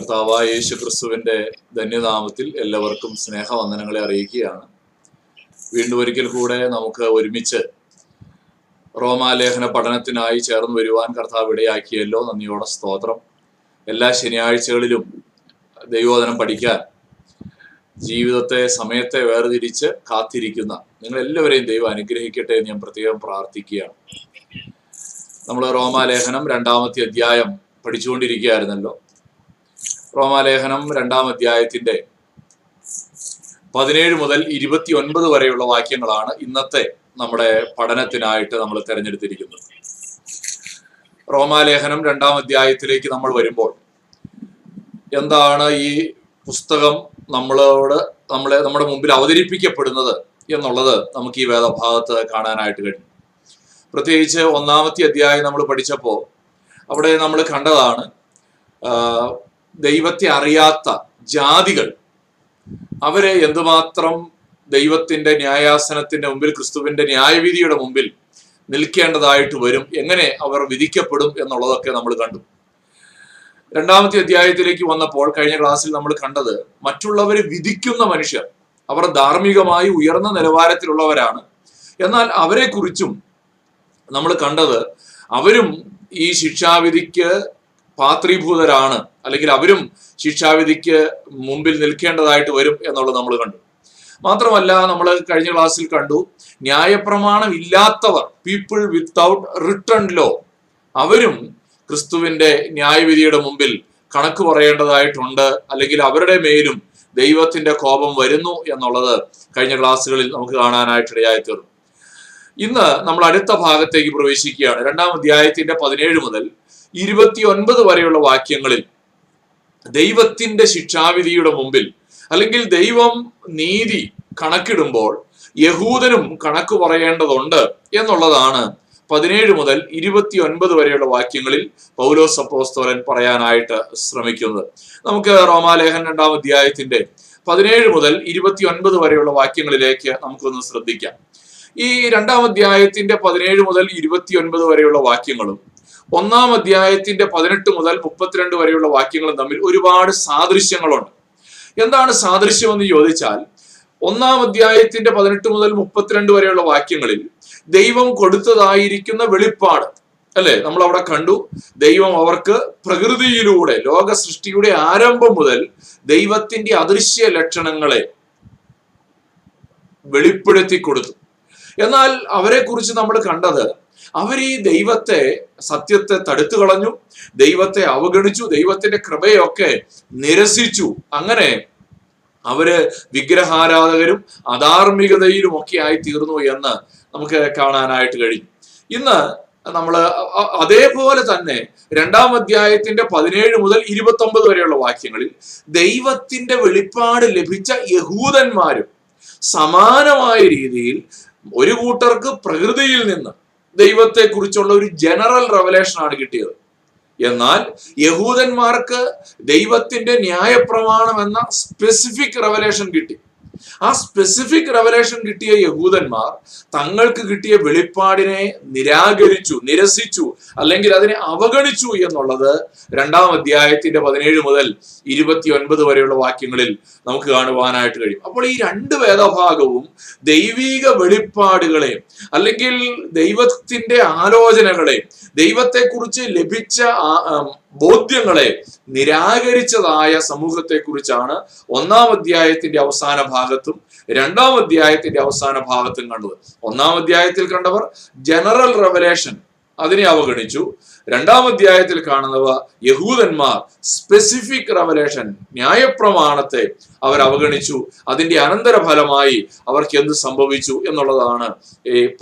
കർത്താവായ യേശുക്രിസ്തുവിൻ്റെ ധന്യനാമത്തിൽ എല്ലാവർക്കും സ്നേഹവന്ദനങ്ങളെ അറിയിക്കുകയാണ്. വീണ്ടും ഒരിക്കൽ കൂടെ നമുക്ക് ഒരുമിച്ച് റോമാലേഖന പഠനത്തിനായി ചേർന്ന് വരുവാൻ കർത്താവ് ഇടയാക്കിയല്ലോ, നന്ദിയോടെ സ്തോത്രം. എല്ലാ ശനിയാഴ്ചകളിലും ദൈവവചനം പഠിക്കാൻ ജീവിതത്തെ സമയത്തെ വേർതിരിച്ച് കാത്തിരിക്കുന്ന നിങ്ങളെല്ലാവരെയും ദൈവം അനുഗ്രഹിക്കട്ടെ എന്ന് ഞാൻ പ്രത്യേകം പ്രാർത്ഥിക്കുകയാണ്. നമ്മൾ റോമാലേഖനം രണ്ടാമത്തെ അധ്യായം പഠിച്ചുകൊണ്ടിരിക്കുകയായിരുന്നല്ലോ. റോമാലേഖനം രണ്ടാം അധ്യായത്തിൻ്റെ 17 മുതൽ 29 വരെയുള്ള വാക്യങ്ങളാണ് ഇന്നത്തെ നമ്മുടെ പഠനത്തിനായിട്ട് നമ്മൾ തിരഞ്ഞെടുത്തിരിക്കുന്നത്. റോമാലേഖനം രണ്ടാം അധ്യായത്തിലേക്ക് നമ്മൾ വരുമ്പോൾ എന്താണ് ഈ പുസ്തകം നമ്മുടെ മുമ്പിൽ അവതരിപ്പിക്കപ്പെടുന്നത് എന്നുള്ളത് നമുക്ക് ഈ വേദഭാഗത്ത് കാണാനായിട്ട് കഴിഞ്ഞു. പ്രത്യേകിച്ച് ഒന്നാമത്തെ അധ്യായം നമ്മൾ പഠിച്ചപ്പോൾ അവിടെ നമ്മൾ കണ്ടതാണ് ദൈവത്തെ അറിയാത്ത ജാതികൾ അവരെ എന്തുമാത്രം ദൈവത്തിൻ്റെ ന്യായാസനത്തിൻ്റെ മുമ്പിൽ, ക്രിസ്തുവിൻ്റെ ന്യായവിധിയുടെ മുമ്പിൽ നിൽക്കേണ്ടതായിട്ട് വരും, എങ്ങനെ അവർ വിധിക്കപ്പെടും എന്നുള്ളതൊക്കെ നമ്മൾ കണ്ടു. രണ്ടാമത്തെ അധ്യായത്തിലേക്ക് വന്നപ്പോൾ കഴിഞ്ഞ ക്ലാസ്സിൽ നമ്മൾ കണ്ടത് മറ്റുള്ളവരെ വിധിക്കുന്ന മനുഷ്യർ അവർ ധാർമ്മികമായി ഉയർന്ന നിലവാരത്തിലുള്ളവരാണ്. എന്നാൽ അവരെക്കുറിച്ചും നമ്മൾ കണ്ടത് അവരും ഈ ശിക്ഷാവിധിക്ക് പാത്രീഭൂതരാണ്, അല്ലെങ്കിൽ അവരും ശിക്ഷാവിധിക്ക് മുമ്പിൽ നിൽക്കേണ്ടതായിട്ട് വരും എന്നുള്ളത് നമ്മൾ കണ്ടു. മാത്രമല്ല, നമ്മൾ കഴിഞ്ഞ ക്ലാസ്സിൽ കണ്ടു ന്യായപ്രമാണം ഇല്ലാത്തവർ, പീപ്പിൾ വിത്തൗട്ട് റിട്ടൺ ലോ, അവരും ക്രിസ്തുവിൻ്റെ ന്യായവിധിയുടെ മുമ്പിൽ കണക്ക് പറയേണ്ടതായിട്ടുണ്ട്, അല്ലെങ്കിൽ അവരുടെ മേലും ദൈവത്തിൻ്റെ കോപം വരുന്നു എന്നുള്ളത് കഴിഞ്ഞ ക്ലാസ്സുകളിൽ നമുക്ക് കാണാനായിട്ടിടയായിത്തീർന്നു. ഇന്ന് നമ്മൾ അടുത്ത ഭാഗത്തേക്ക് പ്രവേശിക്കുകയാണ്. രണ്ടാം അധ്യായത്തിൻ്റെ 17 മുതൽ 29 വരെയുള്ള വാക്യങ്ങളിൽ ദൈവത്തിൻ്റെ ശിക്ഷാവിധിയുടെ മുമ്പിൽ, അല്ലെങ്കിൽ ദൈവം നീതി കണക്കിടുമ്പോൾ യഹൂദനും കണക്ക് പറയേണ്ടതുണ്ട് എന്നുള്ളതാണ് 17 മുതൽ 29 വരെയുള്ള വാക്യങ്ങളിൽ പൗലോസ് അപ്പോസ്തലൻ പറയാനായിട്ട് ശ്രമിക്കുന്നത്. നമുക്ക് റോമാലേഖനം രണ്ടാം അധ്യായത്തിൻ്റെ 17 മുതൽ 29 വരെയുള്ള വാക്യങ്ങളിലേക്ക് നമുക്കൊന്ന് ശ്രദ്ധിക്കാം. ഈ രണ്ടാം അധ്യായത്തിൻ്റെ 17 മുതൽ 29 വരെയുള്ള വാക്യങ്ങളും ഒന്നാം അധ്യായത്തിൻ്റെ 18 മുതൽ 32 വരെയുള്ള വാക്യങ്ങളും തമ്മിൽ ഒരുപാട് സാദൃശ്യങ്ങളുണ്ട്. എന്താണ് സാദൃശ്യം എന്ന് ചോദിച്ചാൽ, ഒന്നാം അധ്യായത്തിൻ്റെ 18 മുതൽ 32 വരെയുള്ള വാക്യങ്ങളിൽ ദൈവം കൊടുത്തതായിരിക്കുന്ന വെളിപ്പാട്, അല്ലെ, നമ്മൾ അവിടെ കണ്ടു ദൈവം അവർക്ക് പ്രകൃതിയിലൂടെ, ലോക സൃഷ്ടിയുടെ ആരംഭം മുതൽ ദൈവത്തിൻ്റെ അദൃശ്യ ലക്ഷണങ്ങളെ വെളിപ്പെടുത്തി കൊടുത്തു. എന്നാൽ അവരെക്കുറിച്ച് നമ്മൾ കണ്ടത് അവർ ഈ ദൈവത്തെ, സത്യത്തെ തടുത്തു കളഞ്ഞു, ദൈവത്തെ അവഗണിച്ചു, ദൈവത്തിൻ്റെ കൃപയൊക്കെ നിരസിച്ചു. അങ്ങനെ അവര് വിഗ്രഹാരാധകരും അധാർമികതയിലും ഒക്കെ ആയി തീർന്നു എന്ന് നമുക്ക് കാണാനായിട്ട് കഴിയും. ഇന്ന് നമ്മൾ അതേപോലെ തന്നെ രണ്ടാം അധ്യായത്തിൻ്റെ 17 മുതൽ 29 വരെയുള്ള വാക്യങ്ങളിൽ ദൈവത്തിൻ്റെ വെളിപ്പാട് ലഭിച്ച യഹൂദന്മാരും സമാനമായ രീതിയിൽ ഒരു കൂട്ടർക്ക് പ്രകൃതിയിൽ നിന്ന് ദൈവത്തെക്കുറിച്ചുള്ള ഒരു ജനറൽ റെവലേഷനാണ് കിട്ടിയത്. എന്നാൽ യഹൂദന്മാർക്ക് ദൈവത്തിൻ്റെ ന്യായപ്രമാണം എന്ന സ്പെസിഫിക് റെവലേഷൻ കിട്ടി. ആ സ്പെസിഫിക് റെവലേഷൻ കിട്ടിയ യഹൂദന്മാർ തങ്ങൾക്ക് കിട്ടിയ വെളിപ്പാടിനെ നിരാകരിച്ചു, നിരസിച്ചു, അല്ലെങ്കിൽ അതിനെ അവഗണിച്ചു എന്നുള്ളത് രണ്ടാം അധ്യായത്തിൻ്റെ 17 മുതൽ 29 വരെയുള്ള വാക്യങ്ങളിൽ നമുക്ക് കാണുവാനായിട്ട് കഴിയും. അപ്പോൾ ഈ രണ്ട് വേദഭാഗവും ദൈവീക വെളിപ്പാടുകളെ, അല്ലെങ്കിൽ ദൈവത്തിൻ്റെ ആലോചനകളെ, ദൈവത്തെക്കുറിച്ച് ലഭിച്ച ബോധ്യങ്ങളെ നിരാകരിച്ചതായ സമൂഹത്തെക്കുറിച്ചാണ് ഒന്നാം അധ്യായത്തിൻ്റെ അവസാന ഭാഗത്തും രണ്ടാം അധ്യായത്തിൻ്റെ അവസാന ഭാഗത്തും കണ്ടത്. ഒന്നാം അധ്യായത്തിൽ കണ്ടവർ ജനറൽ റെവലേഷൻ, അതിനെ അവഗണിച്ചു. രണ്ടാം അധ്യായത്തിൽ കാണുന്നവ യഹൂദന്മാർ സ്പെസിഫിക് റെവലേഷൻ, ന്യായപ്രമാണത്തെ അവർ അവഗണിച്ചു. അതിൻ്റെ അനന്തരഫലമായി അവർക്ക് എന്ത് സംഭവിച്ചു എന്നുള്ളതാണ്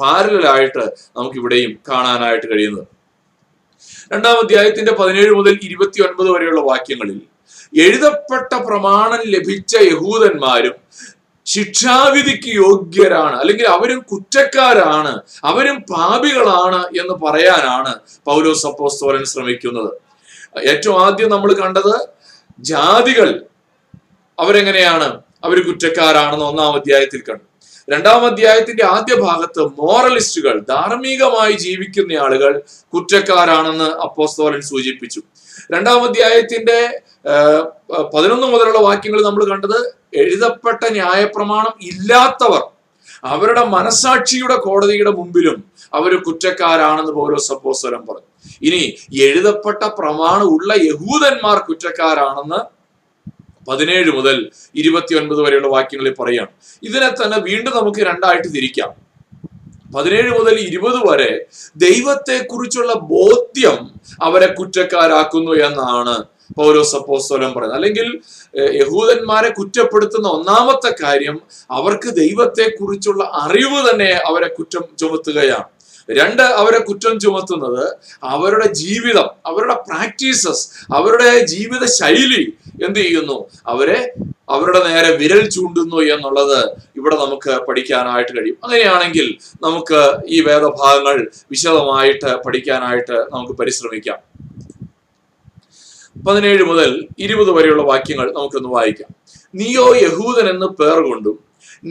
പാരലലായിട്ട് നമുക്കിവിടെയും കാണാനായിട്ട് കഴിയുന്നത്. രണ്ടാം അധ്യായത്തിൻ്റെ 17 മുതൽ 29 വരെയുള്ള വാക്യങ്ങളിൽ എഴുതപ്പെട്ട പ്രമാണം ലഭിച്ച യഹൂദന്മാരും ശിക്ഷാവിധിക്ക് യോഗ്യരാണ്, അല്ലെങ്കിൽ അവരും കുറ്റക്കാരാണ്, അവരും പാപികളാണ് എന്ന് പറയാനാണ് പൗലോസ് അപ്പോസ്തലൻ ശ്രമിക്കുന്നത്. ഏറ്റവും ആദ്യം നമ്മൾ കണ്ടത് ജാതികൾ അവരെങ്ങനെയാണ്, അവർ കുറ്റക്കാരാണെന്ന് ഒന്നാം അധ്യായത്തിൽ കണ്ടു. രണ്ടാം അധ്യായത്തിന്റെ ആദ്യ ഭാഗത്ത് മോറലിസ്റ്റുകൾ, ധാർമ്മികമായി ജീവിക്കുന്ന ആളുകൾ കുറ്റക്കാരാണെന്ന് അപ്പോസ്തലൻ സൂചിപ്പിച്ചു. രണ്ടാം അധ്യായത്തിന്റെ 11 മുതലുള്ള വാക്യങ്ങൾ നമ്മൾ കണ്ടത് എഴുതപ്പെട്ട ന്യായപ്രമാണം ഇല്ലാത്തവർ അവരുടെ മനസാക്ഷിയുടെ കോടതിയുടെ മുമ്പിലും അവർ കുറ്റക്കാരാണെന്ന് പൗലോസ് അപ്പോസ്തലൻ പറഞ്ഞു. ഇനി എഴുതപ്പെട്ട പ്രമാണം ഉള്ള യഹൂദന്മാർ കുറ്റക്കാരാണെന്ന് 17 മുതൽ 29 വരെയുള്ള വാക്യങ്ങളിൽ പറയാണ്. ഇതിനെ തന്നെ വീണ്ടും നമുക്ക് രണ്ടായിട്ട് തിരിക്കാം. 17 മുതൽ 20 വരെ ദൈവത്തെക്കുറിച്ചുള്ള ബോധ്യം അവരെ കുറ്റക്കാരാക്കുന്നു എന്നാണ് പൗലോസ് അപ്പോസ്തലൻ പറയുന്നത്. അല്ലെങ്കിൽ യഹൂദന്മാരെ കുറ്റപ്പെടുത്തുന്ന ഒന്നാമത്തെ കാര്യം അവർക്ക് ദൈവത്തെക്കുറിച്ചുള്ള അറിവ് തന്നെ അവരെ കുറ്റം ചുമത്തുകയാണ്. രണ്ട്, അവരെ കുറ്റം ചുമത്തുന്നത് അവരുടെ ജീവിതം, അവരുടെ പ്രാക്ടീസസ്, അവരുടെ ജീവിത ശൈലി എന്ത് ചെയ്യുന്നു, അവരുടെ നേരെ വിരൽ ചൂണ്ടുന്നു എന്നുള്ളത് ഇവിടെ നമുക്ക് പഠിക്കാനായിട്ട് കഴിയും. അങ്ങനെയാണെങ്കിൽ നമുക്ക് ഈ വേദഭാഗങ്ങൾ വിശദമായിട്ട് പഠിക്കാനായിട്ട് നമുക്ക് പരിശ്രമിക്കാം. 17 മുതൽ 20 വരെയുള്ള വാക്യങ്ങൾ നമുക്കൊന്ന് വായിക്കാം. നീയോ യഹൂദൻ എന്ന് പേർ കൊണ്ടും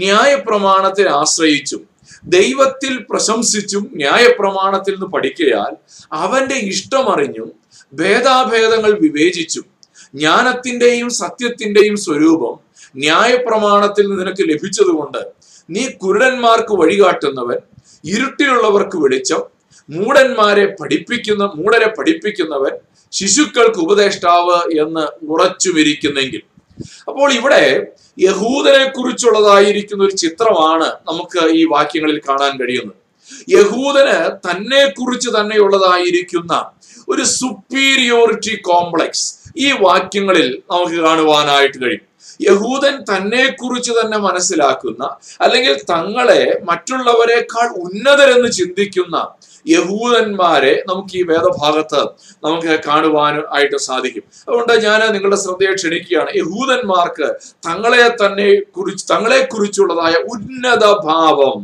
ന്യായപ്രമാണത്തിൽ ആശ്രയിച്ചും ദൈവത്തിൽ പ്രശംസിച്ചും ന്യായപ്രമാണത്തിൽ നിന്ന് പഠിക്കയാൽ അവന്റെ ഇഷ്ടമറിഞ്ഞും ഭേദാഭേദങ്ങൾ വിവേചിച്ചും ജ്ഞാനത്തിന്റെയും സത്യത്തിന്റെയും സ്വരൂപം ന്യായപ്രമാണത്തിൽ നിന്ന് നിനക്ക് ലഭിച്ചതുകൊണ്ട് നീ കുരുടന്മാർക്ക് വഴികാട്ടുന്നവൻ, ഇരുട്ടിലുള്ളവർക്ക് വെളിച്ചം, മൂടരെ പഠിപ്പിക്കുന്നവൻ, ശിശുക്കൾക്ക് ഉപദേഷ്ടാവ് എന്ന് ഉറച്ചുമിരിക്കുന്നെങ്കിൽ. അപ്പോൾ ഇവിടെ യഹൂദനെ കുറിച്ചുള്ളതായിരിക്കുന്ന ഒരു ചിത്രമാണ് നമുക്ക് ഈ വാക്യങ്ങളിൽ കാണാൻ കഴിയുന്നത്. യഹൂദന് തന്നെ കുറിച്ച് തന്നെയുള്ളതായിരിക്കുന്ന ഒരു സുപ്പീരിയോറിറ്റി കോംപ്ലക്സ് ഈ വാക്യങ്ങളിൽ നമുക്ക് കാണുവാനായിട്ട് കഴിയും. യഹൂദൻ തന്നെ കുറിച്ച് തന്നെ മനസ്സിലാക്കുന്ന, അല്ലെങ്കിൽ തങ്ങളെ മറ്റുള്ളവരെക്കാൾ ഉന്നതരെന്ന് ചിന്തിക്കുന്ന യഹൂദന്മാരെ നമുക്ക് ഈ വേദഭാഗത്ത് നമുക്ക് കാണുവാനും ആയിട്ട് സാധിക്കും. അതുകൊണ്ട് ഞാൻ നിങ്ങളുടെ ശ്രദ്ധയെ ക്ഷണിക്കുകയാണ്, യഹൂദന്മാർക്ക് തങ്ങളെക്കുറിച്ചുള്ളതായ ഉന്നത ഭാവം,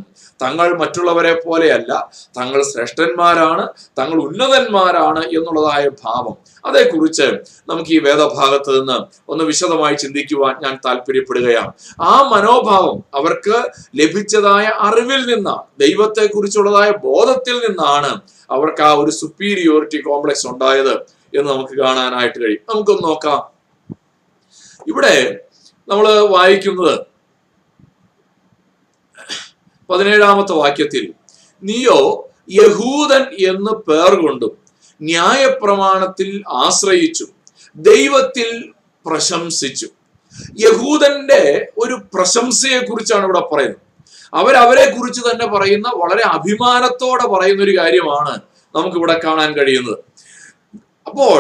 തങ്ങൾ മറ്റുള്ളവരെ പോലെയല്ല, തങ്ങൾ ശ്രേഷ്ഠന്മാരാണ്, തങ്ങൾ ഉന്നതന്മാരാണ് എന്നുള്ളതായ ഭാവം, അതേക്കുറിച്ച് നമുക്ക് ഈ വേദഭാഗത്ത് നിന്ന് ഒന്ന് വിശദമായി ചിന്തിക്കുവാൻ ഞാൻ താല്പര്യപ്പെടുകയാണ്. ആ മനോഭാവം അവർക്ക് ലഭിച്ചതായ അറിവിൽ നിന്നാണ്, ദൈവത്തെക്കുറിച്ചുള്ളതായ ബോധത്തിൽ നിന്നാണ് അവർക്ക് ആ ഒരു സുപ്പീരിയോറിറ്റി കോംപ്ലക്സ് ഉണ്ടായത് എന്ന് നമുക്ക് കാണാനായിട്ട് കഴിയും. നമുക്കൊന്ന് നോക്കാം. ഇവിടെ നമ്മൾ വായിക്കുന്നത് 17-ാമത്തെ വാക്യത്തിൽ, നീയോ യഹൂദൻ എന്ന് പേർ കൊണ്ടും ന്യായപ്രമാണത്തിൽ ആശ്രയിച്ചു ദൈവത്തിൽ പ്രശംസിച്ചു. യഹൂദന്റെ ഒരു പ്രശംസയെ കുറിച്ചാണ് ഇവിടെ പറയുന്നത്. അവരെ കുറിച്ച് തന്നെ പറയുന്ന, വളരെ അഭിമാനത്തോടെ പറയുന്ന ഒരു കാര്യമാണ് നമുക്കിവിടെ കാണാൻ കഴിയുന്നത്. അപ്പോൾ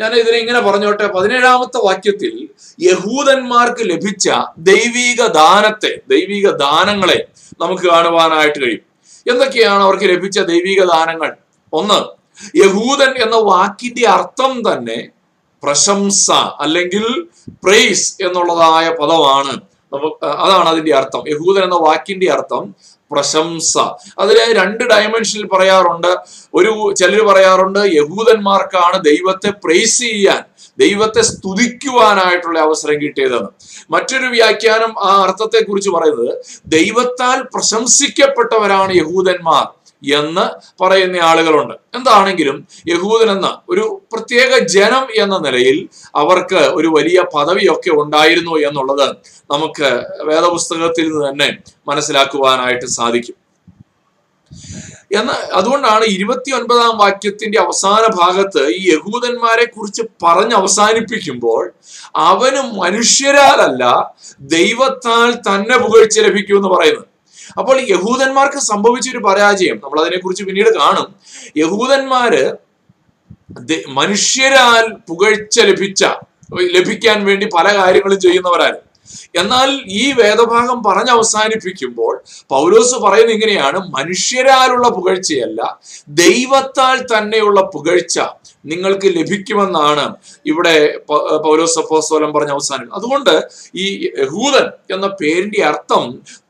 ഞാൻ ഇതിനെ പറഞ്ഞോട്ടെ, 17-ാമത്തെ വാക്യത്തിൽ യഹൂദന്മാർക്ക് ലഭിച്ച ദൈവിക ദാനങ്ങളെ നമുക്ക് കാണുവാനായിട്ട് കഴിയും. എന്തൊക്കെയാണ് അവർക്ക് ലഭിച്ച ദൈവിക ദാനങ്ങൾ? ഒന്ന്, യഹൂദൻ എന്ന വാക്കിന്റെ അർത്ഥം തന്നെ പ്രശംസ അല്ലെങ്കിൽ പ്രൈസ് എന്നുള്ളതായ പദമാണ്. അതാണ് അതിന്റെ അർത്ഥം. യഹൂദൻ എന്ന വാക്കിന്റെ അർത്ഥം പ്രശംസ. അതിലെ രണ്ട് ഡയമെൻഷനിൽ പറയാറുണ്ട്. ചിലർ പറയാറുണ്ട് യഹൂദന്മാർക്കാണ് ദൈവത്തെ പ്രൈസ് ചെയ്യാൻ, ദൈവത്തെ സ്തുതിക്കുവാനായിട്ടുള്ള അവസരം കിട്ടിയതെന്ന്. മറ്റൊരു വ്യാഖ്യാനം ആ അർത്ഥത്തെ കുറിച്ച് പറയുന്നത് ദൈവത്താൽ പ്രശംസിക്കപ്പെട്ടവരാണ് യഹൂദന്മാർ എന്ന് പറയുന്ന ആളുകളുണ്ട്. എന്താണെങ്കിലും യഹൂദൻ എന്ന ഒരു പ്രത്യേക ജനം എന്ന നിലയിൽ അവർക്ക് ഒരു വലിയ പദവിയൊക്കെ ഉണ്ടായിരുന്നു എന്നുള്ളത് നമുക്ക് വേദപുസ്തകത്തിൽ നിന്ന് തന്നെ മനസ്സിലാക്കുവാനായിട്ട് സാധിക്കും. അതുകൊണ്ടാണ് 29-ാം വാക്യത്തിന്റെ അവസാന ഭാഗത്ത് ഈ യഹൂദന്മാരെ കുറിച്ച് പറഞ്ഞ് അവസാനിപ്പിക്കുമ്പോൾ അവന് മനുഷ്യരാലല്ല ദൈവത്താൽ തന്നെ പുകഴ്ച ലഭിക്കുമെന്ന് പറയുന്നത്. അപ്പോൾ യഹൂദന്മാർക്ക് സംഭവിച്ചൊരു പരാജയം, നമ്മൾ അതിനെക്കുറിച്ച് പിന്നീട് കാണും. യഹൂദന്മാര് മനുഷ്യരാൽ പുകഴ്ച ലഭിക്കാൻ വേണ്ടി പല കാര്യങ്ങളും ചെയ്യുന്നവരാണ്. എന്നാൽ ഈ വേദഭാഗം പറഞ്ഞ് അവസാനിപ്പിക്കുമ്പോൾ പൗലോസ് പറയുന്നത് ഇങ്ങനെയാണ്, മനുഷ്യരാലുള്ള പുകഴ്ചയല്ല ദൈവത്താൽ തന്നെയുള്ള പുകഴ്ച നിങ്ങൾക്ക് ലഭിക്കുമെന്നാണ് ഇവിടെ പൗലോസ് അപ്പോസ്തലൻ പറഞ്ഞ് അവസാനിക്കുന്നത്. അതുകൊണ്ട് ഈ യഹൂദൻ എന്ന പേരിന്റെ അർത്ഥം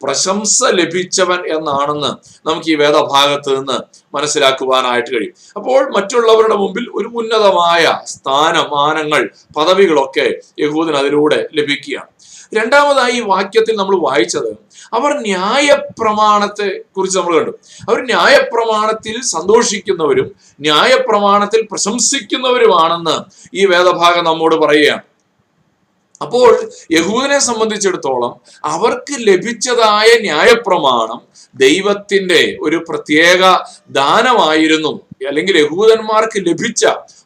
പ്രശംസ ലഭിച്ചവൻ എന്നാണെന്ന് നമുക്ക് ഈ വേദഭാഗത്ത് നിന്ന് മനസ്സിലാക്കുവാനായിട്ട് കഴിയും. അപ്പോൾ മറ്റുള്ളവരുടെ മുമ്പിൽ ഒരു ഉന്നതമായ സ്ഥാനമാനങ്ങൾ, പദവികളൊക്കെ യഹൂദൻ അതിലൂടെ ലഭിക്കുകയാണ്. രണ്ടാമതായി വാക്യത്തിൽ നമ്മൾ വായിച്ചത് അവർ ന്യായപ്രമാണത്തെ കുറിച്ച് നമ്മൾ കണ്ടു. അവർ ന്യായപ്രമാണത്തിൽ സന്തോഷിക്കുന്നവരും ന്യായപ്രമാണത്തിൽ പ്രശംസിക്കുന്നവരുമാണെന്ന് ഈ വേദഭാഗം നമ്മോട് പറയുകയാണ്. അപ്പോൾ യഹൂദനെ സംബന്ധിച്ചിടത്തോളം അവർക്ക് ലഭിച്ചതായ ന്യായപ്രമാണം ദൈവത്തിൻ്റെ ഒരു പ്രത്യേക ദാനമായിരുന്നു, അല്ലെങ്കിൽ യഹൂദന്മാർക്ക് ലഭിച്ച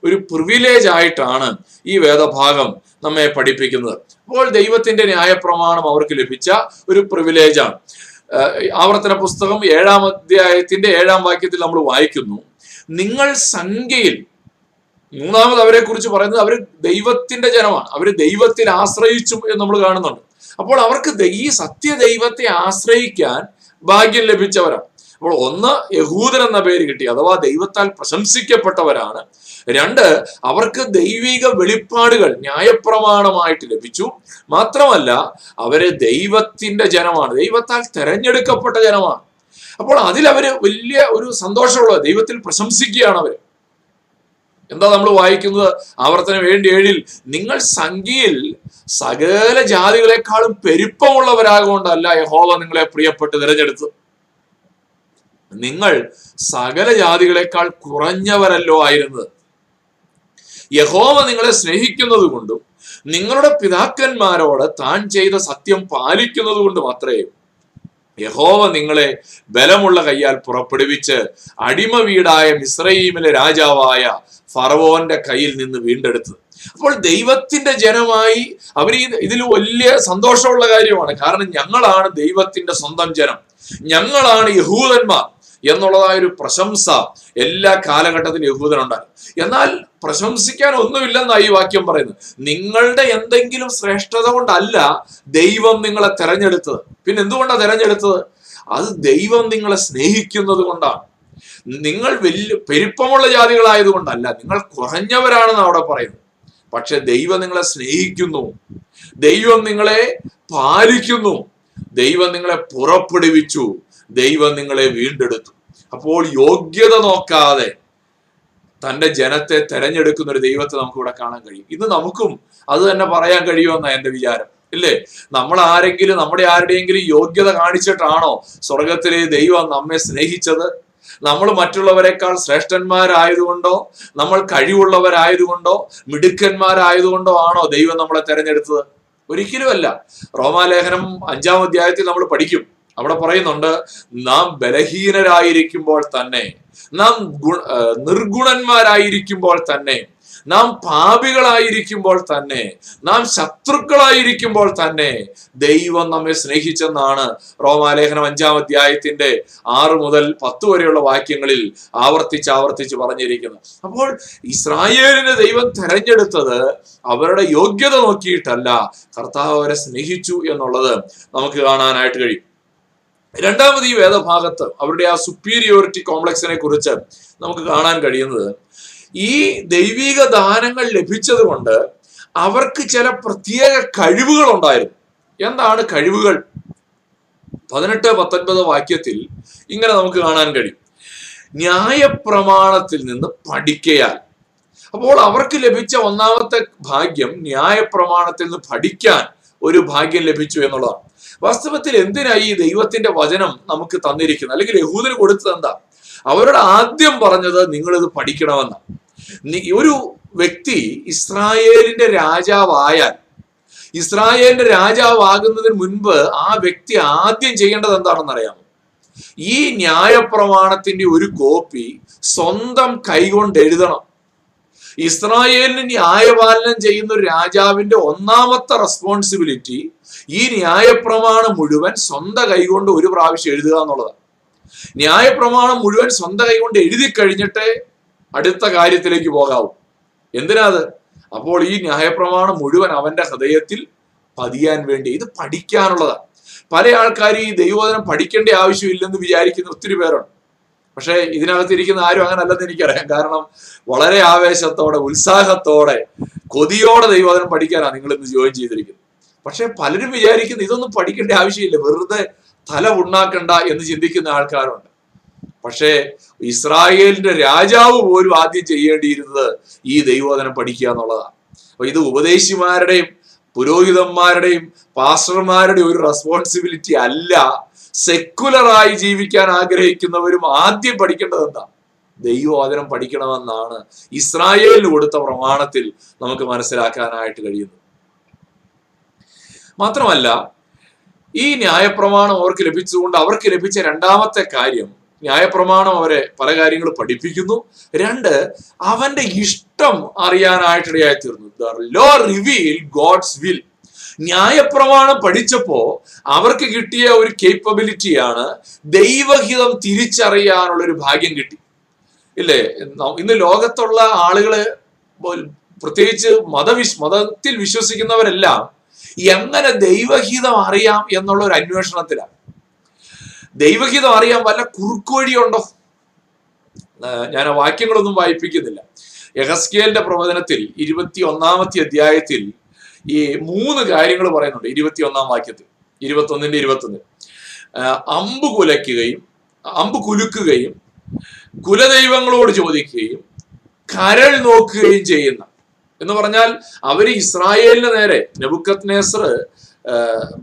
ഒരു പ്രിവിലേജ് ആയിട്ടാണ് ഈ വേദഭാഗം നമ്മെ പഠിപ്പിക്കുന്നത്. അപ്പോൾ ദൈവത്തിൻ്റെ ന്യായപ്രമാണം അവർക്ക് ലഭിച്ച ഒരു പ്രിവിലേജാണ്. ആവർത്തന പുസ്തകം 7-ാം അധ്യായത്തിന്റെ 7-ാം വാക്യത്തിൽ നമ്മൾ വായിക്കുന്നു, നിങ്ങൾ സംഖ്യയിൽ, മൂന്നാമത് അവരെ കുറിച്ച് പറയുന്നത് അവർ ദൈവത്തിന്റെ ജനമാണ്, അവർ ദൈവത്തിൽ ആശ്രയിച്ചു എന്ന് നമ്മൾ കാണുന്നുണ്ട്. അപ്പോൾ അവർക്ക് ഈ സത്യദൈവത്തെ ആശ്രയിക്കാൻ ഭാഗ്യം ലഭിച്ചവരാണ്. അപ്പോൾ ഒന്ന്, യഹൂദൻ എന്ന പേര് കിട്ടി, അഥവാ ദൈവത്താൽ പ്രശംസിക്കപ്പെട്ടവരാണ്. രണ്ട്, അവർക്ക് ദൈവിക വെളിപ്പാടുകൾ ന്യായപ്രമാണമായിട്ട് ലഭിച്ചു. മാത്രമല്ല, അവര് ദൈവത്തിന്റെ ജനമാണ്, ദൈവത്താൽ തെരഞ്ഞെടുക്കപ്പെട്ട ജനമാണ്. അപ്പോൾ അതിലവര് വലിയ ഒരു സന്തോഷമുള്ള ദൈവത്തിൽ പ്രശംസിക്കുകയാണ് അവര്. എന്താ നമ്മൾ വായിക്കുന്നത്? ആവർത്തനം 7-7-ൽ നിങ്ങൾ സംഖ്യയിൽ സകല ജാതികളെക്കാളും പെരുപ്പമുള്ളവരാകൊണ്ടല്ല യഹോവ നിങ്ങളെ പ്രിയപ്പെട്ട് തിരഞ്ഞെടുത്തു, നിങ്ങൾ സകല ജാതികളെക്കാൾ കുറഞ്ഞവരല്ലോ ആയിരുന്നത്. യഹോവ നിങ്ങളെ സ്നേഹിക്കുന്നത് കൊണ്ടും നിങ്ങളുടെ പിതാക്കന്മാരോട് താൻ ചെയ്ത സത്യം പാലിക്കുന്നത് കൊണ്ട് മാത്രമേ യഹോവ നിങ്ങളെ ബലമുള്ള കയ്യാൽ പുറപ്പെടുവിച്ച് അടിമ വീടായ മിസ്രയീമിലെ രാജാവായ ഫറവോന്റെ കയ്യിൽ നിന്ന് വീണ്ടെടുത്തത്. അപ്പോൾ ദൈവത്തിന്റെ ജനമായി അവർ ഇതിൽ വലിയ സന്തോഷമുള്ള കാര്യമാണ്. കാരണം ഞങ്ങളാണ് ദൈവത്തിന്റെ സ്വന്തം ജനം, ഞങ്ങളാണ് യഹൂദന്മാർ എന്നുള്ളതായ ഒരു പ്രശംസ എല്ലാ കാലഘട്ടത്തിലും യഹൂദനുണ്ടായി. എന്നാൽ പ്രശംസിക്കാൻ ഒന്നുമില്ലെന്നാണ് ഈ വാക്യം പറയുന്നത്. നിങ്ങളുടെ എന്തെങ്കിലും ശ്രേഷ്ഠത കൊണ്ടല്ല ദൈവം നിങ്ങളെ തെരഞ്ഞെടുത്തത്. പിന്നെ എന്തുകൊണ്ടാണ് തെരഞ്ഞെടുത്തത്? അത് ദൈവം നിങ്ങളെ സ്നേഹിക്കുന്നത് കൊണ്ടാണ്. നിങ്ങൾ വലിയ പെരുപ്പമുള്ള ജാതികളായതുകൊണ്ടല്ല, നിങ്ങൾ കുറഞ്ഞവരാണെന്ന് അവിടെ പറയുന്നു. പക്ഷെ ദൈവം നിങ്ങളെ സ്നേഹിക്കുന്നു, ദൈവം നിങ്ങളെ പാലിക്കുന്നു, ദൈവം നിങ്ങളെ പുറപ്പെടുവിച്ചു, ദൈവം നിങ്ങളെ വീണ്ടെടുത്തു. അപ്പോൾ യോഗ്യത നോക്കാതെ തൻ്റെ ജനത്തെ തെരഞ്ഞെടുക്കുന്ന ഒരു ദൈവത്തെ നമുക്കിവിടെ കാണാൻ കഴിയും. ഇന്ന് നമുക്കും അത് തന്നെ പറയാൻ കഴിയുമെന്നാണ് എൻ്റെ വിചാരം, ഇല്ലേ? നമ്മൾ ആരെങ്കിലും നമ്മുടെ ആരുടെയെങ്കിലും യോഗ്യത കാണിച്ചിട്ടാണോ സ്വർഗത്തിലെ ദൈവം നമ്മെ സ്നേഹിച്ചത്? നമ്മൾ മറ്റുള്ളവരെക്കാൾ ശ്രേഷ്ഠന്മാരായതുകൊണ്ടോ, നമ്മൾ കഴിവുള്ളവരായതുകൊണ്ടോ, മിടുക്കന്മാരായതുകൊണ്ടോ ആണോ ദൈവം നമ്മളെ തെരഞ്ഞെടുത്തത്? ഒരിക്കലുമല്ല. റോമാലേഖനം 5-ാം അധ്യായത്തിൽ നമ്മൾ പഠിക്കും. അവിടെ പറയുന്നുണ്ട്, നാം ബലഹീനരായിരിക്കുമ്പോൾ തന്നെ, നാം നിർഗുണന്മാരായിരിക്കുമ്പോൾ തന്നെ, നാം പാപികളായിരിക്കുമ്പോൾ തന്നെ, നാം ശത്രുക്കളായിരിക്കുമ്പോൾ തന്നെ ദൈവം നമ്മെ സ്നേഹിച്ചെന്നാണ് റോമാലേഖനം 5-ാം അധ്യായത്തിന്റെ 6 മുതൽ 10 വരെയുള്ള വാക്യങ്ങളിൽ ആവർത്തിച്ച് പറഞ്ഞിരിക്കുന്നത്. അപ്പോൾ ഇസ്രായേലിനെ ദൈവം തെരഞ്ഞെടുത്തത് അവരുടെ യോഗ്യത നോക്കിയിട്ടല്ല, കർത്താവ് അവരെ സ്നേഹിച്ചു എന്നുള്ളത് നമുക്ക് കാണാനായിട്ട് കഴിയും. രണ്ടാമത് ഈ വേദഭാഗത്ത് അവരുടെ ആ സുപ്പീരിയോറിറ്റി കോംപ്ലക്സിനെ കുറിച്ച് നമുക്ക് കാണാൻ കഴിയുന്നത്, ഈ ദൈവിക ദാനങ്ങൾ ലഭിച്ചത് കൊണ്ട് അവർക്ക് ചില പ്രത്യേക കഴിവുകൾ ഉണ്ടായിരുന്നു. എന്താണ് കഴിവുകൾ? 18-19 വാക്യത്തിൽ ഇങ്ങനെ നമുക്ക് കാണാൻ കഴിയും, ന്യായപ്രമാണത്തിൽ നിന്ന് പഠിക്കയാൽ. അപ്പോൾ അവർക്ക് ലഭിച്ച ഒന്നാമത്തെ ഭാഗ്യം ന്യായപ്രമാണത്തിൽ നിന്ന് പഠിക്കാൻ ഒരു ഭാഗ്യം ലഭിച്ചു എന്നുള്ളതാണ്. വാസ്തവത്തിൽ എന്തിനായി ഈ ദൈവത്തിന്റെ വചനം നമുക്ക് തന്നിരിക്കുന്നത്, അല്ലെങ്കിൽ യഹൂദന് കൊടുത്തത് എന്താ? അവരോട് ആദ്യം പറഞ്ഞത് നിങ്ങളിത് പഠിക്കണമെന്നാണ്. ഒരു വ്യക്തി ഇസ്രായേലിന്റെ രാജാവായാൽ, ഇസ്രായേലിന്റെ രാജാവാകുന്നതിന് മുൻപ് ആ വ്യക്തി ആദ്യം ചെയ്യേണ്ടത് എന്താണെന്നറിയാമോ? ഈ ന്യായപ്രമാണത്തിന്റെ ഒരു കോപ്പി സ്വന്തം കൈകൊണ്ട് എഴുതണം. ഇസ്രായേലിന് ന്യായപാലനം ചെയ്യുന്ന ഒരു രാജാവിന്റെ ഒന്നാമത്തെ റെസ്പോൺസിബിലിറ്റി ഈ ന്യായപ്രമാണം മുഴുവൻ സ്വന്തം കൈകൊണ്ട് ഒരു പ്രാവശ്യം എഴുതുക എന്നുള്ളതാണ്. ന്യായപ്രമാണം മുഴുവൻ സ്വന്തം കൈകൊണ്ട് എഴുതി കഴിഞ്ഞിട്ടേ അടുത്ത കാര്യത്തിലേക്ക് പോകാവൂ. എന്തിനാത്? അപ്പോൾ ഈ ന്യായപ്രമാണം മുഴുവൻ അവന്റെ ഹൃദയത്തിൽ പതിയാൻ വേണ്ടി, ഇത് പഠിക്കാനുള്ളതാണ്. പല ആൾക്കാരും ഈ ദൈവവചനം പഠിക്കേണ്ട ആവശ്യമില്ലെന്ന് വിചാരിക്കുന്ന ഒത്തിരി പേരുണ്ട്. പക്ഷേ ഇതിനകത്തിരിക്കുന്ന ആരും അങ്ങനല്ലെന്ന് എനിക്കറിയാം. കാരണം വളരെ ആവേശത്തോടെ, ഉത്സാഹത്തോടെ, കൊതിയോടെ ദൈവവചനം പഠിക്കാനാണ് നിങ്ങൾ ഇന്ന് ജോയിൻ ചെയ്തിരിക്കുന്നത്. പക്ഷെ പലരും വിചാരിക്കുന്നത് ഇതൊന്നും പഠിക്കേണ്ട ആവശ്യമില്ല, വെറുതെ തല ഉണ്ടാക്കണ്ട എന്ന് ചിന്തിക്കുന്ന ആൾക്കാരുണ്ട്. പക്ഷേ ഇസ്രായേലിന്റെ രാജാവ് പോലും ആദ്യം ചെയ്യേണ്ടിയിരുന്നത് ഈ ദൈവവചനം പഠിക്കുക എന്നുള്ളതാണ്. അപ്പൊ ഇത് ഉപദേശിമാരുടെയും പുരോഹിതന്മാരുടെയും പാസ്റ്റർമാരുടെയും ഒരു റെസ്പോൺസിബിലിറ്റി അല്ല. സെക്കുലറായി ജീവിക്കാൻ ആഗ്രഹിക്കുന്നവരും ആദ്യം പഠിക്കേണ്ടത് എന്താ? ദൈവവചനം പഠിക്കണമെന്നാണ് ഇസ്രായേലിന് കൊടുത്ത പ്രമാണത്തിൽ നമുക്ക് മനസ്സിലാക്കാനായിട്ട് കഴിയുന്നു. മാത്രമല്ല, ഈ ന്യായപ്രമാണം അവർക്ക് ലഭിച്ചുകൊണ്ട് അവർക്ക് ലഭിച്ച രണ്ടാമത്തെ കാര്യം, ന്യായപ്രമാണം അവരെ പല കാര്യങ്ങൾ പഠിപ്പിക്കുന്നു. രണ്ട്, അവന്റെ ഇഷ്ടം അറിയാനായിട്ടിടയായി തീർന്നു. The law reveal God's will. ന്യായപ്രമാണം പഠിച്ചപ്പോൾ അവർക്ക് കിട്ടിയ ഒരു കേപ്പബിലിറ്റിയാണ് ദൈവഹിതം തിരിച്ചറിയാനുള്ളൊരു ഭാഗ്യം കിട്ടി, ഇല്ലേ? ഇന്ന് ലോകത്തുള്ള ആളുകള്, പ്രത്യേകിച്ച് മതത്തിൽ വിശ്വസിക്കുന്നവരെല്ലാം എങ്ങനെ ദൈവഹിതം അറിയാം എന്നുള്ള ഒരു അന്വേഷണത്തിലാണ്. ദൈവഹിതം അറിയാൻ വല്ല കുറുക്കുവഴിയുണ്ടോ? ഞാൻ ആ വാക്യങ്ങളൊന്നും വായിപ്പിക്കുന്നില്ല. യെഹസ്കേലിന്റെ പ്രവചനത്തിൽ 21-ാമത്തെ അധ്യായത്തിൽ ഈ 3 കാര്യങ്ങൾ പറയുന്നുണ്ട്. 21-ാം വാക്യത്തിൽ 21-ന്റെ 21 അമ്പ് കുലുക്കുകയും കുലദൈവങ്ങളോട് ചോദിക്കുകയും കരൾ നോക്കുകയും ചെയ്യുന്ന, എന്ന് പറഞ്ഞാൽ അവര് ഇസ്രായേലിന് നേരെ, നെബുക്കദ്നേസർ,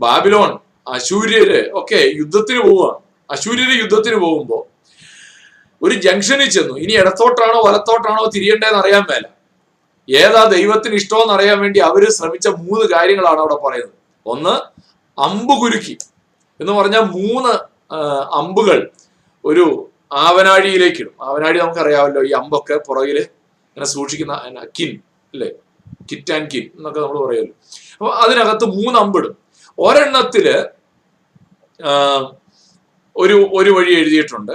ബാബിലോൺ, അശൂര്യര് ഒക്കെ യുദ്ധത്തിന് പോവുകയാണ്. അശൂര്യര് യുദ്ധത്തിന് പോകുമ്പോൾ ഒരു ജംഗ്ഷനിൽ ചെന്നു. ഇനി ഇടത്തോട്ടാണോ വലത്തോട്ടാണോ തിരിയേണ്ടതെന്ന് അറിയാൻ മേല, ഏതാ ദൈവത്തിന് ഇഷ്ടമെന്ന് അറിയാൻ വേണ്ടി അവര് ശ്രമിച്ച 3 കാര്യങ്ങളാണ് അവിടെ പറയുന്നത്. ഒന്ന്, അമ്പ് കുരുക്കി, എന്ന് പറഞ്ഞാൽ 3 അമ്പുകൾ ഒരു ആവനാഴിയിലേക്കിടും. ആവനാഴി നമുക്കറിയാമല്ലോ, ഈ അമ്പൊക്കെ പുറകില് ഇങ്ങനെ സൂക്ഷിക്കുന്ന കിൻ, അല്ലേ? കിറ്റ് ആൻഡ് കിൻ എന്നൊക്കെ നമ്മൾ പറയുമല്ലോ. അപ്പൊ അതിനകത്ത് 3 അമ്പിടും. ഒരെണ്ണത്തില് ഒരു വഴി എഴുതിയിട്ടുണ്ട്,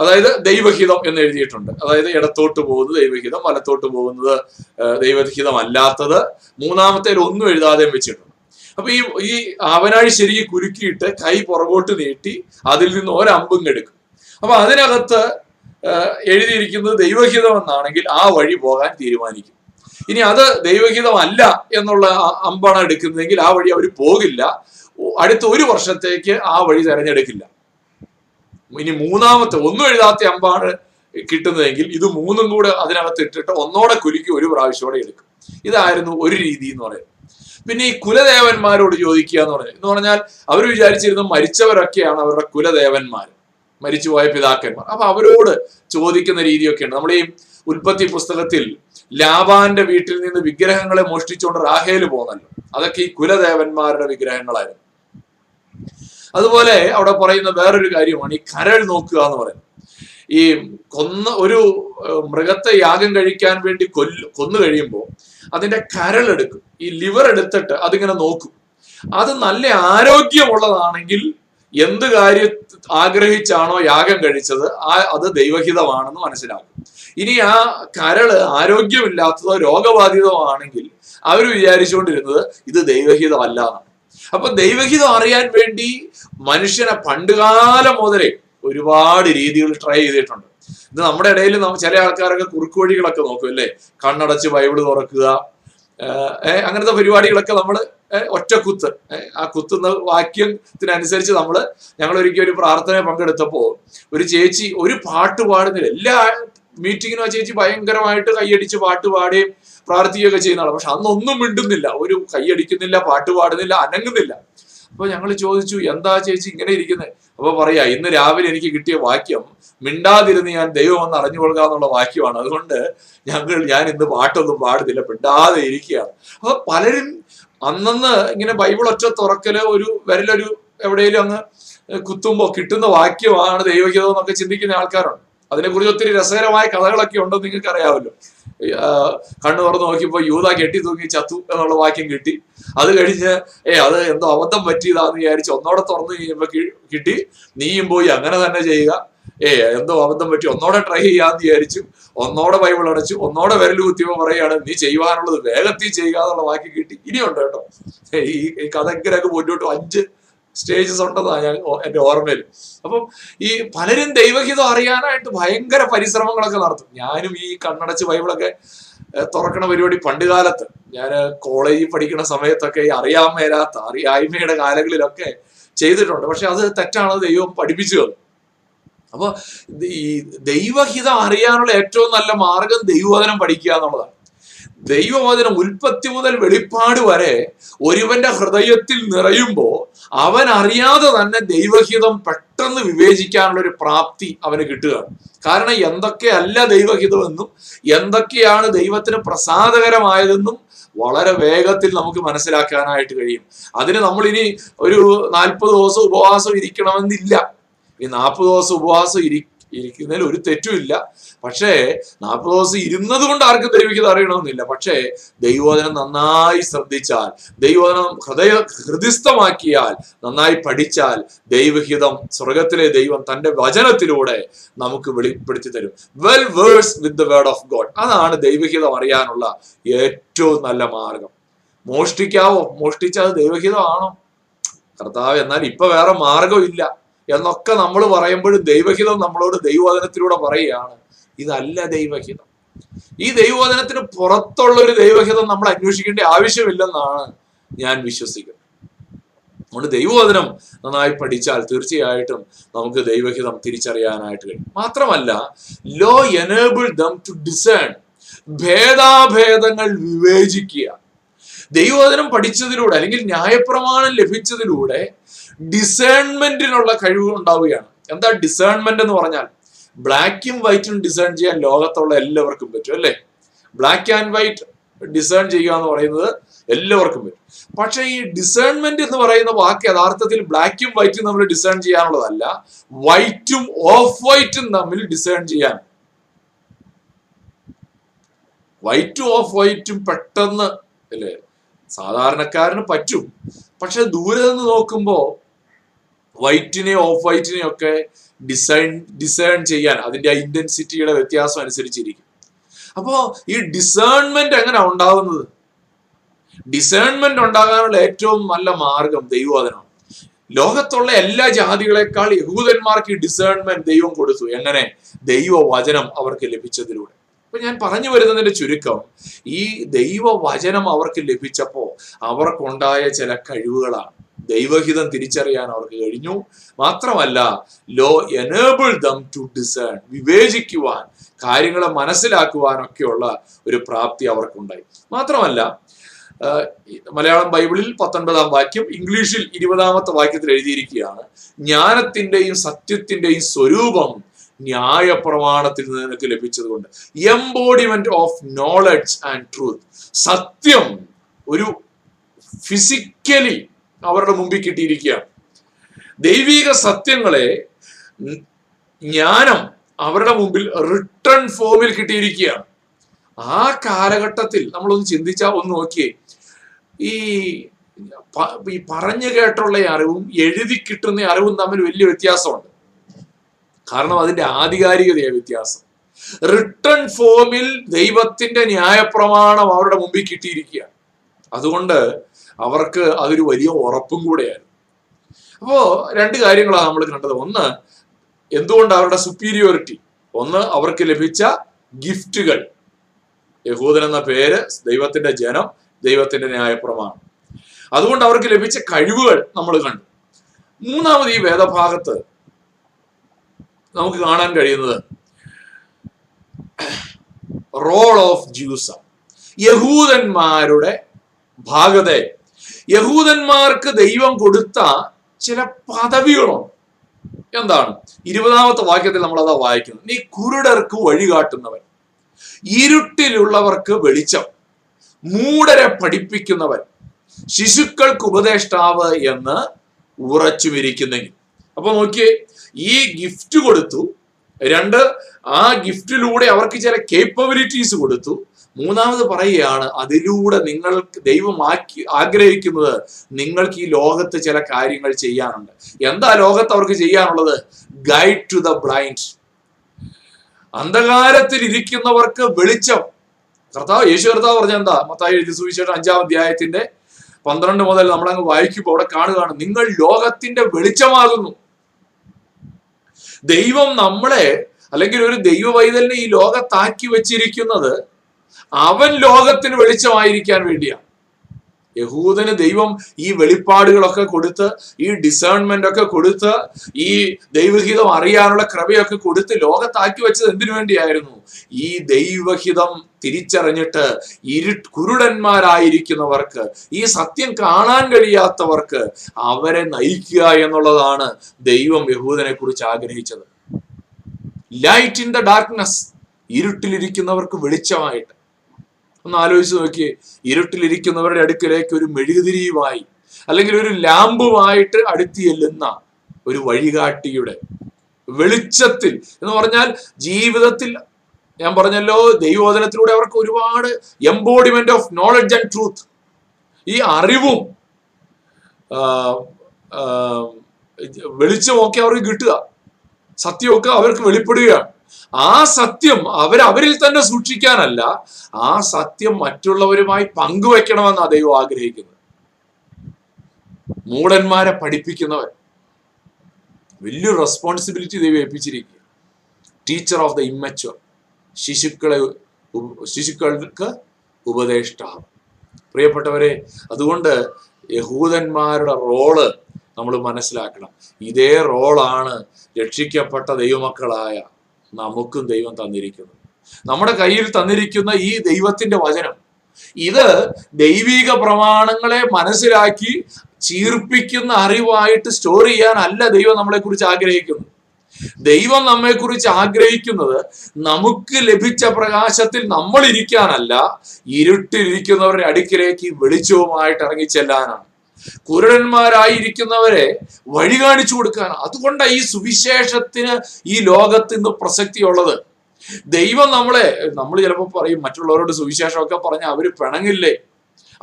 അതായത് ദൈവഹിതം എന്ന് എഴുതിയിട്ടുണ്ട്. അതായത് ഇടത്തോട്ട് പോകുന്നത് ദൈവഹിതം, വലത്തോട്ട് പോകുന്നത് ദൈവഹിതം അല്ലാത്തത്. 3-ാമത്തേൽ ഒന്നും എഴുതാതെയും വെച്ചിട്ടുണ്ട്. അപ്പൊ ഈ ആവനാഴി ശരിക്ക് കുരുക്കിയിട്ട് കൈ പുറകോട്ട് നീട്ടി അതിൽ നിന്ന് ഒരമ്പും എടുക്കും. അപ്പൊ അതിനകത്ത് എഴുതിയിരിക്കുന്നത് ദൈവഹിതം എന്നാണെങ്കിൽ ആ വഴി പോകാൻ തീരുമാനിക്കും. ഇനി അത് ദൈവഹിതമല്ല എന്നുള്ള അമ്പാണ് എടുക്കുന്നതെങ്കിൽ ആ വഴി അവർ പോകില്ല, അടുത്ത 1 വർഷത്തേക്ക് ആ വഴി തെരഞ്ഞെടുക്കില്ല. ഇനി 3-ാമത്തെ ഒന്നും എഴുതാത്ത അമ്പാണ് കിട്ടുന്നതെങ്കിൽ ഇത് 3 കൂടെ അതിനകത്ത് ഇട്ടിട്ട് ഒന്നോടെ കുലുക്കി 1 പ്രാവശ്യം എടുക്കും. ഇതായിരുന്നു ഒരു രീതി എന്ന് പറയുന്നത്. പിന്നെ ഈ കുലദേവന്മാരോട് ചോദിക്കുക എന്ന് പറഞ്ഞാൽ അവർ വിചാരിച്ചിരുന്ന മരിച്ചവരൊക്കെയാണ് അവരുടെ കുലദേവന്മാർ, മരിച്ചുപോയ പിതാക്കന്മാർ. അപ്പൊ അവരോട് ചോദിക്കുന്ന രീതിയൊക്കെയാണ്. നമ്മൾ ഈ ഉൽപ്പത്തി പുസ്തകത്തിൽ ലാബാന്റെ വീട്ടിൽ നിന്ന് വിഗ്രഹങ്ങളെ മോഷ്ടിച്ചുകൊണ്ട് റാഹേല് പോന്നല്ലോ, അതൊക്കെ ഈ കുലദേവന്മാരുടെ വിഗ്രഹങ്ങളായിരുന്നു. അതുപോലെ അവിടെ പറയുന്ന വേറൊരു കാര്യമാണ് ഈ കരൾ നോക്കുക എന്ന് പറയുന്നത്. ഈ ഒരു മൃഗത്തെ യാഗം കഴിക്കാൻ വേണ്ടി കൊന്നു കഴിയുമ്പോൾ അതിന്റെ കരൾ എടുക്കും, ഈ ലിവർ എടുത്തിട്ട് അതിങ്ങനെ നോക്കും. അത് നല്ല ആരോഗ്യമുള്ളതാണെങ്കിൽ എന്ത് കാര്യം ആഗ്രഹിച്ചാണോ യാഗം കഴിച്ചത് അത് ദൈവഹിതമാണെന്ന് മനസ്സിലാക്കും. ഇനി ആ കരള് ആരോഗ്യമില്ലാത്തതോ രോഗബാധിതമോ ആണെങ്കിൽ അവർ വിചാരിച്ചുകൊണ്ടിരുന്നത് ഇത് ദൈവഹിതമല്ല എന്നാണ്. അപ്പൊ ദൈവഹിതം അറിയാൻ വേണ്ടി മനുഷ്യനെ പണ്ടുകാലം മുതലേ ഒരുപാട് രീതികൾ ട്രൈ ചെയ്തിട്ടുണ്ട്. ഇത് നമ്മുടെ ഇടയിൽ ചില ആൾക്കാരൊക്കെ കുറുക്കുവഴികളൊക്കെ നോക്കും, അല്ലേ? കണ്ണടച്ച് ബൈബിള് തുറക്കുക, അങ്ങനത്തെ പരിപാടികളൊക്കെ നമ്മൾ ഒറ്റക്കുത്ത്, ആ കുത്തുന്ന വാക്യത്തിനനുസരിച്ച് ഞങ്ങളൊരിക്കലും ഒരു പ്രാർത്ഥനയിൽ പങ്കെടുത്തപ്പോൾ ഒരു ചേച്ചി ഒരു പാട്ട് പാടുന്നില്ല. എല്ലാ മീറ്റിങ്ങിനും ആ ചേച്ചി ഭയങ്കരമായിട്ട് കൈയടിച്ച് പാട്ട് പാടുകയും പ്രാർത്ഥിക്കുകയൊക്കെ ചെയ്യുന്നതാണ്. പക്ഷെ അന്നൊന്നും മിണ്ടുന്നില്ല, ഒരു കൈയടിക്കുന്നില്ല, പാട്ട് പാടുന്നില്ല, അനങ്ങുന്നില്ല. അപ്പൊ ഞങ്ങൾ ചോദിച്ചു, എന്താ ചേച്ചി ഇങ്ങനെ ഇരിക്കുന്നത്? അപ്പൊ പറയാ, ഇന്ന് രാവിലെ എനിക്ക് കിട്ടിയ വാക്യം മിണ്ടാതിരുന്ന് ഞാൻ ദൈവം ഒന്ന് അറിഞ്ഞുകൊള്ളുക എന്നുള്ള വാക്യമാണ്. അതുകൊണ്ട് ഞാൻ ഇന്ന് പാട്ടൊന്നും പാടുന്നില്ല, മിണ്ടാതെ ഇരിക്കുകയാണ്. അപ്പൊ പലരും അന്നന്ന് ഇങ്ങനെ ബൈബിൾ ഒറ്റ തുറക്കല്, ഒരു വിരലൊരു എവിടെയെങ്കിലും അങ്ങ് കുത്തുമ്പോൾ കിട്ടുന്ന വാക്യമാണ് ദൈവഹിതം എന്നൊക്കെ ചിന്തിക്കുന്ന ആൾക്കാരുണ്ട്. അതിനെക്കുറിച്ച് ഒത്തിരി രസകരമായ കഥകളൊക്കെ ഉണ്ടെന്ന് നിങ്ങൾക്ക് അറിയാമല്ലോ. കണ്ണു തുറന്ന് നോക്കിയപ്പോൾ യൂദ കെട്ടി തൂങ്ങി ചത്തു എന്നുള്ള വാക്യം കിട്ടി. അത് കഴിഞ്ഞ് അത് എന്തോ അബദ്ധം പറ്റിയതാന്ന് വിചാരിച്ച് ഒന്നോടെ തുറന്നു കഴിയുമ്പോൾ കിട്ടി, നീയും പോയി അങ്ങനെ തന്നെ ചെയ്യുക, എന്തോ അബദ്ധം പറ്റി ഒന്നോടെ ട്രൈ ചെയ്യാന്ന് വിചാരിച്ചു, ഒന്നോടെ ബൈബിൾ അടച്ചു, ഒന്നോടെ വിരൽ കുത്തിയപ്പോൾ പറയാണ് നീ ചെയ്യുവാനുള്ളത് വേഗത്തിൽ ചെയ്യുക എന്നുള്ള വാക്യം കിട്ടി. ഇനിയുണ്ട് കേട്ടോ, ഈ കഥക്കിലൊക്കെ മുന്നോട്ട് 5 സ്റ്റേജസ് ഉണ്ടെന്നാണ് ഞാൻ എൻ്റെ ഓർമ്മയിൽ. അപ്പം ഈ പലരും ദൈവഹിതം അറിയാനായിട്ട് ഭയങ്കര പരിശ്രമങ്ങളൊക്കെ നടത്തും. ഞാനും ഈ കണ്ണടച്ച് ബൈബിളൊക്കെ തുറക്കണ പരിപാടി പണ്ട് കാലത്ത് ഞാൻ കോളേജിൽ പഠിക്കണ സമയത്തൊക്കെ ഈ അറിയാൻ മേലാത്ത അറിയായ്മയുടെ കാലങ്ങളിലൊക്കെ ചെയ്തിട്ടുണ്ട്. പക്ഷെ അത് തെറ്റാണ്, ദൈവം പഠിപ്പിച്ചു തന്നു. അപ്പൊ ഈ ദൈവഹിതം അറിയാനുള്ള ഏറ്റവും നല്ല മാർഗം ദൈവവചനം പഠിക്കുക എന്നുള്ളതാണ്. ദൈവവചനം ഉൽപ്പത്തി മുതൽ വെളിപ്പാട് വരെ ഒരുവന്റെ ഹൃദയത്തിൽ നിറയുമ്പോ അവൻ അറിയാതെ തന്നെ ദൈവഹിതം പെട്ടെന്ന് വിവേചിക്കാനുള്ള ഒരു പ്രാപ്തി അവന് കിട്ടുകയാണ്. കാരണം എന്തൊക്കെയല്ല ദൈവഹിതമെന്നും എന്തൊക്കെയാണ് ദൈവത്തിന് പ്രസാദകരമായതെന്നും വളരെ വേഗത്തിൽ നമുക്ക് മനസ്സിലാക്കാനായിട്ട് കഴിയും. അതിന് നമ്മളിനി ഒരു 40 ദിവസം ഉപവാസം ഇരിക്കണമെന്നില്ല. ഈ 40 ദിവസം ഉപവാസം ഇരിക്കുന്നതിൽ ഒരു തെറ്റുമില്ല. പക്ഷേ 40 ദിവസം ഇരുന്നത് കൊണ്ട് ആർക്കും ദൈവഹിതം അറിയണമെന്നില്ല. പക്ഷേ ദൈവവചനം നന്നായി ശ്രദ്ധിച്ചാൽ, ദൈവവചനം ഹൃദയസ്ഥമാക്കിയാൽ, നന്നായി പഠിച്ചാൽ ദൈവഹിതം സ്വർഗത്തിലെ ദൈവം തൻ്റെ വചനത്തിലൂടെ നമുക്ക് വെളിപ്പെടുത്തി തരും. Well verse with the word of God, അതാണ് ദൈവഹിതം അറിയാനുള്ള ഏറ്റവും നല്ല മാർഗം. മോഷ്ടിക്കാവോ? മോഷ്ടിച്ചത് ദൈവഹിതമാണോ? കർത്താവ്, എന്നാൽ ഇപ്പൊ വേറെ മാർഗമില്ല എന്നൊക്കെ നമ്മൾ പറയുമ്പോഴും ദൈവഹിതം നമ്മളോട് ദൈവവചനത്തിലൂടെ പറയുകയാണ്, ഇതല്ല ദൈവഹിതം. ഈ ദൈവവചനത്തിന് പുറത്തുള്ള ഒരു ദൈവഹിതം നമ്മൾ അന്വേഷിക്കേണ്ട ആവശ്യമില്ലെന്നാണ് ഞാൻ വിശ്വസിക്കുന്നത്. അതുകൊണ്ട് ദൈവവചനം നന്നായി പഠിച്ചാൽ തീർച്ചയായിട്ടും നമുക്ക് ദൈവഹിതം തിരിച്ചറിയാനായിട്ട് കഴിയും. മാത്രമല്ല, law enable them to discern, ഭേദാഭേദങ്ങൾ വിവേചിക്കുക. ദൈവവചനം പഠിച്ചതിലൂടെ അല്ലെങ്കിൽ ന്യായപ്രമാണം ലഭിച്ചതിലൂടെ ഡിസേൺമെന്റിനുള്ള കഴിവ് ഉണ്ടാവുകയാണ്. എന്താ ഡിസേൺമെന്റ് എന്ന് പറഞ്ഞാൽ? ബ്ലാക്കും വൈറ്റും ഡിസേൺ ചെയ്യാൻ ലോകത്തുള്ള എല്ലാവർക്കും പറ്റും, അല്ലേ? ബ്ലാക്ക് ആൻഡ് വൈറ്റ് ഡിസേൺ ചെയ്യുക എന്ന് പറയുന്നത് എല്ലാവർക്കും പറ്റും. പക്ഷെ ഈ ഡിസേൺമെന്റ് എന്ന് പറയുന്ന വാക്ക് യഥാർത്ഥത്തിൽ ബ്ലാക്കും വൈറ്റും തമ്മിൽ ഡിസേൺ ചെയ്യാനുള്ളതല്ല, വൈറ്റും ഓഫ് വൈറ്റും തമ്മിൽ ഡിസേൺ ചെയ്യാൻ. വൈറ്റും ഓഫ് വൈറ്റും പെട്ടെന്ന് അല്ലേ സാധാരണക്കാരന് പറ്റും. പക്ഷെ ദൂരെ നിന്ന് നോക്കുമ്പോ വൈറ്റിനെ ഓഫ് വൈറ്റിനെയും ഒക്കെ ഡിസേൺ ചെയ്യാൻ അതിൻ്റെ ആ ഇന്റൻസിറ്റിയുടെ വ്യത്യാസം അനുസരിച്ചിരിക്കും. അപ്പോ ഈ ഡിസേൺമെന്റ് എങ്ങനെ ഉണ്ടാകുന്നത്? ഡിസേൺമെന്റ് ഉണ്ടാകാനുള്ള ഏറ്റവും നല്ല മാർഗം ദൈവവചനമാണ്. ലോകത്തുള്ള എല്ലാ ജാതികളെക്കാൾ യഹൂദന്മാർക്ക് ഈ ഡിസേൺമെന്റ് ദൈവം കൊടുത്തു. എങ്ങനെ? ദൈവവചനം അവർക്ക് ലഭിച്ചതിലൂടെ. ഇപ്പൊ ഞാൻ പറഞ്ഞു വരുന്നതിന്റെ ചുരുക്കം, ഈ ദൈവവചനം അവർക്ക് ലഭിച്ചപ്പോൾ അവർക്കുണ്ടായ ചില കഴിവുകളാണ്. ദൈവഹിതം തിരിച്ചറിയാൻ അവർക്ക് കഴിഞ്ഞു. മാത്രമല്ല, law enable them to discern, വിവേചിക്കുവാൻ, കാര്യങ്ങളെ മനസ്സിലാക്കുവാനൊക്കെയുള്ള ഒരു പ്രാപ്തി അവർക്കുണ്ടായി. മാത്രമല്ല, മലയാളം ബൈബിളിൽ 19-ാം വാക്യം, ഇംഗ്ലീഷിൽ 20-ാമത്തെ വാക്യത്തിൽ എഴുതിയിരിക്കുകയാണ്, ജ്ഞാനത്തിൻ്റെയും സത്യത്തിൻ്റെയും സ്വരൂപം ന്യായപ്രമാണത്തിൽ നിന്ന് നിനക്ക് ലഭിച്ചതുകൊണ്ട്. Embodiment of knowledge and truth, സത്യം ഒരു ഫിസിക്കലി അവരുടെ മുമ്പിൽ കിട്ടിയിരിക്കുകയാണ്. ദൈവിക സത്യങ്ങളെ ജ്ഞാനം അവരുടെ മുമ്പിൽ റിട്ടേൺ ഫോമിൽ കിട്ടിയിരിക്കുകയാണ്. ആ കാലഘട്ടത്തിൽ നമ്മളൊന്ന് ചിന്തിച്ചാൽ, ഒന്ന് നോക്കിയേ, ഈ പറഞ്ഞു കേട്ടുള്ള അറിവും എഴുതി കിട്ടുന്ന അറിവും തമ്മിൽ വലിയ വ്യത്യാസമുണ്ട്. കാരണം അതിൻ്റെ ആധികാരികതയെ വ്യത്യാസം. റിട്ടേൺ ഫോമിൽ ദൈവത്തിൻ്റെ ന്യായപ്രമാണം അവരുടെ മുമ്പിൽ കിട്ടിയിരിക്കുകയാണ്. അതുകൊണ്ട് അവർക്ക് അതൊരു വലിയ ഉറപ്പും കൂടെയായിരുന്നു. അപ്പോൾ രണ്ട് കാര്യങ്ങളാണ് നമ്മൾ കണ്ടത്. ഒന്ന്, എന്തുകൊണ്ട് അവരുടെ സുപ്പീരിയോറിറ്റി? ഒന്ന്, അവർക്ക് ലഭിച്ച ഗിഫ്റ്റുകൾ. യഹൂദൻ എന്ന പേര്, ദൈവത്തിൻ്റെ ജനം, ദൈവത്തിൻ്റെ ന്യായപ്രമാണം, അതുകൊണ്ട് അവർക്ക് ലഭിച്ച കഴിവുകൾ നമ്മൾ കണ്ടു. മൂന്നാമത്, ഈ വേദഭാഗത്ത് നമുക്ക് കാണാൻ കഴിയുന്നത് റോൾ ഓഫ് ജ്യൂസ്, യഹൂദന്മാരുടെ ഭാഗത്തെ, യഹൂദന്മാർക്ക് ദൈവം കൊടുത്ത ചില പദവികളുണ്ട്. എന്താണ്? 20-ാമത്തെ വാക്യത്തിൽ നമ്മളതാ വായിക്കുന്നത്, നീ കുരുടർക്ക് വഴികാട്ടുന്നവൻ, ഇരുട്ടിലുള്ളവർക്ക് വെളിച്ചം, മൂഢരെ പഠിപ്പിക്കുന്നവൻ, ശിശുക്കൾക്ക് ഉപദേഷ്ടാവ് എന്ന് ഉറച്ചുമിരിക്കുന്നെങ്കിൽ. അപ്പൊ നോക്കിയേ, ഈ ഗിഫ്റ്റ് കൊടുത്തു. രണ്ട്, ആ ഗിഫ്റ്റിലൂടെ അവർക്ക് ചില കേപ്പബിലിറ്റീസ് കൊടുത്തു. മൂന്നാമത് പറയുകയാണ്, അതിലൂടെ നിങ്ങൾക്ക് ദൈവമാക്കി ആഗ്രഹിക്കുന്നത് നിങ്ങൾക്ക് ഈ ലോകത്ത് ചില കാര്യങ്ങൾ ചെയ്യാനുണ്ട്. എന്താ ലോകത്ത് അവർക്ക് ചെയ്യാനുള്ളത്? ഗൈഡ് ടു ദ ബ്ലൈൻഡ്, അന്ധകാരത്തിൽ ഇരിക്കുന്നവർക്ക് വെളിച്ചം. കർത്താവ് യേശു കർത്താവ് പറഞ്ഞ എന്താ? മത്തായി എഴുതിയ സുവിശേഷം 5-ാം അധ്യായത്തിന്റെ 12 മുതൽ നമ്മളങ്ങ് വായിക്കുമ്പോൾ അവിടെ കാണുകയാണ്, നിങ്ങൾ ലോകത്തിന്റെ വെളിച്ചമാകുന്നു. ദൈവം നമ്മളെ, അല്ലെങ്കിൽ ഒരു ദൈവവൈതലിനെ ഈ ലോകത്താക്കി വെച്ചിരിക്കുന്നത് അവൻ ലോകത്തിന് വെളിച്ചമായിരിക്കാൻ വേണ്ടിയാണ്. യഹൂദന് ദൈവം ഈ വെളിപ്പാടുകളൊക്കെ കൊടുത്ത്, ഈ ഡിസേൺമെന്റ് ഒക്കെ കൊടുത്ത്, ഈ ദൈവഹിതം അറിയാനുള്ള കൃപയൊക്കെ കൊടുത്ത് ലോകത്താക്കി വെച്ചത് എന്തിനു വേണ്ടിയായിരുന്നു? ഈ ദൈവഹിതം തിരിച്ചറിഞ്ഞിട്ട് കുരുടന്മാരായിരിക്കുന്നവർക്ക്, ഈ സത്യം കാണാൻ കഴിയാത്തവർക്ക് അവരെ നയിക്കുക എന്നുള്ളതാണ് ദൈവം യഹൂദനെ കുറിച്ച് ആഗ്രഹിച്ചത്. ലൈറ്റ് ഇൻ ദ ഡാർക്ക്നെസ്, ഇരുട്ടിലിരിക്കുന്നവർക്ക് വെളിച്ചമായിട്ട്. ഒന്ന് ആലോചിച്ച് നോക്കിയേ, ഇരുട്ടിലിരിക്കുന്നവരുടെ അടുക്കലേക്ക് ഒരു മെഴുകുതിരിയുമായി അല്ലെങ്കിൽ ഒരു ലാമ്പുമായിട്ട് അടുത്ത് ചെല്ലുന്ന ഒരു വഴികാട്ടിയുടെ വെളിച്ചത്തിൽ എന്ന് പറഞ്ഞാൽ ജീവിതത്തിൽ, ഞാൻ പറഞ്ഞല്ലോ, ദൈവവചനത്തിലൂടെ അവർക്ക് ഒരുപാട് embodiment of knowledge and truth, ഈ അറിവും വെളിച്ചമൊക്കെ അവർക്ക് കിട്ടുക, സത്യമൊക്കെ അവർക്ക് വെളിപ്പെടുകയാണ്. ആ സത്യം അവരിൽ തന്നെ സൂക്ഷിക്കാനല്ല, ആ സത്യം മറ്റുള്ളവരുമായി പങ്കുവെക്കണമെന്നാണ് ദൈവം ആഗ്രഹിക്കുന്നത്. മൂടന്മാരെ പഠിപ്പിക്കുന്നവൻ വലിയൊരു റെസ്പോൺസിബിലിറ്റി ദൈവം ഏൽപ്പിച്ചിരിക്കുക. ടീച്ചർ ഓഫ് ദ ഇമ്മച്വർ, ശിശുക്കൾക്ക് ഉപദേഷ്ടാവ്. പ്രിയപ്പെട്ടവരെ, അതുകൊണ്ട് യഹൂദന്മാരുടെ റോള് നമ്മൾ മനസ്സിലാക്കണം. ഇതേ റോളാണ് രക്ഷിക്കപ്പെട്ട ദൈവമക്കളായ നമുക്കും ദൈവം തന്നിരിക്കുന്നത്. നമ്മുടെ കയ്യിൽ തന്നിരിക്കുന്ന ഈ ദൈവത്തിന്റെ വചനം, ഇത് ദൈവിക പ്രമാണങ്ങളെ മനസ്സിലാക്കി ചീർപ്പിക്കുന്ന അറിവായിട്ട് സ്റ്റോർ ചെയ്യാനല്ല ദൈവം നമ്മളെ കുറിച്ച് ആഗ്രഹിക്കുന്നത്. ദൈവം നമ്മെക്കുറിച്ച് ആഗ്രഹിക്കുന്നത് നമുക്ക് ലഭിച്ച പ്രകാശത്തിൽ നമ്മൾ ഇരിക്കാനല്ല, ഇരുട്ടിലിരിക്കുന്നവരുടെ അടുക്കിലേക്ക് വെളിച്ചവുമായിട്ട് ഇറങ്ങിച്ചെല്ലാനാണ്, കുരുടന്മാരായിരിക്കുന്നവരെ വഴി കാണിച്ചു കൊടുക്കാനാണ്. അതുകൊണ്ടാണ് ഈ സുവിശേഷത്തിന് ഈ ലോകത്ത് ഇന്ന് പ്രസക്തിയുള്ളത്. ദൈവം നമ്മൾ ചിലപ്പോൾ പറയും, മറ്റുള്ളവരോട് സുവിശേഷമൊക്കെ പറഞ്ഞാൽ അവർ പിണങ്ങില്ലേ,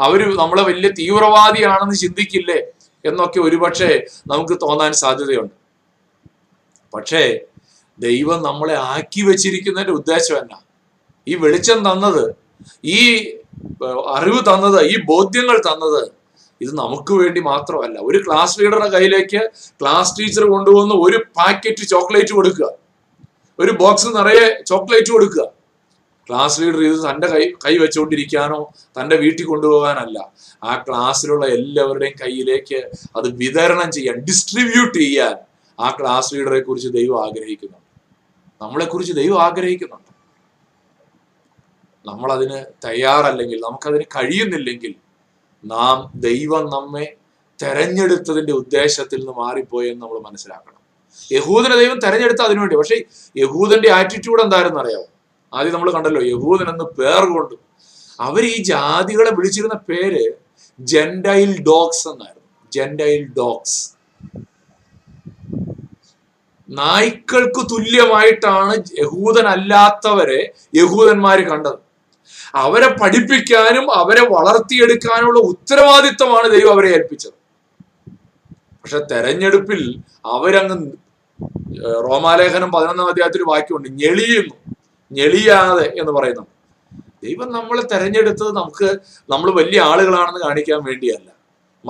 അവർ നമ്മളെ വലിയ തീവ്രവാദിയാണെന്ന് ചിന്തിക്കില്ലേ എന്നൊക്കെ ഒരുപക്ഷെ നമുക്ക് തോന്നാൻ സാധ്യതയുണ്ട്. പക്ഷേ ദൈവം നമ്മളെ ആക്കി വച്ചിരിക്കുന്നതിൻ്റെ ഉദ്ദേശം എന്നാ? ഈ വെളിച്ചം തന്നത്, ഈ അറിവ് തന്നത്, ഈ ബോധ്യങ്ങൾ തന്നത് ഇത് നമുക്ക് വേണ്ടി മാത്രമല്ല. ഒരു ക്ലാസ് ലീഡറുടെ കയ്യിലേക്ക് ക്ലാസ് ടീച്ചർ കൊണ്ടുവന്ന് ഒരു പാക്കറ്റ് ചോക്ലേറ്റ് കൊടുക്കുക, ഒരു ബോക്സ് നിറയെ ചോക്ലേറ്റ് കൊടുക്കുക. ക്ലാസ് ലീഡർ ഇത് തൻ്റെ കൈ വെച്ചുകൊണ്ടിരിക്കാനോ തൻ്റെ വീട്ടിൽ കൊണ്ടുപോകാനല്ല, ആ ക്ലാസ്സിലുള്ള എല്ലാവരുടെയും കയ്യിലേക്ക് അത് വിതരണം ചെയ്യാൻ, ഡിസ്ട്രിബ്യൂട്ട് ചെയ്യാൻ ആ ക്ലാസ് ലീഡറെ കുറിച്ച് ദൈവം ആഗ്രഹിക്കുന്നുണ്ട്. നമ്മളെക്കുറിച്ച് ദൈവം ആഗ്രഹിക്കുന്നുണ്ട്. നമ്മളതിന് തയ്യാറല്ലെങ്കിൽ, നമുക്കതിന് കഴിയുന്നില്ലെങ്കിൽ, നാം ദൈവം നമ്മെ തെരഞ്ഞെടുത്തതിൻ്റെ ഉദ്ദേശത്തിൽ നിന്ന് മാറിപ്പോയെന്ന് നമ്മൾ മനസ്സിലാക്കണം. യഹൂദനെ ദൈവം തെരഞ്ഞെടുത്ത അതിനുവേണ്ടി. പക്ഷേ യഹൂദന്റെ ആറ്റിറ്റ്യൂഡ് എന്തായിരുന്നു അറിയാമോ? ആദ്യം നമ്മൾ കണ്ടല്ലോ, യഹൂദൻ എന്ന് പേർ കൊണ്ട് അവർ ഈ ജാതികളെ വിളിച്ചിരുന്ന പേര് ജെൻഡൈൽ ഡോഗ്സ് എന്നായിരുന്നു. ജെൻഡൈൽ ഡോഗ്സ്, നായ്ക്കൾക്ക് തുല്യമായിട്ടാണ് യഹൂദനല്ലാത്തവരെ യഹൂദന്മാര് കണ്ടത്. അവരെ പഠിപ്പിക്കാനും അവരെ വളർത്തിയെടുക്കാനുള്ള ഉത്തരവാദിത്വമാണ് ദൈവം അവരെ ഏൽപ്പിച്ചത്. പക്ഷെ തെരഞ്ഞെടുപ്പിൽ അവരങ്ങ്, റോമാലേഖനം 11-ാം അധ്യായത്തിൽ വാക്യമുണ്ട്, ഞെളിയുന്നു, ഞെളിയാതെ എന്ന് പറയുന്നു. ദൈവം നമ്മളെ തെരഞ്ഞെടുത്തത് നമ്മൾ വലിയ ആളുകളാണെന്ന് കാണിക്കാൻ വേണ്ടിയല്ല,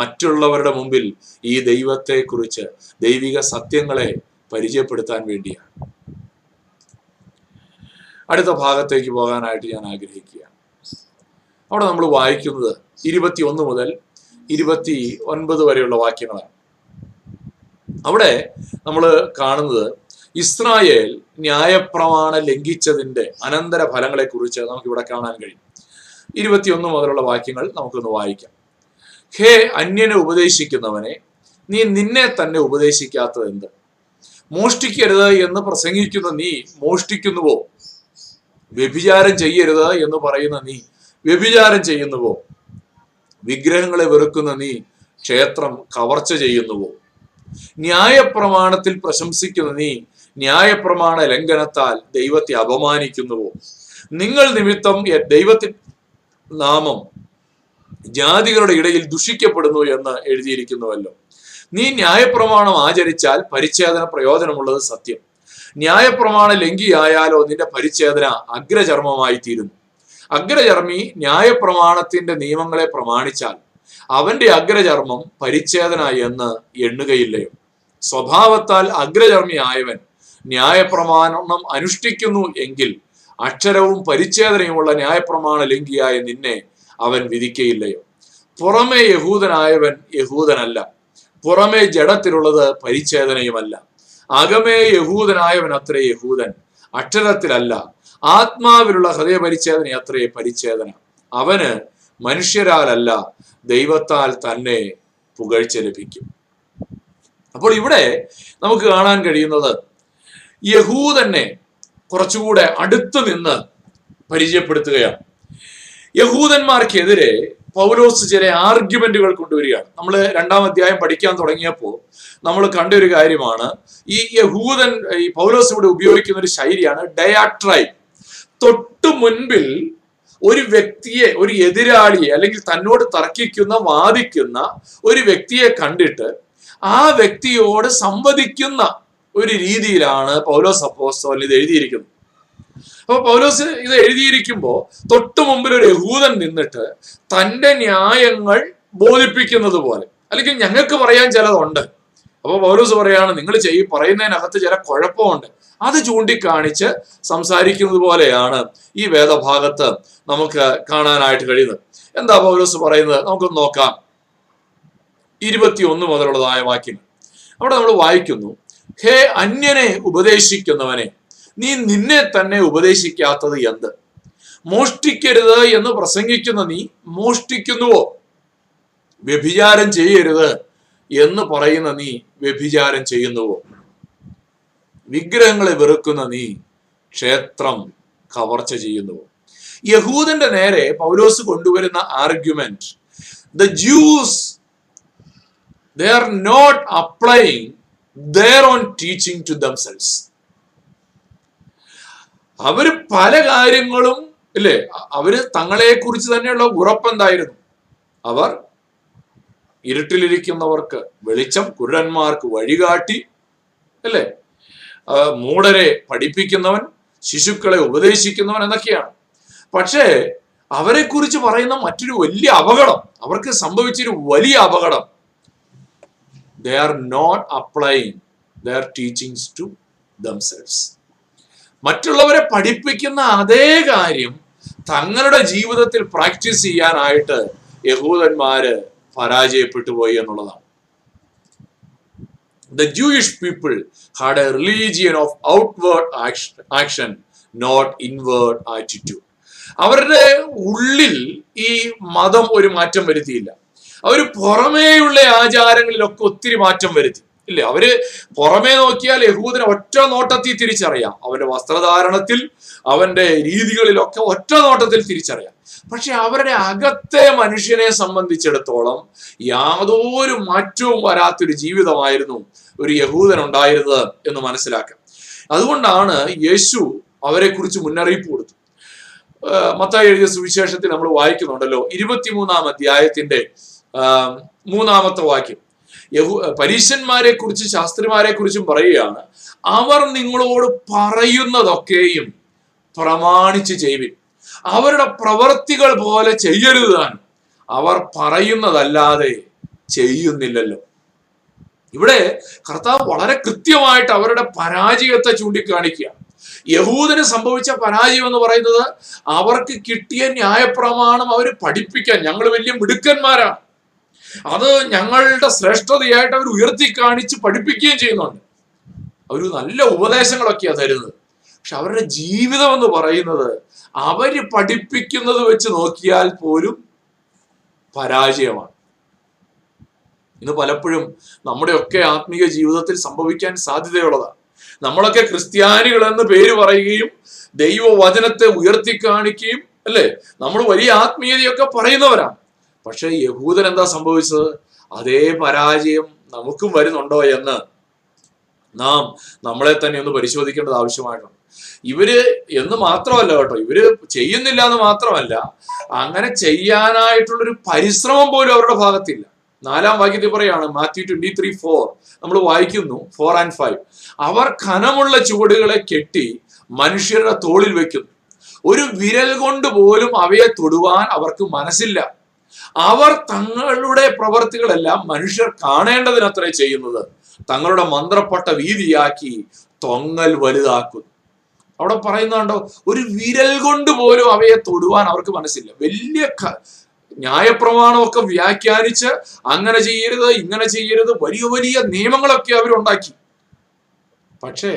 മറ്റുള്ളവരുടെ മുമ്പിൽ ഈ ദൈവത്തെക്കുറിച്ച്, ദൈവിക സത്യങ്ങളെ പരിചയപ്പെടുത്താൻ വേണ്ടിയാണ്. അടുത്ത ഭാഗത്തേക്ക് പോകാനായിട്ട് ഞാൻ ആഗ്രഹിക്കുകയാണ്. അവിടെ നമ്മൾ വായിക്കുന്നത് 21 മുതൽ 29 വരെയുള്ള വാക്യങ്ങളാണ്. അവിടെ നമ്മൾ കാണുന്നത് ഇസ്രായേൽ ന്യായപ്രമാണം ലംഘിച്ചതിൻ്റെ അനന്തര ഫലങ്ങളെക്കുറിച്ച് നമുക്കിവിടെ കാണാൻ കഴിയും. 21 മുതലുള്ള വാക്യങ്ങൾ നമുക്കൊന്ന് വായിക്കാം. ഹേ അന്യനെ ഉപദേശിക്കുന്നവനെ, നീ നിന്നെ തന്നെ ഉപദേശിക്കാത്തത് എന്ത്? മോഷ്ടിക്കരുത് എന്ന് പ്രസംഗിക്കുന്ന നീ മോഷ്ടിക്കുന്നുവോ? വ്യഭിചാരം ചെയ്യരുത് എന്ന് പറയുന്ന നീ വ്യഭിചാരം ചെയ്യുന്നുവോ? വിഗ്രഹങ്ങളെ വെറുക്കുന്ന നീ ക്ഷേത്രം കവർച്ച ചെയ്യുന്നുവോ? ന്യായപ്രമാണത്തിൽ പ്രശംസിക്കുന്ന നീ ന്യായപ്രമാണ ലംഘനത്താൽ ദൈവത്തെ അപമാനിക്കുന്നുവോ? നിങ്ങൾ നിമിത്തം ദൈവത്തിൻ നാമം ജാതികളുടെ ഇടയിൽ ദുഷിക്കപ്പെടുന്നു എന്ന് എഴുതിയിരിക്കുന്നുവല്ലോ. നീ ന്യായപ്രമാണം ആചരിച്ചാൽ പരിച്ഛേദന പ്രയോജനമുള്ളത് സത്യം, ന്യായപ്രമാണ ലംഘിയായാലോ നിന്റെ പരിച്ഛേദന അഗ്രചർമ്മമായി തീരുന്നു. അഗ്രചർമ്മി ന്യായപ്രമാണത്തിന്റെ നിയമങ്ങളെ പ്രമാണിച്ചാൽ അവന്റെ അഗ്രചർമ്മം പരിച്ഛേദന എന്ന് എണ്ണുകയില്ലയോ? സ്വഭാവത്താൽ അഗ്രചർമ്മി ആയവൻ ന്യായപ്രമാണം അനുഷ്ഠിക്കുന്നു എങ്കിൽ അക്ഷരവും പരിച്ഛേദനയുമുള്ള ന്യായപ്രമാണ ലംഘിയായ നിന്നെ അവൻ വിധിക്കയില്ലയോ? പുറമേ യഹൂദനായവൻ യഹൂദനല്ല, പുറമേ ജഡത്തിലുള്ളത് പരിച്ഛേദനയുമല്ല. അകമേ യഹൂദനായവൻ അത്രേ യഹൂദൻ, അക്ഷരത്തിലല്ല ആത്മാവിലുള്ള ഹൃദയ പരിച്ഛേദന അത്രേ പരിച്ഛേദന. അവന് മനുഷ്യരാലല്ല ദൈവത്താൽ തന്നെ പുകഴ്ച ലഭിക്കും. അപ്പോൾ ഇവിടെ നമുക്ക് കാണാൻ കഴിയുന്നത് യഹൂദനെ കുറച്ചുകൂടെ അടുത്ത് നിന്ന് പരിചയപ്പെടുത്തുകയാണ്. യഹൂദന്മാർക്കെതിരെ പൗലോസ് ചില ആർഗ്യുമെന്റുകൾ കൊണ്ടുവരികയാണ്. നമ്മൾ രണ്ടാം അധ്യായം പഠിക്കാൻ തുടങ്ങിയപ്പോൾ നമ്മൾ കണ്ടൊരു കാര്യമാണ് ഈ യഹൂദൻ ഈ പൗലോസ് ഇവിടെ ഉപയോഗിക്കുന്ന ഒരു ശൈലിയാണ് ഡയാട്രൈബ്. തൊട്ടു മുൻപിൽ ഒരു വ്യക്തിയെ, ഒരു എതിരാളിയെ അല്ലെങ്കിൽ തന്നോട് തർക്കിക്കുന്ന വാദിക്കുന്ന ഒരു വ്യക്തിയെ കണ്ടിട്ട് ആ വ്യക്തിയോട് സംവദിക്കുന്ന ഒരു രീതിയിലാണ് പൗലോസ് അപ്പോസ്തലൻ ഇത് എഴുതിയിരിക്കുന്നത്. അപ്പൊ പൗലോസ് ഇത് എഴുതിയിരിക്കുമ്പോൾ തൊട്ടു മുമ്പിൽ ഒരു യഹൂദൻ നിന്നിട്ട് തൻ്റെ ന്യായങ്ങൾ ബോധിപ്പിക്കുന്നത് പോലെ, അല്ലെങ്കിൽ ഞങ്ങൾക്ക് പറയാൻ ചിലതുണ്ട്, അപ്പൊ പൗലോസ് പറയാണ് നിങ്ങൾ പറയുന്നതിനകത്ത് ചില കുഴപ്പമുണ്ട്, അത് ചൂണ്ടിക്കാണിച്ച് സംസാരിക്കുന്നത് പോലെയാണ് ഈ വേദഭാഗത്ത് നമുക്ക് കാണാനായിട്ട് കഴിയുന്നത്. എന്താ പൗലോസ് പറയുന്നത് നമുക്കൊന്ന് നോക്കാം. 21 മുതലുള്ളതായ വാക്യങ്ങൾ അവിടെ നമ്മൾ വായിക്കുന്നു. ഹേ അന്യനെ ഉപദേശിക്കുന്നവനെ, നീ നിന്നെ തന്നെ ഉപദേശിക്കാത്തത് എന്ത്? മോഷ്ടിക്കരുത് എന്ന് പ്രസംഗിക്കുന്ന നീ മോഷ്ടിക്കുന്നുവോ? വ്യഭിചാരം ചെയ്യരുത് എന്ന് പറയുന്ന നീ വ്യഭിചാരം ചെയ്യുന്നുവോ? വിഗ്രഹങ്ങളെ വെറുക്കുന്ന നീ ക്ഷേത്രം കവർച്ച ചെയ്യുന്നുവോ? യഹൂദന്റെ നേരെ പൗലോസ് കൊണ്ടുവരുന്ന argument, the Jews they are not applying their own teaching to themselves. അവർ പല കാര്യങ്ങളും ഇല്ലേ, അവര് തങ്ങളെക്കുറിച്ച് തന്നെയുള്ള ഉറപ്പെന്തായിരുന്നു? അവർ ഇരുട്ടിലിരിക്കുന്നവർക്ക് വെളിച്ചം, കുരുടന്മാർക്ക് വഴികാട്ടി, അല്ലേ, മൂഢരെ പഠിപ്പിക്കുന്നവൻ, ശിശുക്കളെ ഉപദേശിക്കുന്നവൻ എന്നൊക്കെയാണ്. പക്ഷേ അവരെക്കുറിച്ച് പറയുന്ന മറ്റൊരു വലിയ അപകടം, അവർക്ക് സംഭവിച്ചൊരു വലിയ അപകടം, they are not applying their teachings to themselves. മറ്റുള്ളവരെ പഠിപ്പിക്കുന്ന അതേ കാര്യം തങ്ങളുടെ ജീവിതത്തിൽ പ്രാക്ടീസ് ചെയ്യാനായിട്ട് യഹൂദന്മാര് പരാജയപ്പെട്ടു പോയി എന്നുള്ളതാണ്. The Jewish people had a religion of outward action, not inward attitude. അവരുടെ ഉള്ളിൽ ഈ മതം ഒരു മാറ്റം വരുത്തിയില്ല. അവർ പുറമേയുള്ള ആചാരങ്ങളിലൊക്കെ ഒത്തിരി മാറ്റം വരുത്തി, ഇല്ലേ. അവര് പുറമേ നോക്കിയാൽ യഹൂദനെ ഒറ്റ നോട്ടത്തിൽ തിരിച്ചറിയാം. അവന്റെ വസ്ത്രധാരണത്തിൽ, അവന്റെ രീതികളിലൊക്കെ ഒറ്റ നോട്ടത്തിൽ തിരിച്ചറിയാം. പക്ഷെ അവരുടെ അകത്തെ മനുഷ്യനെ സംബന്ധിച്ചിടത്തോളം യാതൊരു മാറ്റവും വരാത്തൊരു ജീവിതമായിരുന്നു ഒരു യഹൂദൻ ഉണ്ടായിരുന്നത് എന്ന് മനസ്സിലാക്കാം. അതുകൊണ്ടാണ് യേശു അവരെ കുറിച്ച് മുന്നറിയിപ്പ് കൊടുത്തു. മത്തായി എഴുതിയ സുവിശേഷത്തിൽ നമ്മൾ വായിക്കുന്നുണ്ടല്ലോ, 23 അധ്യായത്തിന്റെ 3 വാക്യം, പരീശന്മാരെ കുറിച്ച് ശാസ്ത്രിമാരെ കുറിച്ചും പറയുകയാണ്, അവർ നിങ്ങളോട് പറയുന്നതൊക്കെയും പ്രമാണിച്ച് ചെയ്യും, അവരുടെ പ്രവൃത്തികൾ പോലെ ചെയ്യരുത്, അവർ പറയുന്നതല്ലാതെ ചെയ്യുന്നില്ലല്ലോ. ഇവിടെ കർത്താവ് വളരെ കൃത്യമായിട്ട് അവരുടെ പരാജയത്തെ ചൂണ്ടിക്കാണിക്കുക. യഹൂദന് സംഭവിച്ച പരാജയം എന്ന് പറയുന്നത് അവർക്ക് കിട്ടിയ ന്യായപ്രമാണം അവർ പഠിപ്പിക്കാൻ, ഞങ്ങൾ വലിയ മിടുക്കന്മാരാണ്, അത് ഞങ്ങളുടെ ശ്രേഷ്ഠതയായിട്ട് അവർ ഉയർത്തി കാണിച്ച് പഠിപ്പിക്കുകയും ചെയ്യുന്നുണ്ട്. അവർ നല്ല ഉപദേശങ്ങളൊക്കെയാണ് തരുന്നത്. പക്ഷെ അവരുടെ ജീവിതം എന്ന് പറയുന്നത് അവര് പഠിപ്പിക്കുന്നത് വെച്ച് നോക്കിയാൽ പോലും പരാജയമാണ്. ഇന്ന് പലപ്പോഴും നമ്മുടെയൊക്കെ ആത്മീയ ജീവിതത്തിൽ സംഭവിക്കാൻ സാധ്യതയുള്ളതാണ്. നമ്മളൊക്കെ ക്രിസ്ത്യാനികൾ എന്ന് പേര് പറയുകയും ദൈവവചനത്തെ ഉയർത്തി കാണിക്കുകയും, അല്ലേ, നമ്മൾ വലിയ ആത്മീയതയൊക്കെ പറയുന്നവരാണ്. പക്ഷേ യഹൂദൻ എന്താ സംഭവിച്ചത്? അതേ പരാജയം നമുക്കും വരുന്നുണ്ടോ എന്ന് നാം നമ്മളെ തന്നെ ഒന്ന് പരിശോധിക്കേണ്ടത് ആവശ്യമായിട്ടുണ്ട്. ഇവര് എന്ന് മാത്രമല്ല കേട്ടോ, ഇവര് ചെയ്യുന്നില്ല എന്ന് മാത്രമല്ല, അങ്ങനെ ചെയ്യാനായിട്ടുള്ളൊരു പരിശ്രമം പോലും അവരുടെ ഭാഗത്തില്ല. 4 വാക്യത്തിൽ പറയാണ്, മാത്യു 23:4 നമ്മൾ വായിക്കുന്നു, 4 and 5, അവർ കനമുള്ള ചുവടുകളെ കെട്ടി മനുഷ്യരുടെ തോളിൽ വെക്കുന്നു, ഒരു വിരൽ കൊണ്ട് പോലും അവയെ തൊടുവാൻ അവർക്ക് മനസ്സില്ല. അവർ തങ്ങളുടെ പ്രവർത്തികളെല്ലാം മനുഷ്യർ കാണേണ്ടതിനത്രേ ചെയ്യുന്നത്, തങ്ങളുടെ മന്ത്രപ്പെട്ട വീതിയാക്കി തൊങ്ങൽ വലുതാക്കുന്നു. അവിടെ പറയുന്നുണ്ടോ, ഒരു വിരൽ കൊണ്ട് പോലും അവയെ തൊടുവാൻ അവർക്ക് മനസ്സില്ല. വലിയ ന്യായപ്രമാണമൊക്കെ വ്യാഖ്യാനിച്ച് അങ്ങനെ ചെയ്യരുത് ഇങ്ങനെ ചെയ്യരുത് വലിയ വലിയ നിയമങ്ങളൊക്കെ അവരുണ്ടാക്കി. പക്ഷേ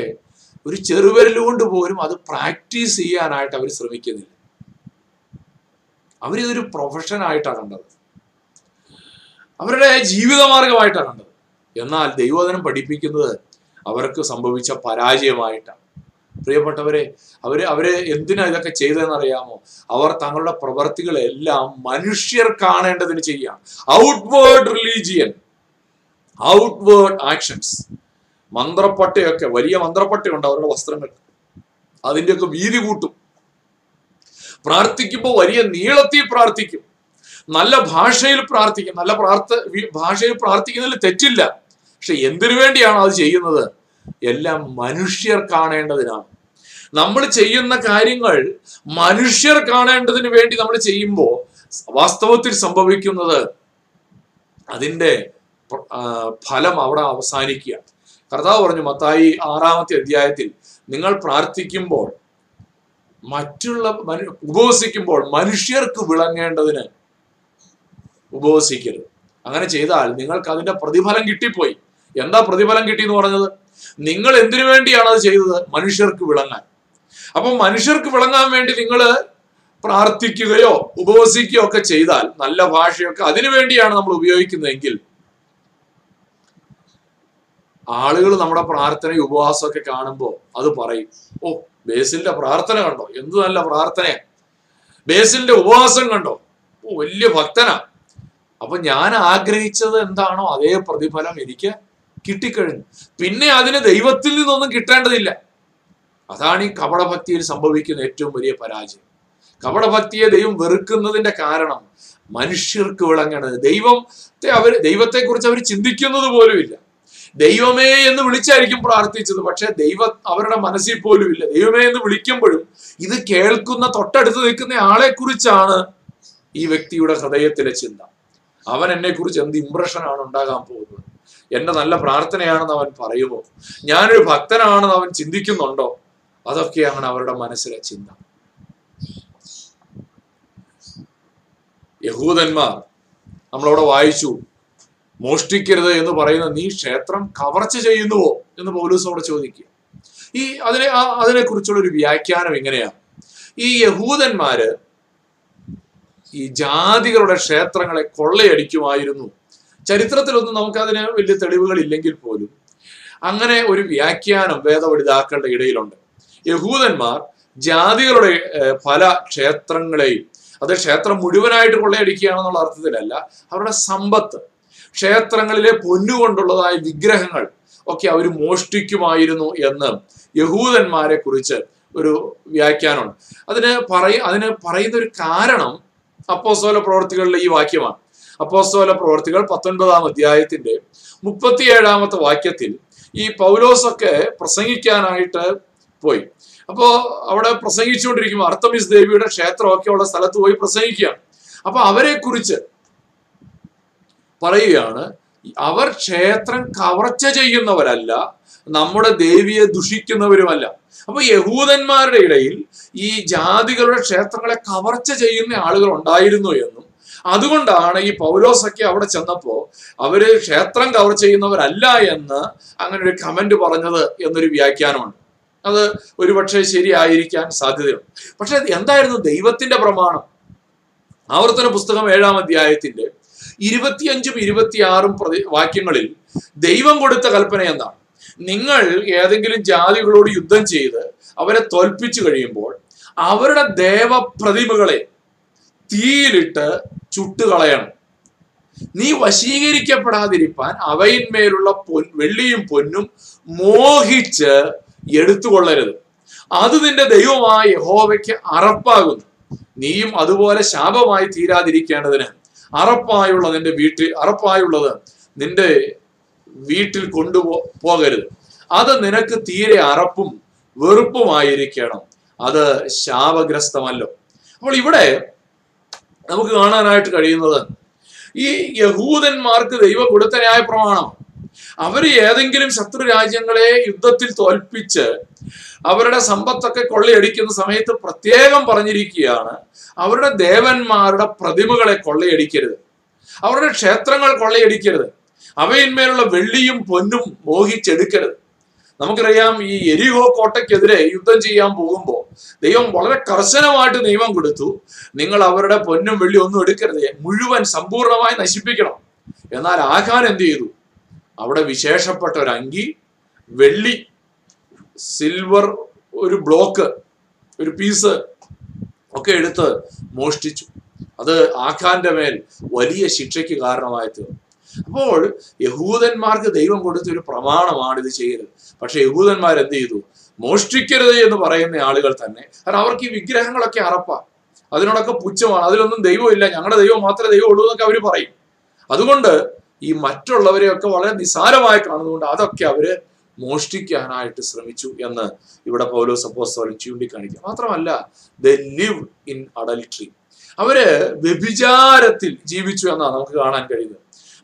ഒരു ചെറുവിരലുകൊണ്ട് പോലും അത് പ്രാക്ടീസ് ചെയ്യാനായിട്ട് അവർ ശ്രമിക്കുന്നില്ല. അവരിതൊരു പ്രൊഫഷനായിട്ടാണ് കണ്ടത്, അവരുടെ ജീവിതമാർഗമായിട്ടാണ് കണ്ടത്. എന്നാൽ ദൈവവചനം പഠിപ്പിക്കുന്നത് അവർക്ക് സംഭവിച്ച പരാജയമായിട്ടാണ്. പ്രിയപ്പെട്ടവരെ, അവരെ എന്തിനാ ഇതൊക്കെ ചെയ്തതെന്നറിയാമോ? അവർ തങ്ങളുടെ പ്രവർത്തികളെല്ലാം മനുഷ്യർ കാണേണ്ടതിന് ചെയ്യാം. Outward religion, outward actions. മന്ത്രപ്പട്ടയൊക്കെ, വലിയ മന്ത്രപ്പട്ടയുണ്ട് അവരുടെ വസ്ത്രങ്ങൾ, അതിൻ്റെയൊക്കെ വീതി കൂട്ടും. പ്രാർത്ഥിക്കുമ്പോൾ വലിയ നീളത്തിൽ പ്രാർത്ഥിക്കും, നല്ല ഭാഷയിൽ പ്രാർത്ഥിക്കും. നല്ല ഭാഷയിൽ പ്രാർത്ഥിക്കുന്നതിൽ തെറ്റില്ല. പക്ഷെ എന്തിനു വേണ്ടിയാണ് അത് ചെയ്യുന്നത്? എല്ലാം മനുഷ്യർ കാണേണ്ടതിനാണ്. നമ്മൾ ചെയ്യുന്ന കാര്യങ്ങൾ മനുഷ്യർ കാണേണ്ടതിന് വേണ്ടി നമ്മൾ ചെയ്യുമ്പോൾ വാസ്തവത്തിൽ സംഭവിക്കുന്നത് അതിൻ്റെ ഫലം അവിടെ അവസാനിക്കുകയാണ്. കർത്താവ് പറഞ്ഞു മത്തായി 6-ാം അധ്യായത്തിൽ, നിങ്ങൾ പ്രാർത്ഥിക്കുമ്പോൾ, മറ്റുള്ള ഉപവസിക്കുമ്പോൾ മനുഷ്യർക്ക് വിളങ്ങേണ്ടതിന് ഉപവസിക്കരുത്. അങ്ങനെ ചെയ്താൽ നിങ്ങൾക്ക് അതിൻ്റെ പ്രതിഫലം കിട്ടിപ്പോയി. എന്താ പ്രതിഫലം കിട്ടിയെന്ന് പറഞ്ഞത്? നിങ്ങൾ എന്തിനു വേണ്ടിയാണ് അത് ചെയ്തത്? മനുഷ്യർക്ക് വിളങ്ങാൻ. അപ്പൊ മനുഷ്യർക്ക് വിളങ്ങാൻ വേണ്ടി നിങ്ങൾ പ്രാർത്ഥിക്കുകയോ ഉപവസിക്കുകയോ ഒക്കെ ചെയ്താൽ, നല്ല ഭാഷയൊക്കെ അതിനു വേണ്ടിയാണ് നമ്മൾ ഉപയോഗിക്കുന്നതെങ്കിൽ, ആളുകൾ നമ്മുടെ പ്രാർത്ഥനയും ഉപവാസമൊക്കെ കാണുമ്പോൾ അത് പറയും, ഓ ബേസിലിന്റെ പ്രാർത്ഥന കണ്ടോ, എന്ത് നല്ല പ്രാർത്ഥനയാ, ബേസിലിന്റെ ഉപവാസം കണ്ടോ, ഓ വലിയ ഭക്തനാ. അപ്പൊ ഞാൻ ആഗ്രഹിച്ചത് എന്താണോ അതേ പ്രതിഫലം എനിക്ക് കിട്ടിക്കഴിഞ്ഞു. പിന്നെ അതിന് ദൈവത്തിൽ നിന്നൊന്നും കിട്ടേണ്ടതില്ല. അതാണ് ഈ കപടഭക്തിയിൽ സംഭവിക്കുന്ന ഏറ്റവും വലിയ പരാജയം. കപടഭക്തിയെ ദൈവം വെറുക്കുന്നതിന്റെ കാരണം മനുഷ്യർക്ക് വിളങ്ങേണ്ടത്. ദൈവത്തെക്കുറിച്ച് അവർ ചിന്തിക്കുന്നത് പോലുമില്ല. ദൈവമേ എന്ന് വിളിച്ചായിരിക്കും പ്രാർത്ഥിച്ചത്, പക്ഷെ അവരുടെ മനസ്സിൽ പോലും ഇല്ല. ദൈവമേ എന്ന് വിളിക്കുമ്പോഴും ഇത് കേൾക്കുന്ന തൊട്ടടുത്ത് നിൽക്കുന്ന ആളെ കുറിച്ചാണ് ഈ വ്യക്തിയുടെ ഹൃദയത്തിലെ ചിന്ത. അവൻ എന്നെ കുറിച്ച് എന്ത് ഇംപ്രഷനാണ് ഉണ്ടാകാൻ പോകുന്നത്? എന്റെ നല്ല പ്രാർത്ഥനയാണെന്ന് അവൻ പറയുമോ? ഞാനൊരു ഭക്തനാണെന്ന് അവൻ ചിന്തിക്കുന്നുണ്ടോ? അതൊക്കെയാണ് അവരുടെ മനസ്സിലെ ചിന്ത. യഹൂദന്മാർ, നമ്മളവിടെ വായിച്ചു, മോഷ്ടിക്കരുത് എന്ന് പറയുന്ന നീ ക്ഷേത്രം കവർച്ച ചെയ്യുന്നുവോ എന്ന് പൗലോസോട് ചോദിക്കുക. അതിനെക്കുറിച്ചുള്ള ഒരു വ്യാഖ്യാനം ഇങ്ങനെയാണ്: ഈ യഹൂദന്മാര് ഈ ജാതികളുടെ ക്ഷേത്രങ്ങളെ കൊള്ളയടിക്കുമായിരുന്നു. ചരിത്രത്തിലൊന്നും നമുക്കതിന് വലിയ തെളിവുകളില്ലെങ്കിൽ പോലും അങ്ങനെ ഒരു വ്യാഖ്യാനം വേദപഠിതാക്കളുടെ ഇടയിലുണ്ട്. യഹൂദന്മാർ ജാതികളുടെ പല ക്ഷേത്രങ്ങളെയും, അത് ക്ഷേത്രം മുഴുവനായിട്ട് കൊള്ളയടിക്കുകയാണെന്നുള്ള അർത്ഥത്തിലല്ല, അവരുടെ സമ്പത്ത്, ക്ഷേത്രങ്ങളിലെ പൊന്നുകൊണ്ടുള്ളതായ വിഗ്രഹങ്ങൾ ഒക്കെ അവർ മോഷ്ടിക്കുമായിരുന്നു എന്ന് യഹൂദന്മാരെ കുറിച്ച് ഒരു വ്യാഖ്യാനമുണ്ട്. അതിന് പറയുന്ന ഒരു കാരണം അപ്പോസ്തല പ്രവൃത്തികളിലെ ഈ വാക്യമാണ്. അപ്പോസ്തല പ്രവൃത്തികൾ 19-ാം അധ്യായത്തിന്റെ 37-ാമത്തെ വാക്യത്തിൽ ഈ പൗലോസൊക്കെ പ്രസംഗിക്കാനായിട്ട് പോയി. അപ്പോൾ അവിടെ പ്രസംഗിച്ചുകൊണ്ടിരിക്കുമ്പോൾ അർത്തമിസ് ദേവിയുടെ ക്ഷേത്രമൊക്കെ ഉള്ള സ്ഥലത്ത് പോയി പ്രസംഗിക്കുകയാണ്. അപ്പൊ അവരെ കുറിച്ച് പറയുകയാണ്, അവർ ക്ഷേത്രം കവർച്ച ചെയ്യുന്നവരല്ല, നമ്മുടെ ദേവിയെ ദുഷിക്കുന്നവരുമല്ല. അപ്പൊ യഹൂദന്മാരുടെ ഇടയിൽ ഈ ജാതികളുടെ ക്ഷേത്രങ്ങളെ കവർച്ച ചെയ്യുന്ന ആളുകൾ ഉണ്ടായിരുന്നു എന്നും, അതുകൊണ്ടാണ് ഈ പൗലോസൊക്കെ അവിടെ ചെന്നപ്പോൾ അവര് ക്ഷേത്രം കവർച്ച ചെയ്യുന്നവരല്ല എന്ന് അങ്ങനെ ഒരു കമന്റ് പറഞ്ഞത് എന്നൊരു വ്യാഖ്യാനമാണ്. അത് ഒരുപക്ഷെ ശരിയായിരിക്കാൻ സാധ്യതയുണ്ട്. പക്ഷെ എന്തായിരുന്നു ദൈവത്തിന്റെ പ്രമാണം? ആവർത്തന പുസ്തകം 7-ാം അധ്യായത്തിന്റെ 25-26-ഉം വാക്യങ്ങളിൽ ദൈവം കൊടുത്ത കൽപ്പന എന്താണ്? നിങ്ങൾ ഏതെങ്കിലും ജാതികളോട് യുദ്ധം ചെയ്ത് അവരെ തോൽപ്പിച്ചു കഴിയുമ്പോൾ അവരുടെ ദേവപ്രതിമകളെ തീയിലിട്ട് ചുട്ടുകളയണം. നീ വശീകരിക്കപ്പെടാതിരിപ്പാൻ അവയിന്മേലുള്ള വെള്ളിയും പൊന്നും മോഹിച്ച് എടുത്തുകൊള്ളരുത്. അത് നിന്റെ ദൈവമായ യഹോവയ്ക്ക് അറപ്പാകുന്നു. നീയും അതുപോലെ ശാപമായി തീരാതിരിക്കേണ്ടതിന് അറപ്പായുള്ളത് നിന്റെ വീട്ടിൽ കൊണ്ടുപോകരുത്. അത് നിനക്ക് തീരെ അറപ്പും വെറുപ്പുമായിരിക്കണം, അത് ശാപഗ്രസ്തമല്ലോ. അപ്പോൾ ഇവിടെ നമുക്ക് കാണാനായിട്ട് കഴിയുന്നത്, ഈ യഹൂദന്മാർക്ക് ദൈവം കൊടുത്ത ന്യായപ്രമാണം, അവർ ഏതെങ്കിലും ശത്രു രാജ്യങ്ങളെ യുദ്ധത്തിൽ തോൽപ്പിച്ച് അവരുടെ സമ്പത്തൊക്കെ കൊള്ളയടിക്കുന്ന സമയത്ത് പ്രത്യേകം പറഞ്ഞിരിക്കുകയാണ്, അവരുടെ ദേവന്മാരുടെ പ്രതിമകളെ കൊള്ളയടിക്കരുത്, അവരുടെ ക്ഷേത്രങ്ങൾ കൊള്ളയടിക്കരുത്, അവയിന്മേലുള്ള വെള്ളിയും പൊന്നും മോഹിച്ചെടുക്കരുത്. നമുക്കറിയാം, ഈ എരിഹോ കോട്ടയ്ക്കെതിരെ യുദ്ധം ചെയ്യാൻ പോകുമ്പോൾ ദൈവം വളരെ കർശനമായിട്ട് നിയമം കൊടുത്തു, നിങ്ങൾ അവരുടെ പൊന്നും വെള്ളി ഒന്നും എടുക്കരുത്, മുഴുവൻ സമ്പൂർണമായി നശിപ്പിക്കണം. എന്നാൽ ആഖാൻ എന്ത് ചെയ്തു? അവിടെ വിശേഷപ്പെട്ട ഒരു അങ്കി, വെള്ളി, സിൽവർ ഒരു ബ്ലോക്ക്, ഒരു പീസ് ഒക്കെ എടുത്ത് മോഷ്ടിച്ചു. അത് ആഖാന്റെ മേൽ വലിയ ശിക്ഷയ്ക്ക് കാരണമായി തീർന്നു. അപ്പോൾ യഹൂദന്മാർക്ക് ദൈവം കൊടുത്തൊരു പ്രമാണമാണ് ഇത് ചെയ്യരുത്. പക്ഷെ യഹൂദന്മാർ എന്ത് ചെയ്തു? മോഷ്ടിക്കരുത് എന്ന് പറയുന്ന ആളുകൾ തന്നെ, കാരണം അവർക്ക് ഈ വിഗ്രഹങ്ങളൊക്കെ അറപ്പാണ്, അതിനോടൊക്കെ പുച്ഛമാണ്, അതിലൊന്നും ദൈവമില്ല, ഞങ്ങളുടെ ദൈവം മാത്രമേ ദൈവം ഉള്ളൂ എന്നൊക്കെ അവർ പറയും. അതുകൊണ്ട് ഈ മറ്റുള്ളവരെയൊക്കെ വളരെ നിസാരമായി കാണുന്നതുകൊണ്ട് അതൊക്കെ അവര് മോഷ്ടിക്കാനായിട്ട് ശ്രമിച്ചു എന്ന് ഇവിടെ പൗലോസ് അപ്പോസ്തലൻ ചൂണ്ടിക്കാണിക്കുക. മാത്രമല്ല, ദേ ലിവ് ഇൻ അഡൽട്രി, അവര് വ്യഭിചാരത്തിൽ ജീവിച്ചു എന്നാണ് നമുക്ക് കാണാൻ കഴിയുന്നത്.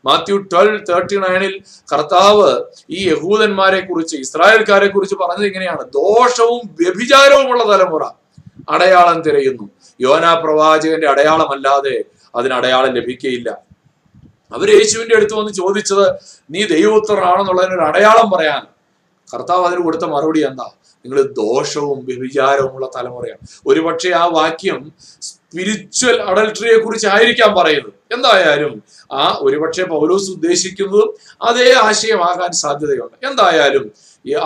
മാത്യു 12:39 കർത്താവ് ഈ യഹൂദന്മാരെ കുറിച്ച്, ഇസ്രായേൽക്കാരെ കുറിച്ച് പറഞ്ഞത് ഇങ്ങനെയാണ്: ദോഷവും വ്യഭിചാരവുമുള്ള തലമുറ അടയാളം തിരയുന്നു, യോനാ പ്രവാചകന്റെ അടയാളമല്ലാതെ അതിനടയാളം ലഭിക്കുകയില്ല. അവര് യേശുവിന്റെ അടുത്ത് വന്ന് ചോദിച്ചത്, നീ ദൈവപുത്രനാണെന്നുള്ളതിനൊരു അടയാളം പറയാൻ. കർത്താവ് അതിന് കൊടുത്ത മറുപടി എന്താ? നിങ്ങൾ ദോഷവും വ്യഭിചാരവുമുള്ള തലമുറയാണ്. ഒരുപക്ഷെ ആ വാക്യം സ്പിരിച്വൽ അഡൽട്ടറിയെ കുറിച്ചായിരിക്കാം പറയുന്നത്. എന്തായാലും ആ ഒരുപക്ഷെ പൗലോസ് ഉദ്ദേശിക്കുന്നതും അതേ ആശയമാകാൻ സാധ്യതയുണ്ട്. എന്തായാലും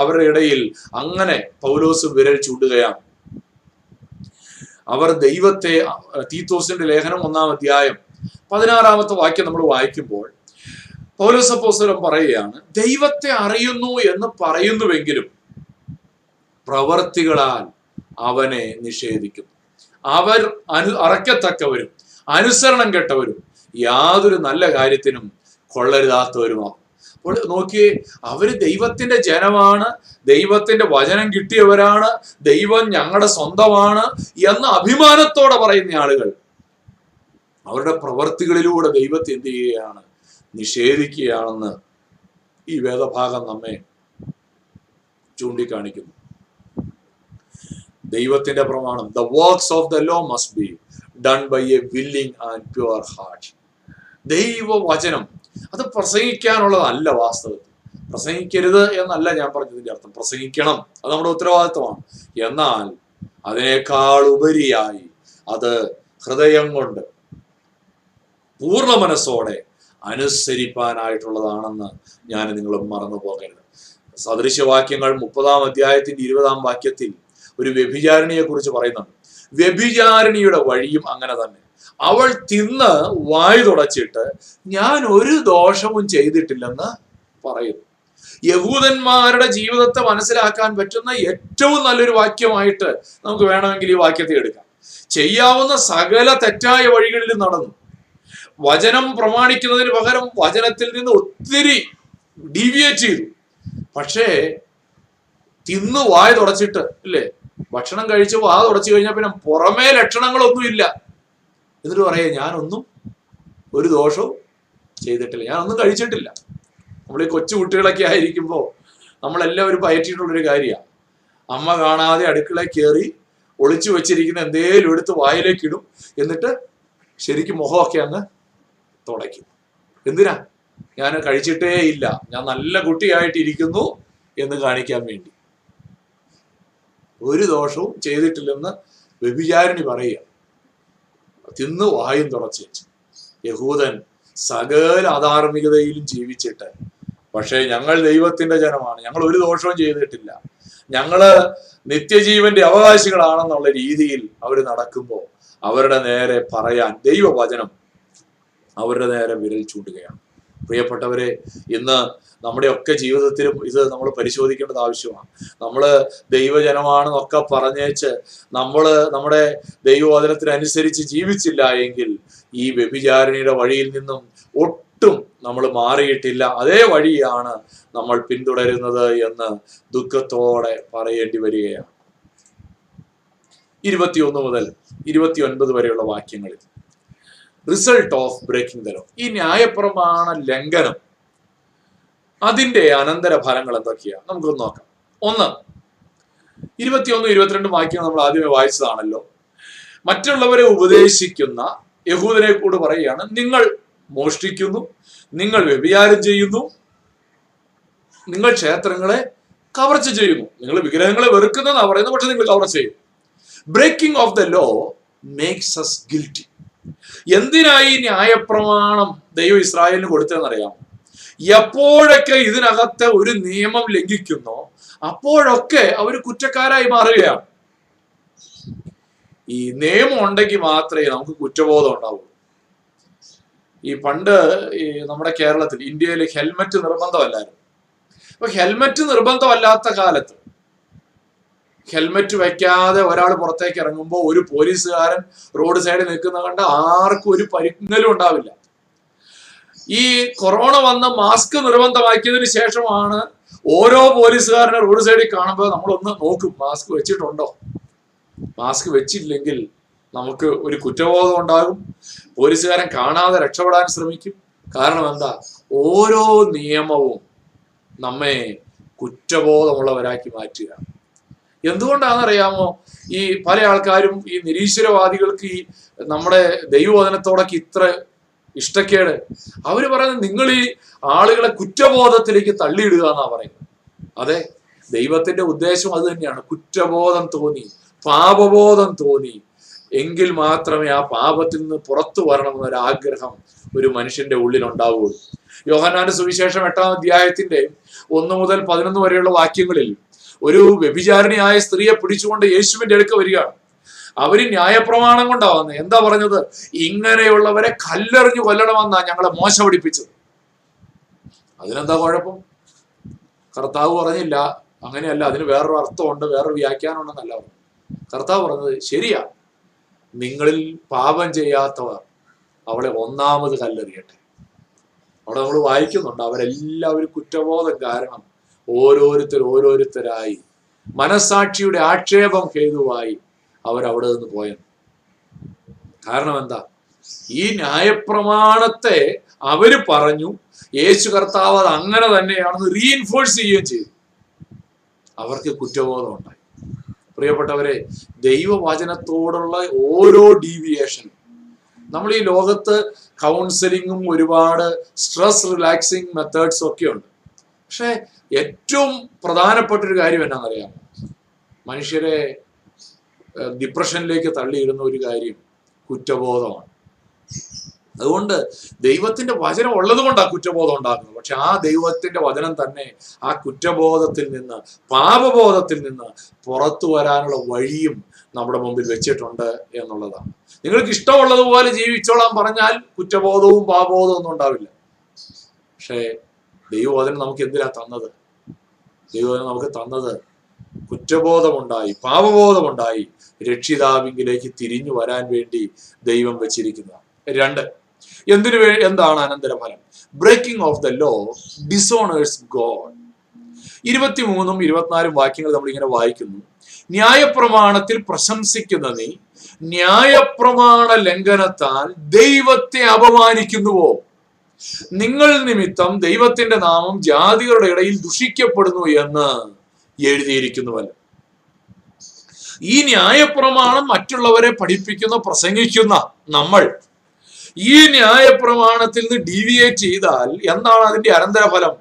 അവരുടെ ഇടയിൽ അങ്ങനെ പൗലോസ് വിരൽ ചൂണ്ടുകയാണ്. അവർ ദൈവത്തെ, തീത്തോസിന്റെ ലേഖനം 1-ാം അധ്യായം 16-ാമത്തെ വാക്യം നമ്മൾ വായിക്കുമ്പോൾ പൗലോസ് അപ്പോസ്തലൻ പറയുകയാണ്, ദൈവത്തെ അറിയുന്നു എന്ന് പറയുന്നുവെങ്കിലും പ്രവർത്തികളാൽ അവനെ നിഷേധിക്കും. അവർ അറക്കത്തക്കവരും അനുസരണം കെട്ടവരും യാതൊരു നല്ല കാര്യത്തിനും കൊള്ളരുതാത്തവരുമാകും. അപ്പോൾ നോക്കിയേ, അവര് ദൈവത്തിന്റെ ജനമാണ്, ദൈവത്തിന്റെ വചനം കിട്ടിയവരാണ്, ദൈവം ഞങ്ങളുടെ സ്വന്തമാണ് എന്ന അഭിമാനത്തോടെ പറയുന്ന ആളുകൾ അവരുടെ പ്രവർത്തികളിലൂടെ ദൈവത്തെ എന്ത് ചെയ്യുകയാണ്? നിഷേധിക്കുകയാണെന്ന് ഈ വേദഭാഗം നമ്മെ ചൂണ്ടിക്കാണിക്കുന്നു. ദൈവത്തിന്റെ പ്രമാണം, the works of the law must be done by a willing and pure heart. ദൈവവചനം അത് പ്രസംഗിക്കാനുള്ളതല്ല. വാസ്തവത്തിൽ പ്രസംഗിക്കരുത് എന്നല്ല ഞാൻ പറഞ്ഞതിന്റെ അർത്ഥം, പ്രസംഗിക്കണം, അത് നമ്മുടെ ഉത്തരവാദിത്വമാണ്. എന്നാൽ അതിനേക്കാൾ ഉപരിയായി അത് ഹൃദയം കൊണ്ട് പൂർണ്ണ മനസ്സോടെ അനുസരിപ്പാനായിട്ടുള്ളതാണെന്ന് ഞാൻ നിങ്ങളും മറന്നു പോകരുത്. സദൃശവാക്യങ്ങൾ 30-ാം അധ്യായത്തിന്റെ 20-ാം വാക്യത്തിൽ ഒരു വ്യഭിചാരിണിയെ കുറിച്ച് പറയുന്നുണ്ട്. വ്യഭിചാരിണിയുടെ വഴിയും അങ്ങനെ തന്നെ, അവൾ തിന്ന് വായു തുടച്ചിട്ട് ഞാൻ ഒരു ദോഷവും ചെയ്തിട്ടില്ലെന്ന് പറയുന്നു. യഹൂദന്മാരുടെ ജീവിതത്തെ മനസ്സിലാക്കാൻ പറ്റുന്ന ഏറ്റവും നല്ലൊരു വാക്യമായിട്ട് നമുക്ക് വേണമെങ്കിൽ ഈ വാക്യത്തെ എടുക്കാം. ചെയ്യാവുന്ന സകല തെറ്റായ വഴികളിൽ നടന്നു, വചനം പ്രമാണിക്കുന്നതിന് പകരം വചനത്തിൽ നിന്ന് ഒത്തിരി ഡീവിയേറ്റ് ചെയ്തു, പക്ഷേ തിന്ന് വായ തുടച്ചിട്ട്, അല്ലേ, ഭക്ഷണം കഴിച്ച് വായ തുടച്ചു കഴിഞ്ഞാൽ പിന്നെ പുറമേ ലക്ഷണങ്ങളൊന്നുമില്ല. എന്നിട്ട് പറയാ, ഞാനൊന്നും ഒരു ദോഷവും ചെയ്തിട്ടില്ല, ഞാനൊന്നും കഴിച്ചിട്ടില്ല. നമ്മൾ ഈ കൊച്ചു കുട്ടികളൊക്കെ ആയിരിക്കുമ്പോൾ നമ്മളെല്ലാം ഒരു പയറ്റിയിട്ടുള്ളൊരു കാര്യമാണ്. അമ്മ കാണാതെ അടുക്കള കയറി ഒളിച്ചു വെച്ചിരിക്കുന്ന എന്തേലും എടുത്ത് വായിലേക്ക് ഇടും, എന്നിട്ട് ശരിക്കും മുഖമൊക്കെ അങ്ങ് തുടയ്ക്കും. എന്തിനാ? ഞാൻ കഴിച്ചിട്ടേ ഇല്ല, ഞാൻ നല്ല കുട്ടിയായിട്ടിരിക്കുന്നു എന്ന് കാണിക്കാൻ വേണ്ടി. ഒരു ദോഷവും ചെയ്തിട്ടില്ലെന്ന് വ്യഭിചാരിണി പറയുക, തിന്ന് വായും തുടച്ചു. യഹൂദൻ സകല അധാർമികതയിലും ജീവിച്ചിട്ട്, പക്ഷേ ഞങ്ങൾ ദൈവത്തിന്റെ ജനമാണ്, ഞങ്ങൾ ഒരു ദോഷവും ചെയ്തിട്ടില്ല, ഞങ്ങള് നിത്യജീവന്റെ അവകാശികളാണെന്നുള്ള രീതിയിൽ അവർ നടക്കുമ്പോൾ അവരുടെ നേരെ പറയാൻ ദൈവവചനം അവരുടെ നേരെ വിരൽ ചൂണ്ടുകയാണ്. പ്രിയപ്പെട്ടവരെ, ഇന്ന് നമ്മുടെയൊക്കെ ജീവിതത്തിലും ഇത് നമ്മൾ പരിശോധിക്കേണ്ടത് ആവശ്യമാണ്. നമ്മൾ ദൈവജനമാണെന്നൊക്കെ പറഞ്ഞേച്ച് നമ്മൾ നമ്മുടെ ദൈവവചനത്തിനനുസരിച്ച് ജീവിച്ചില്ല എങ്കിൽ ഈ വ്യഭിചാരിണിയുടെ വഴിയിൽ നിന്നും ഒട്ടും നമ്മൾ മാറിയിട്ടില്ല, അതേ വഴിയാണ് നമ്മൾ പിന്തുടരുന്നത് എന്ന് ദുഃഖത്തോടെ പറയേണ്ടി വരികയാണ്. 21 മുതൽ 29 വരെയുള്ള വാക്യങ്ങളിൽ result of breaking the law, ഈ ന്യായപ്രമാണ ലംഘനം അതിന്റെ അനന്തര ഫലങ്ങൾ എന്തൊക്കെയാണ് നമുക്കൊന്ന് നോക്കാം. 1, 21 22 വാക്യം നമ്മൾ ആദ്യമേ വായിച്ചതാണല്ലോ. മറ്റുള്ളവരെ ഉപദേശിക്കുന്ന യഹൂദരെ കൂടെ പറയുകയാണ്, നിങ്ങൾ മോഷ്ടിക്കുന്നു, നിങ്ങൾ വ്യഭിചാരം ചെയ്യുന്നു, നിങ്ങൾ ക്ഷേത്രങ്ങളെ കവർച്ച ചെയ്യുന്നു, നിങ്ങൾ വിഗ്രഹങ്ങളെ വെറുക്കുന്നെന്നാണ് പറയുന്നത്, പക്ഷെ നിങ്ങൾ കവർച്ച ചെയ്യും. Breaking of the law makes us guilty. എന്തിനായി ന്യായപ്രമാണം ദൈവം ഇസ്രായേലിന് കൊടുത്തതെന്നറിയാമോ? എപ്പോഴൊക്കെ ഇതിനകത്തെ ഒരു നിയമം ലംഘിക്കുന്നോ അപ്പോഴൊക്കെ അവർ കുറ്റക്കാരായി മാറുകയാണ്. ഈ നിയമം ഉണ്ടെങ്കിൽ മാത്രമേ നമുക്ക് കുറ്റബോധം ഉണ്ടാവുള്ളൂ. ഈ പണ്ട് ഈ നമ്മുടെ കേരളത്തിൽ ഇന്ത്യയിൽ ഹെൽമറ്റ് നിർബന്ധമല്ലായിരുന്നു. അപ്പൊ ഹെൽമറ്റ് നിർബന്ധമല്ലാത്ത കാലത്ത് ഹെൽമറ്റ് വെക്കാതെ ഒരാൾ പുറത്തേക്ക് ഇറങ്ങുമ്പോൾ ഒരു പോലീസുകാരൻ റോഡ് സൈഡിൽ നിൽക്കുന്ന കണ്ട് ആർക്കും ഒരു പരിങ്ങലും ഉണ്ടാവില്ല. ഈ കൊറോണ വന്ന് മാസ്ക് നിർബന്ധമാക്കിയതിന് ശേഷമാണ് ഓരോ പോലീസുകാരനെ റോഡ് സൈഡിൽ കാണുമ്പോൾ നമ്മളൊന്ന് നോക്കും, മാസ്ക് വെച്ചിട്ടുണ്ടോ. മാസ്ക് വെച്ചില്ലെങ്കിൽ നമുക്ക് ഒരു കുറ്റബോധം ഉണ്ടാകും, പോലീസുകാരൻ കാണാതെ രക്ഷപ്പെടാൻ ശ്രമിക്കും. കാരണം എന്താ, ഓരോ നിയമവും നമ്മെ കുറ്റബോധമുള്ളവരാക്കി മാറ്റുകയാണ്. എന്തുകൊണ്ടാണെന്നറിയാമോ, ഈ പല ആൾക്കാരും ഈ നിരീശ്വരവാദികൾക്ക് ഈ നമ്മുടെ ദൈവവചനത്തോടൊക്കെ ഇത്ര ഇഷ്ടക്കേട്. അവര് പറയുന്നത് നിങ്ങൾ ഈ ആളുകളെ കുറ്റബോധത്തിലേക്ക് തള്ളിയിടുക എന്നാ പറയുന്നത്. അതെ, ദൈവത്തിന്റെ ഉദ്ദേശം അത് തന്നെയാണ്. കുറ്റബോധം തോന്നി, പാപബോധം തോന്നി എങ്കിൽ മാത്രമേ ആ പാപത്തിൽ നിന്ന് പുറത്തു വരണമെന്നൊരാഗ്രഹം ഒരു മനുഷ്യന്റെ ഉള്ളിലുണ്ടാവുകയുള്ളൂ. യോഹന്നാന്റെ സുവിശേഷം 8-ാം അധ്യായത്തിന്റെ 1 മുതൽ 11 വരെയുള്ള വാക്യങ്ങളിൽ ഒരു വ്യഭിചാരിണിയായ സ്ത്രീയെ പിടിച്ചുകൊണ്ട് യേശുവിന്റെ അടുക്ക വരികയാണ്. അവര് ന്യായപ്രമാണം കൊണ്ടാവുന്നു. എന്താ പറഞ്ഞത്? ഇങ്ങനെയുള്ളവരെ കല്ലെറിഞ്ഞു കൊല്ലണമെന്നാ ഞങ്ങളെ മോശ പഠിപ്പിച്ചത്. അതിനെന്താ കുഴപ്പം? കർത്താവ് പറഞ്ഞില്ല അങ്ങനെയല്ല, അതിന് വേറൊരു അർത്ഥമുണ്ട്, വേറൊരു വ്യാഖ്യാനം ഉണ്ടെന്നല്ല പറഞ്ഞു. കർത്താവ് പറഞ്ഞത് ശരിയാ, നിങ്ങളിൽ പാപം ചെയ്യാത്തവർ അവളെ ഒന്നാമത് കല്ലെറിയട്ടെ. അവിടെ നമ്മൾ വായിക്കുന്നുണ്ട് അവരെല്ലാവരും കുറ്റബോധം കാരണം ഓരോരുത്തരായി മനസാക്ഷിയുടെ ആക്ഷേപം ഹേതുവായി അവരവിടെ നിന്ന് പോയത്. കാരണം എന്താ, ഈ ന്യായപ്രമാണത്തെ അവര് പറഞ്ഞു, യേശു കർത്താവ് അത് അങ്ങനെ തന്നെയാണെന്ന് റീഇൻഫോഴ്സ് ചെയ്യുകയും ചെയ്തു. അവർക്ക് കുറ്റബോധം ഉണ്ടായി. പ്രിയപ്പെട്ടവരെ, ദൈവവചനത്തോടുള്ള ഓരോ ഡീവിയേഷനും നമ്മൾ ഈ ലോകത്ത് കൗൺസിലിങ്ങും ഒരുപാട് സ്ട്രെസ് റിലാക്സിങ് മെത്തേഡ്സും ഒക്കെ ഉണ്ട്. പക്ഷെ ഏറ്റവും പ്രധാനപ്പെട്ടൊരു കാര്യം എന്നാണെന്നറിയാം, മനുഷ്യരെ ഡിപ്രഷനിലേക്ക് തള്ളിയിടുന്ന ഒരു കാര്യം കുറ്റബോധമാണ്. അതുകൊണ്ട് ദൈവത്തിന്റെ വചനം ഉള്ളത് കൊണ്ട് ആ കുറ്റബോധം ഉണ്ടാക്കുന്നത്. പക്ഷെ ആ ദൈവത്തിന്റെ വചനം തന്നെ ആ കുറ്റബോധത്തിൽ നിന്ന്, പാപബോധത്തിൽ നിന്ന് പുറത്തു വരാനുള്ള വഴിയും നമ്മുടെ മുമ്പിൽ വെച്ചിട്ടുണ്ട് എന്നുള്ളതാണ്. നിങ്ങൾക്ക് ഇഷ്ടമുള്ളതുപോലെ ജീവിച്ചോളാൻ പറഞ്ഞാൽ കുറ്റബോധവും പാപബോധവും ഒന്നും ഉണ്ടാവില്ല. പക്ഷേ ദൈവവചനം നമുക്ക് എന്തിനാ തന്നത്? ദൈവവചനം നമുക്ക് തന്നത് കുറ്റബോധമുണ്ടായി, പാപബോധമുണ്ടായി രക്ഷിതാവിങ്കിലേക്ക് തിരിഞ്ഞു വരാൻ വേണ്ടി ദൈവം വെച്ചിരിക്കുന്ന. രണ്ട്, എന്താണ് അനന്തരഫലം? Breaking of the law dishonours God. 23-24 വാക്യങ്ങൾ നമ്മളിങ്ങനെ വായിക്കുന്നു. ന്യായപ്രമാണത്തിൽ പ്രശംസിക്കുന്ന നീ ന്യായപ്രമാണ ലംഘനത്താൽ ദൈവത്തെ അപമാനിക്കുന്നുവോ? നിങ്ങൾ നിമിത്തം ദൈവത്തിന്റെ നാമം ജാതികളുടെ ഇടയിൽ ദുഷിക്കപ്പെടുന്നു എന്ന് എഴുതിയിരിക്കുന്നുവല്ല. ഈ ന്യായപ്രമാണം മറ്റുള്ളവരെ പഠിപ്പിക്കുന്ന, പ്രസംഗിക്കുന്ന നമ്മൾ ഈ ന്യായപ്രമാണത്തിൽ നിന്ന് ഡീവിയേറ്റ് ചെയ്താൽ എന്താണ് അതിന്റെ അനന്തരഫലം?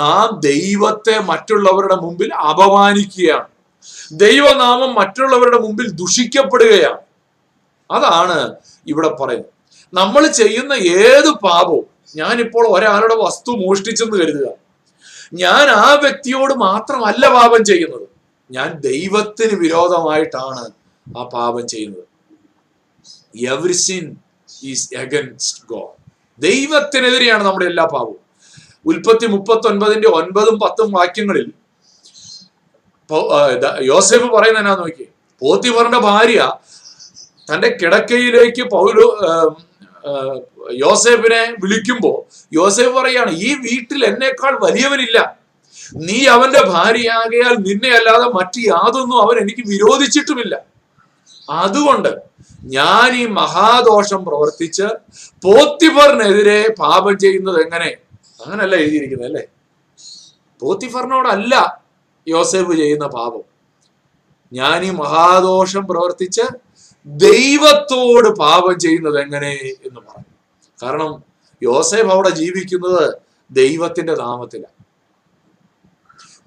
നാം ദൈവത്തെ മറ്റുള്ളവരുടെ മുമ്പിൽ അപമാനിക്കുകയാണ്, ദൈവനാമം മറ്റുള്ളവരുടെ മുമ്പിൽ ദുഷിക്കപ്പെടുകയാണ്. അതാണ് ഇവിടെ പറയുന്നത്. നമ്മൾ ചെയ്യുന്ന ഏത് പാപവും, ഞാനിപ്പോൾ ഒരാളുടെ വസ്തു മോഷ്ടിച്ചെന്ന് കരുതുക, ഞാൻ ആ വ്യക്തിയോട് മാത്രമല്ല പാപം ചെയ്യുന്നത്, ഞാൻ ദൈവത്തിന് വിരോധമായിട്ടാണ് ആ പാപം ചെയ്യുന്നത്. Every sin is against God. ദൈവത്തിനെതിരെയാണ് നമ്മുടെ എല്ലാ പാപവും. ഉൽപ്പത്തി 39-ന്റെ 9-10 വാക്യങ്ങളിൽ യോസെഫ് പറയുന്നത് എന്നാ നോക്കിയേ. പോത്തിഫറിന്റെ ഭാര്യ തന്റെ കിടക്കയിലേക്ക് യോസെഫിനെ വിളിക്കുമ്പോൾ യോസെഫ് പറയാണ്, ഈ വീട്ടിൽ എന്നേക്കാൾ വലിയവനില്ല, നീ അവന്റെ ഭാര്യയാകയാൽ നിന്നെ അല്ലാതെ മറ്റ് യാതൊന്നും അവൻ എനിക്ക് വിരോധിച്ചിട്ടുമില്ല. അതുകൊണ്ട് ഞാൻ ഈ മഹാദോഷം പ്രവർത്തിച്ച് പോത്തിഫറിനെതിരെ പാപം ചെയ്യുന്നത് എങ്ങനെ? അങ്ങനല്ല എഴുതിയിരിക്കുന്നത് അല്ലേ. പോത്തിഫറിനോടല്ല യോസെഫ് ചെയ്യുന്ന പാപം, ഞാൻ ഈ മഹാദോഷം പ്രവർത്തിച്ച് ദൈവത്തോട് പാപം ചെയ്യുന്നത് എങ്ങനെ എന്ന് പറഞ്ഞു. കാരണം യോസെഫ് അവിടെ ജീവിക്കുന്നത് ദൈവത്തിന്റെ നാമത്തിലാണ്,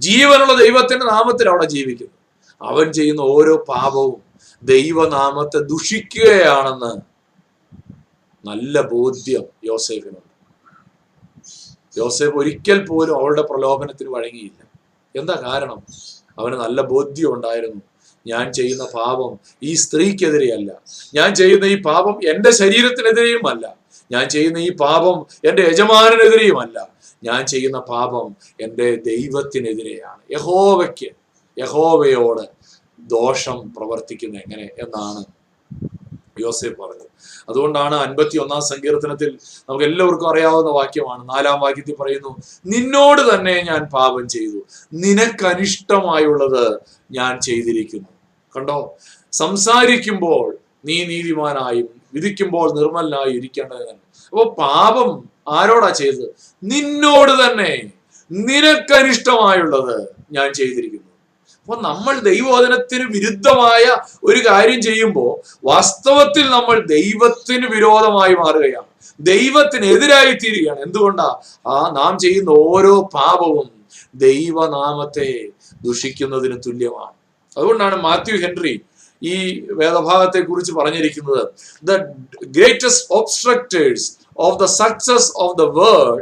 ജീവനുള്ള ദൈവത്തിന്റെ നാമത്തിൽ അവിടെ ജീവിക്കുന്നു. അവൻ ചെയ്യുന്ന ഓരോ പാപവും ദൈവനാമത്തെ ദുഷിക്കുകയാണെന്ന് നല്ല ബോധ്യം യോസെഫിനുണ്ട്. യോസെഫ് ഒരിക്കൽ പോലും അവളുടെ പ്രലോഭനത്തിന് വഴങ്ങിയില്ല. എന്താ കാരണം? അവന് നല്ല ബോധ്യം ഉണ്ടായിരുന്നു, ഞാൻ ചെയ്യുന്ന പാപം ഈ സ്ത്രീക്കെതിരെയല്ല, ഞാൻ ചെയ്യുന്ന ഈ പാപം എൻ്റെ ശരീരത്തിനെതിരെയുമല്ല, ഞാൻ ചെയ്യുന്ന ഈ പാപം എൻ്റെ യജമാനനെതിരെയുമല്ല, ഞാൻ ചെയ്യുന്ന പാപം എൻ്റെ ദൈവത്തിനെതിരെയാണ്. യഹോവയോട് ദോഷം പ്രവർത്തിക്കുന്നത് എങ്ങനെ എന്നാണ് യോസെഫ് പറഞ്ഞത്. അതുകൊണ്ടാണ് 51-ാം സങ്കീർത്തനത്തിൽ നമുക്ക് എല്ലാവർക്കും അറിയാവുന്ന വാക്യമാണ്. 4-ാം വാക്യത്തിൽ പറയുന്നു, നിന്നോട് തന്നെ ഞാൻ പാപം ചെയ്തു, നിനക്കനിഷ്ടമായുള്ളത് ഞാൻ ചെയ്തിരിക്കുന്നു. കണ്ടോ, സംസാരിക്കുമ്പോൾ നീ നീതിമാനായും വിധിക്കുമ്പോൾ നിർമ്മലനായും ഇരിക്കേണ്ടത്. അപ്പൊ പാപം ആരോടാ ചെയ്തത്? നിന്നോട് തന്നെ, നിനക്കനിഷ്ടമായുള്ളത് ഞാൻ ചെയ്തിരിക്കുന്നു. അപ്പൊ നമ്മൾ ദൈവവചനത്തിന് വിരുദ്ധമായ ഒരു കാര്യം ചെയ്യുമ്പോൾ വാസ്തവത്തിൽ നമ്മൾ ദൈവത്തിന് വിരോധമായി മാറുകയാണ്, ദൈവത്തിനെതിരായി തീരുകയാണ്. എന്തുകൊണ്ടാ? നാം ചെയ്യുന്ന ഓരോ പാപവും ദൈവനാമത്തെ ദുഷിക്കുന്നതിന് തുല്യമാണ്. അതുകൊണ്ടാണ് മാത്യു ഹെൻറി ഈ വേദഭാഗത്തെ കുറിച്ച് പറഞ്ഞിരിക്കുന്നത്, the greatest obstructors of the success of the word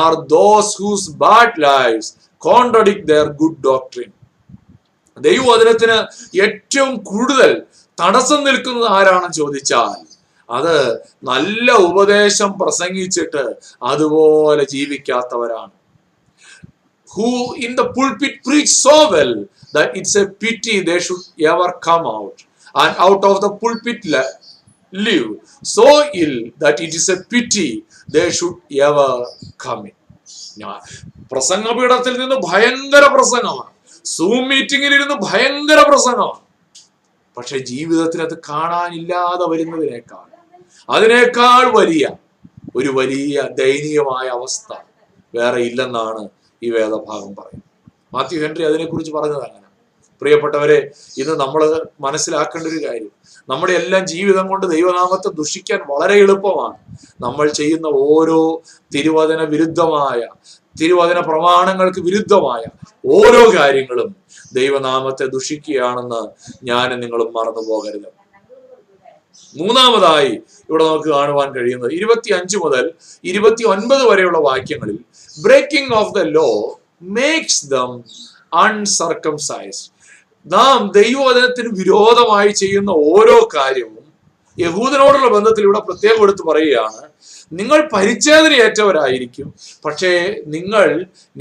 are those whose bad lives contradict their good doctrine. ദൈവവചനത്തിന് ഏറ്റവും കൂടുതൽ തടസ്സം നിൽക്കുന്നത് ആരാണെന്ന് ചോദിച്ചാൽ അത് നല്ല ഉപദേശം പ്രസംഗിച്ചിട്ട് അതുപോലെ ജീവിക്കാത്തവരാണ്. Who in the pulpit preach so well that it's a pity they should ever come out, and out of the pulpit live so ill that it is a pity they should ever come in. പ്രസംഗപീഠത്തിൽ നിന്ന് ഭയങ്കര പ്രസംഗമാണ്, zoom മീറ്റിംഗിൽ ഇരുന്ന് ഭയങ്കര പ്രസംഗമാണ്, പക്ഷെ ജീവിതത്തിൽ അത് കാണാനില്ലാതെ വരുന്നതിനേക്കാൾ അതിനേക്കാൾ വലിയ ഒരു വലിയ ദയനീയമായ അവസ്ഥ വേറെ ഇല്ലെന്നാണ് ഈ വേദഭാഗം പറയുന്നത്. മാത്യു ഹെൻറി അതിനെക്കുറിച്ച് പറഞ്ഞത് അങ്ങനെ. പ്രിയപ്പെട്ടവരെ, ഇന്ന് നമ്മൾ മനസ്സിലാക്കേണ്ട ഒരു കാര്യം, നമ്മുടെ എല്ലാം ജീവിതം കൊണ്ട് ദൈവനാമത്തെ ദുഷിക്കാൻ വളരെ എളുപ്പമാണ്. നമ്മൾ ചെയ്യുന്ന ഓരോ തിരുവചന വിരുദ്ധമായ, തിരുവചന പ്രമാണങ്ങൾക്ക് വിരുദ്ധമായ ഓരോ കാര്യങ്ങളും ദൈവനാമത്തെ ദുഷിക്കുകയാണെന്ന് ഞാൻ നിങ്ങളും മറന്നു പോകരുത്. മൂന്നാമതായി ഇവിടെ നമുക്ക് കാണുവാൻ കഴിയുന്നത് 25 മുതൽ 29 വരെയുള്ള വാക്യങ്ങളിൽ, breaking of the law makes them uncircumcised. നാം ദൈവവചനത്തിന് വിരോധമായി ചെയ്യുന്ന ഓരോ കാര്യവും യഹൂദനോടുള്ള ബന്ധത്തിൽ ഇവിടെ പ്രത്യേകം എടുത്ത് പറയുകയാണ്, നിങ്ങൾ പരിച്ഛേദനയേറ്റവരായിരിക്കും, പക്ഷേ നിങ്ങൾ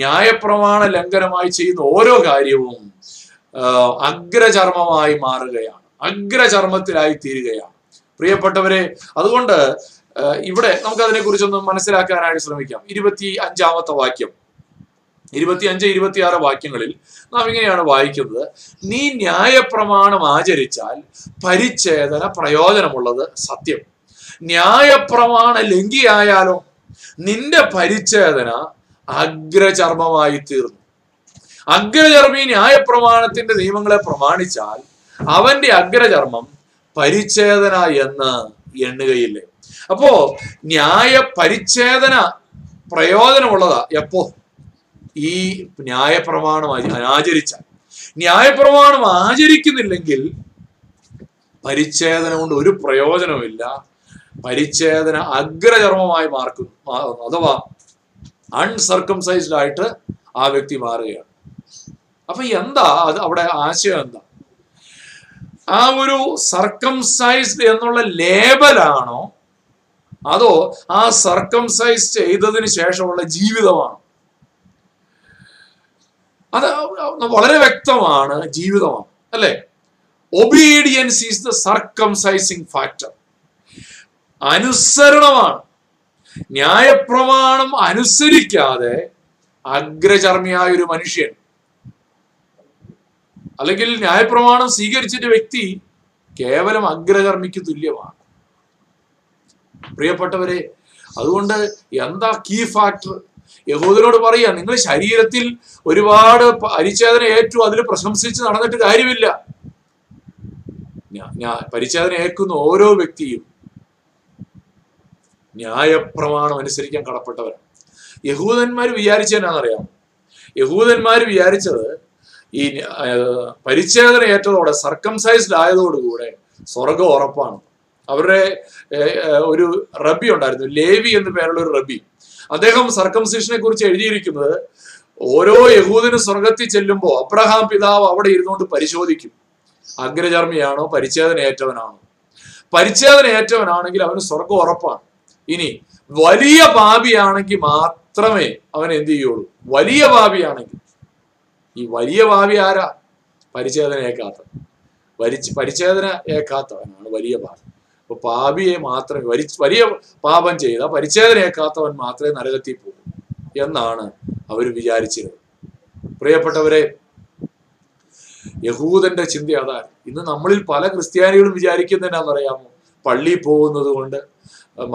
ന്യായപ്രമാണ ലംഘനമായി ചെയ്യുന്ന ഓരോ കാര്യവും അഗ്രചർമ്മമായി മാറുകയാണ്, അഗ്രചർമ്മത്തിലായി തീരുകയാണ്. പ്രിയപ്പെട്ടവരെ, അതുകൊണ്ട് ഇവിടെ നമുക്ക് അതിനെക്കുറിച്ചൊന്ന് മനസ്സിലാക്കാനായിട്ട് ശ്രമിക്കാം. 25-ാമത്തെ വാക്യം, 25-26 വാക്യങ്ങളിൽ നാം ഇങ്ങനെയാണ് വായിക്കുന്നത്, നീ ന്യായപ്രമാണം ആചരിച്ചാൽ പരിച്ഛേദന പ്രയോജനമുള്ളത് സത്യം, ന്യായപ്രമാണ ലംഘിയായാലോ നിന്റെ പരിച്ഛേദന അഗ്രചർമ്മമായി തീർന്നു. അഗ്രചർമ്മി ന്യായപ്രമാണത്തിന്റെ നിയമങ്ങളെ പ്രമാണിച്ചാൽ അവന്റെ അഗ്രചർമ്മം പരിച്ഛേദന എന്ന് എണ്ണുകയില്ലേ. അപ്പോ ന്യായ പരിച്ഛേദന പ്രയോജനമുള്ളതാ എപ്പോ? ഈ ന്യായപ്രമാണം ആചരിച്ചാൽ. ന്യായപ്രമാണം ആചരിക്കുന്നില്ലെങ്കിൽ പരിച്ഛേദന കൊണ്ട് ഒരു പ്രയോജനമില്ല, പരിച്ഛേദന അഗ്രചർമ്മമായി മാറുന്നു, അഥവാ അൺസർക്കംസൈസ്ഡ് ആയിട്ട് ആ വ്യക്തി മാറുകയാണ്. അപ്പൊ എന്താ അത് അവിടെ ആശയം? എന്താ ആ ഒരു സർക്കംസൈസ്ഡ് എന്നുള്ള ലേബലാണോ, അതോ ആ സർക്കംസൈസ് ചെയ്തതിന് ശേഷമുള്ള ജീവിതമാണോ? അത് വളരെ വ്യക്തമാണ്, ജീവിതമാണ്, അല്ലെ? Obedience is the circumcising factor. അനുസരണമാണ്. ന്യായപ്രമാണം അനുസരിക്കാതെ അഗ്രചർമ്മിയായ ഒരു മനുഷ്യൻ, അല്ലെങ്കിൽ ന്യായപ്രമാണം സ്വീകരിച്ചിട്ട് വ്യക്തി കേവലം അഗ്രചർമ്മിക്ക് തുല്യമാണ്. പ്രിയപ്പെട്ടവരെ, അതുകൊണ്ട് എന്താ കീ ഫാക്ടർ? യഹൂദനോട് പറയുക, നിങ്ങൾ ശരീരത്തിൽ ഒരുപാട് പരിച്ഛേദന ഏറ്റു, അതിൽ പ്രശംസിച്ച് നടന്നിട്ട് കാര്യമില്ല, പരിച്ഛേദന ഏൽക്കുന്ന ഓരോ വ്യക്തിയും ന്യായപ്രമാണം അനുസരിക്കാൻ കടപ്പെട്ടവരാണ്. യഹൂദന്മാർ വിചാരിച്ചതെന്നാണെന്നറിയാം, യഹൂദന്മാർ വിചാരിച്ചത് ഈ പരിച്ഛേദന ഏറ്റതോടെ സർക്കംസൈസ്ഡ് ആയതോടുകൂടെ സ്വർഗം ഉറപ്പാണ്. അവരുടെ ഒരു റബി ഉണ്ടായിരുന്നു, ലേവി എന്നു പേരുള്ള ഒരു റബി. അദ്ദേഹം സർക്കംസിഷനെ കുറിച്ച് എഴുതിയിരിക്കുന്നത്, ഓരോ യഹൂദനും സ്വർഗത്തിൽ ചെല്ലുമ്പോൾ അബ്രഹാം പിതാവ് അവിടെ ഇരുന്നുകൊണ്ട് പരിശോധിക്കും, അഗ്രചർമ്മിയാണോ പരിച്ഛേദനയേറ്റവനാണോ. പരിച്ഛേദനയേറ്റവനാണെങ്കിൽ അവന് സ്വർഗം ഉറപ്പാണ്. ഇനി വലിയ പാപിയാണെങ്കിൽ മാത്രമേ അവൻ എന്ത് ചെയ്യുള്ളൂ. വലിയ പാപിയാണെങ്കിൽ, ഈ വലിയ പാപി ആരാ? പരിച്ഛേദനയേക്കാത്തവൻ, പരിച്ഛേദന ഏക്കാത്തവനാണ് വലിയ പാപി. അപ്പൊ പാപിയെ മാത്രമേ, വലിയ പാപം ചെയ്ത പരിച്ഛേദനയേക്കാത്തവൻ മാത്രമേ നരകത്തിൽ പോകൂ എന്നാണ് അവർ വിചാരിച്ചത്. പ്രിയപ്പെട്ടവരെ, യഹൂദന്റെ ചിന്ത അതാണ്. ഇന്ന് നമ്മളിൽ പല ക്രിസ്ത്യാനികളും വിചാരിക്കുന്നതെന്നാന്ന് അറിയാമോ? പള്ളിയിൽ പോകുന്നത് കൊണ്ട്,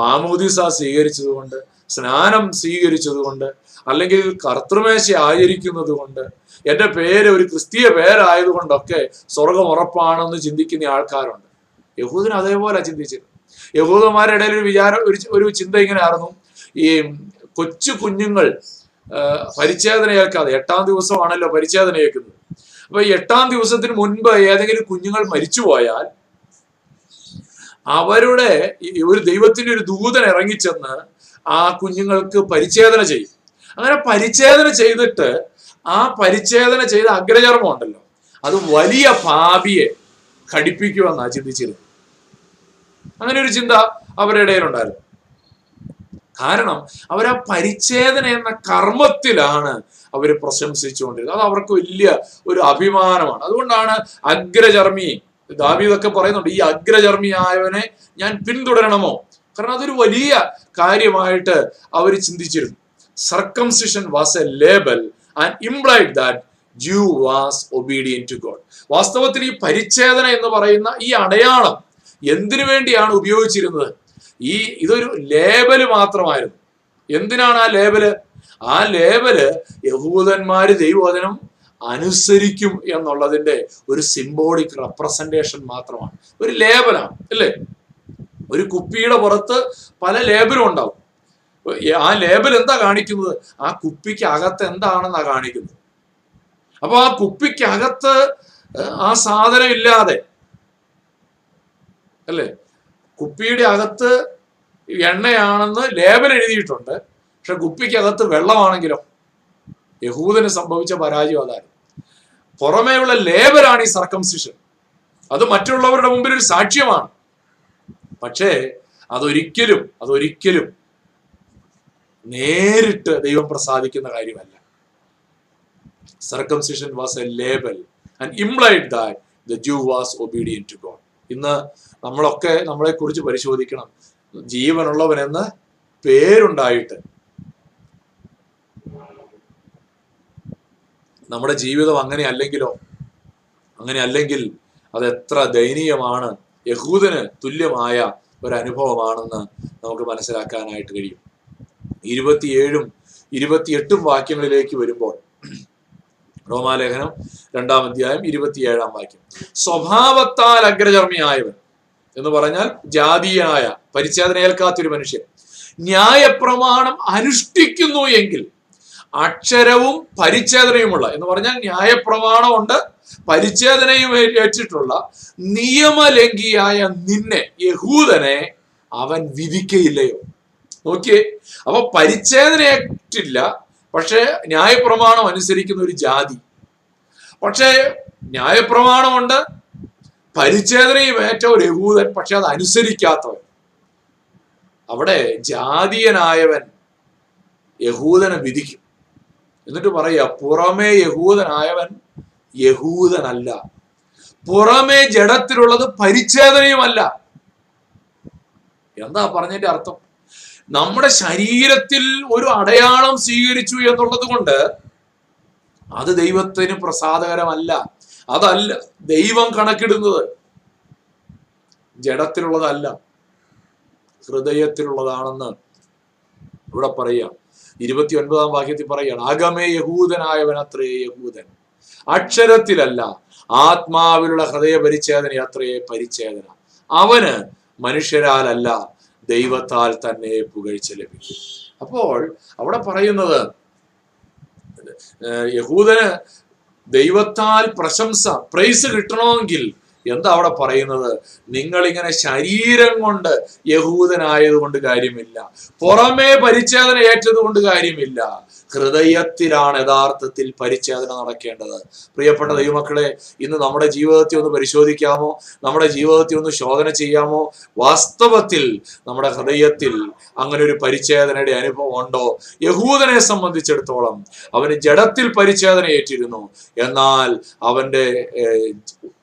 മാമോദിസ സ്വീകരിച്ചത് കൊണ്ട്, സ്നാനം സ്വീകരിച്ചത് കൊണ്ട്, അല്ലെങ്കിൽ കർത്തൃമേശ ആചരിക്കുന്നത് കൊണ്ട്, എൻ്റെ പേര് ഒരു ക്രിസ്തീയ പേരായതുകൊണ്ടൊക്കെ സ്വർഗം ഉറപ്പാണെന്ന് ചിന്തിക്കുന്ന ആൾക്കാരുണ്ട്. യഹൂദന് അതേപോലെ ചിന്തിച്ചത്. യഹൂദന്മാരുടെ ഇടയിൽ ഒരു വിചാരം, ഒരു ചിന്ത ഇങ്ങനെ ആയിരുന്നു, ഈ കൊച്ചു കുഞ്ഞുങ്ങൾ പരിച്ഛേദനയേൽക്കാതെ, 8-ാം ദിവസമാണല്ലോ പരിച്ഛേദനയേക്കുന്നത്. അപ്പൊ 8-ാം ദിവസത്തിന് മുൻപ് ഏതെങ്കിലും കുഞ്ഞുങ്ങൾ മരിച്ചുപോയാൽ അവരുടെ ഒരു ദൈവത്തിന്റെ ഒരു ദൂതൻ ഇറങ്ങിച്ചെന്ന് ആ കുഞ്ഞുങ്ങൾക്ക് പരിച്ഛേദന ചെയ്യും. അങ്ങനെ പരിച്ഛേദന ചെയ്തിട്ട് ആ പരിച്ഛേദന ചെയ്ത അഗ്രചർമ്മം ഉണ്ടല്ലോ, അത് വലിയ പാപിയെ ഘടിപ്പിക്കുമെന്നാ ചിന്തിച്ചിരുന്നു. അങ്ങനെ ഒരു ചിന്ത അവരുടെ ഇടയിലുണ്ടായിരുന്നു. കാരണം അവരാ പരിച്ഛേദന എന്ന കർമ്മത്തിലാണ് അവർ പ്രശംസിച്ചുകൊണ്ടിരുന്നത്. അത് അവർക്ക് വലിയ ഒരു അഭിമാനമാണ്. അതുകൊണ്ടാണ് അഗ്രചർമ്മി, ദാവീദൊക്കെ പറയുന്നുണ്ട്, ഈ അഗ്രചർമ്മിയായവനെ ഞാൻ പിന്തുടരണമോ? കാരണം അതൊരു വലിയ കാര്യമായിട്ട് അവർ ചിന്തിച്ചിരുന്നു. Circumcision was a label and implied that Jew was obedient to God. വാസ്തവത്തിൽ ഈ പരിച്ഛേദന എന്ന് പറയുന്ന ഈ അടയാളം എന്തിനു വേണ്ടിയാണ് ഉപയോഗിച്ചിരുന്നത്? ഇതൊരു ലേബല് മാത്രമായിരുന്നു. എന്തിനാണ് ആ ലേബല്? ആ ലേബല് യഹൂദന്മാര് ദൈവവചനം അനുസരിക്കും എന്നുള്ളതിന്റെ ഒരു സിംബോളിക് റെപ്രസെന്റേഷൻ മാത്രമാണ്, ഒരു ലേബലാണ്, അല്ലേ? ഒരു കുപ്പിയുടെ പുറത്ത് പല ലേബലും ഉണ്ടാവും. ആ ലേബൽ എന്താ കാണിക്കുന്നത്? ആ കുപ്പിക്ക് അകത്ത് എന്താണെന്നാ കാണിക്കുന്നത്. അപ്പൊ ആ കുപ്പിക്കകത്ത് ആ സാധനം ഇല്ലാതെ, അല്ലേ, കുപ്പിയുടെ അകത്ത് എണ്ണയാണെന്ന് ലേബൽ എഴുതിയിട്ടുണ്ട്, പക്ഷെ കുപ്പിക്കകത്ത് വെള്ളമാണെങ്കിലോ? യഹൂദന് സംഭവിച്ച പരാജയം അതായത് പുറമേയുള്ള ലേബലാണ് ഈ സർക്കംസിഷൻ. അത് മറ്റുള്ളവരുടെ മുമ്പിൽ ഒരു സാക്ഷ്യമാണ്. പക്ഷേ അതൊരിക്കലും നേരിട്ട് ദൈവം പ്രസാദിക്കുന്ന കാര്യമല്ല. Circumcision was a label and implied that the Jew was obedient to God. ഇന്ന് നമ്മളൊക്കെ നമ്മളെ കുറിച്ച് പരിശോധിക്കണം. ജീവനുള്ളവനെന്ന് പേരുണ്ടായിട്ട് നമ്മുടെ ജീവിതം അങ്ങനെ അല്ലെങ്കിലോ? അങ്ങനെ അല്ലെങ്കിൽ അത് എത്ര ദയനീയമാണ്, യഹൂദന് തുല്യമായ ഒരനുഭവമാണെന്ന് നമുക്ക് മനസ്സിലാക്കാനായിട്ട് കഴിയും. 27-ും 28-ഉം വാക്യങ്ങളിലേക്ക് വരുമ്പോൾ, റോമാലേഖനം 2-ാം അധ്യായം 27-ാം വാക്യം, സ്വഭാവത്താൽ അഗ്രചർമ്മിയായവൻ എന്ന് പറഞ്ഞാൽ ജാതീയനായ പരിച്ഛേദനയേൽക്കാത്തൊരു മനുഷ്യൻ ന്യായപ്രമാണം അനുഷ്ഠിക്കുന്നു എങ്കിൽ അക്ഷരവും പരിച്ഛേദനയുമുള്ള, എന്ന് പറഞ്ഞാൽ ന്യായപ്രമാണമുണ്ട് പരിച്ഛേദനയും ഏറ്റിട്ടുള്ള നിയമലംഘിയായ നിന്നെ, യഹൂദനെ, അവൻ വിധിക്കയില്ലയോ? നോക്കിയേ, അപ്പൊ പരിച്ഛേദനയേറ്റില്ല, പക്ഷേ ന്യായപ്രമാണം അനുസരിക്കുന്ന ഒരു ജാതി. പക്ഷേ ന്യായപ്രമാണമുണ്ട്, പരിച്ഛേദനയും ഏറ്റ ഒരു യഹൂദൻ, പക്ഷെ അത് അനുസരിക്കാത്തവൻ. അവിടെ ജാതീയനായവൻ യഹൂദനെ വിധിക്കും. എന്നിട്ട് പറയുക, പുറമേ യഹൂദനായവൻ യഹൂദനല്ല, പുറമേ ജഡത്തിലുള്ളത് പരിച്ഛേദനയുമല്ല. എന്താ പറഞ്ഞതിന്റെ അർത്ഥം? നമ്മുടെ ശരീരത്തിൽ ഒരു അടയാളം സ്വീകരിച്ചു എന്നുള്ളത് കൊണ്ട് അത് ദൈവത്തിന് പ്രസാദകരമല്ല. അതല്ല ദൈവം കണക്കിടുന്നത്, ജഡത്തിലുള്ളതല്ല ഹൃദയത്തിലുള്ളതാണെന്ന് ഇവിടെ പറയാം. 29-ാം വാക്യത്തിൽ പറയാണ്, അകമേ യഹൂദനായവൻ അത്രേ യഹൂദൻ, അക്ഷരത്തിലല്ല, ആത്മാവിലുള്ള ഹൃദയ പരിച്ഛേദന യാത്രയെ പരിച്ഛേദന. അവന് മനുഷ്യരാലല്ല ദൈവത്താൽ തന്നെ പുകഴ്ച ലഭിക്കും. അപ്പോൾ അവിടെ പറയുന്നത് യഹൂദന് ദൈവത്താൽ പ്രശംസ, പ്രൈസ് കിട്ടണമെങ്കിൽ എന്താ അവിടെ പറയുന്നത്? നിങ്ങളിങ്ങനെ ശരീരം കൊണ്ട് യഹൂദനായത് കൊണ്ട് കാര്യമില്ല, പുറമേ പരിച്ഛേദന ഏറ്റത് കൊണ്ട് കാര്യമില്ല, ഹൃദയത്തിലാണ് യഥാർത്ഥത്തിൽ പരിച്ഛേദന നടക്കേണ്ടത്. പ്രിയപ്പെട്ട ദൈവമക്കളെ, ഇന്ന് നമ്മുടെ ജീവിതത്തെ ഒന്ന് പരിശോധിക്കാമോ? നമ്മുടെ ജീവിതത്തെ ഒന്ന് ശോധന ചെയ്യാമോ? വാസ്തവത്തിൽ നമ്മുടെ ഹൃദയത്തിൽ അങ്ങനെ ഒരു പരിച്ഛേദനയുടെ അനുഭവം ഉണ്ടോ? യഹൂദനെ സംബന്ധിച്ചിടത്തോളം അവന് ജഡത്തിൽ പരിച്ഛേദന ഏറ്റിരുന്നു, എന്നാൽ അവൻ്റെ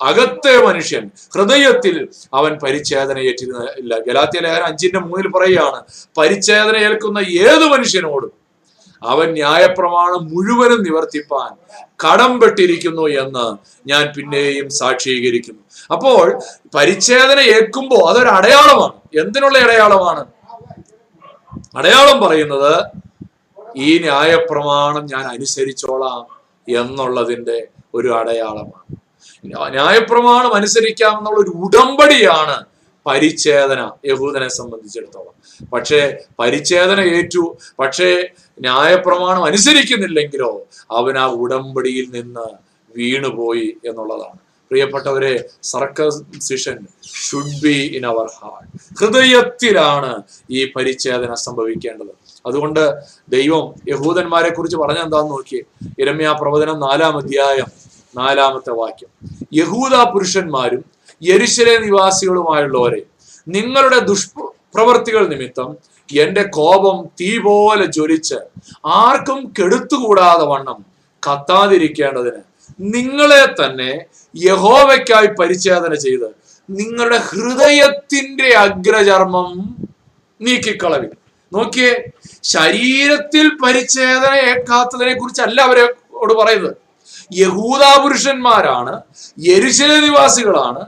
അകത്തെ മനുഷ്യൻ ഹൃദയത്തിൽ അവൻ പരിച്ഛേദന ഏറ്റിരുന്നില്ല. ഗലാത്തി ലേഖനം 5:3 പറയുകയാണ്, പരിച്ഛേദന ഏൽക്കുന്ന ഏത് മനുഷ്യനോടും അവൻ ന്യായപ്രമാണം മുഴുവനും നിവർത്തിപ്പാൻ കടംപെട്ടിരിക്കുന്നു എന്ന് ഞാൻ പിന്നെയും സാക്ഷീകരിക്കുന്നു. അപ്പോൾ പരിച്ഛേദന ഏൽക്കുമ്പോൾ അതൊരു അടയാളമാണ്. എന്തിനുള്ള അടയാളമാണ്? അടയാളം പറയുന്നത് ഈ ന്യായപ്രമാണം ഞാൻ അനുസരിച്ചോളാം എന്നുള്ളതിൻ്റെ ഒരു അടയാളമാണ്. ന്യായപ്രമാണം അനുസരിക്കാം എന്നുള്ള ഒരു ഉടമ്പടിയാണ് പരിച്ഛേദന യഹൂദനെ സംബന്ധിച്ചിടത്തോളം. പക്ഷേ പരിച്ഛേദന ഏറ്റു, പക്ഷേ ന്യായപ്രമാണം അനുസരിക്കുന്നില്ലെങ്കിലോ അവൻ ആ ഉടമ്പടിയിൽ നിന്ന് വീണുപോയി എന്നുള്ളതാണ്. പ്രിയപ്പെട്ടവരെ, circumcision should be in our heart. ഹൃദയത്തിലാണ് ഈ പരിച്ഛേദന സംഭവിക്കേണ്ടത്. അതുകൊണ്ട് ദൈവം യഹൂദന്മാരെ കുറിച്ച് പറഞ്ഞെന്താന്ന് നോക്കിയേ. ഇരമ്യാ പ്രവചനം 4-ാം അധ്യായം 4-ാമത്തെ വാക്യം, യഹൂദ പുരുഷന്മാരും യെരുശലേം നിവാസികളുമായുള്ളവരെ, നിങ്ങളുടെ ദുഷ്പ്രവർത്തികൾ നിമിത്തം എൻ്റെ കോപം തീ പോലെ ജ്വലിച്ച് ആർക്കും കെടുത്തുകൂടാതെ വണ്ണം കത്താതിരിക്കേണ്ടതിന് നിങ്ങളെ തന്നെ യഹോവയ്ക്കായി പരിച്ഛേദന ചെയ്ത് നിങ്ങളുടെ ഹൃദയത്തിൻ്റെ അഗ്രചർമ്മം നീക്കിക്കളവിൽ. നോക്കിയേ, ശരീരത്തിൽ പരിച്ഛേദന ഏൽക്കാത്തതിനെ കുറിച്ചല്ല അവരോട് പറയുന്നത്. യഹൂദാ പുരുഷന്മാരാണ്, യെരുശലേം നിവാസികളാണ്,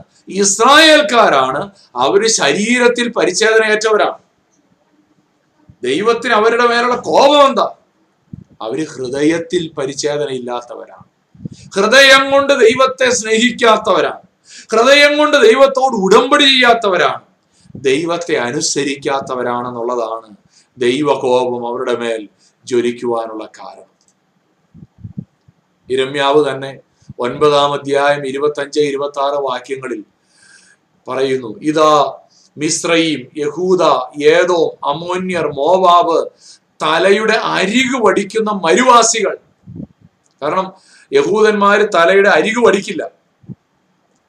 ഇസ്രായേൽക്കാരാണ്, അവര് ശരീരത്തിൽ പരിച്ഛേദനയേറ്റവരാണ്. ദൈവത്തിന് അവരുടെ മേലുള്ള കോപം എന്താ? അവര് ഹൃദയത്തിൽ പരിച്ഛേദന ഇല്ലാത്തവരാണ്, ഹൃദയം കൊണ്ട് ദൈവത്തെ സ്നേഹിക്കാത്തവരാണ്, ഹൃദയം കൊണ്ട് ദൈവത്തോട് ഉടമ്പടി ചെയ്യാത്തവരാണ്, ദൈവത്തെ അനുസരിക്കാത്തവരാണെന്നുള്ളതാണ് ദൈവകോപം അവരുടെ മേൽ ജ്വലിക്കുവാനുള്ള കാരണം. ഇരമ്യാവ് തന്നെ 9-ാം അധ്യായം 25-26 വാക്യങ്ങളിൽ പറയുന്നു, ഇതാ മിസ്രയീം, യഹൂദ, ഏദോം, അമോന്യർ, മോവാബ് തലയുടെ അരികു വടിക്കുന്ന മരുവാസികൾ. കാരണം യഹൂദന്മാര് തലയുടെ അരികു വടിക്കില്ല,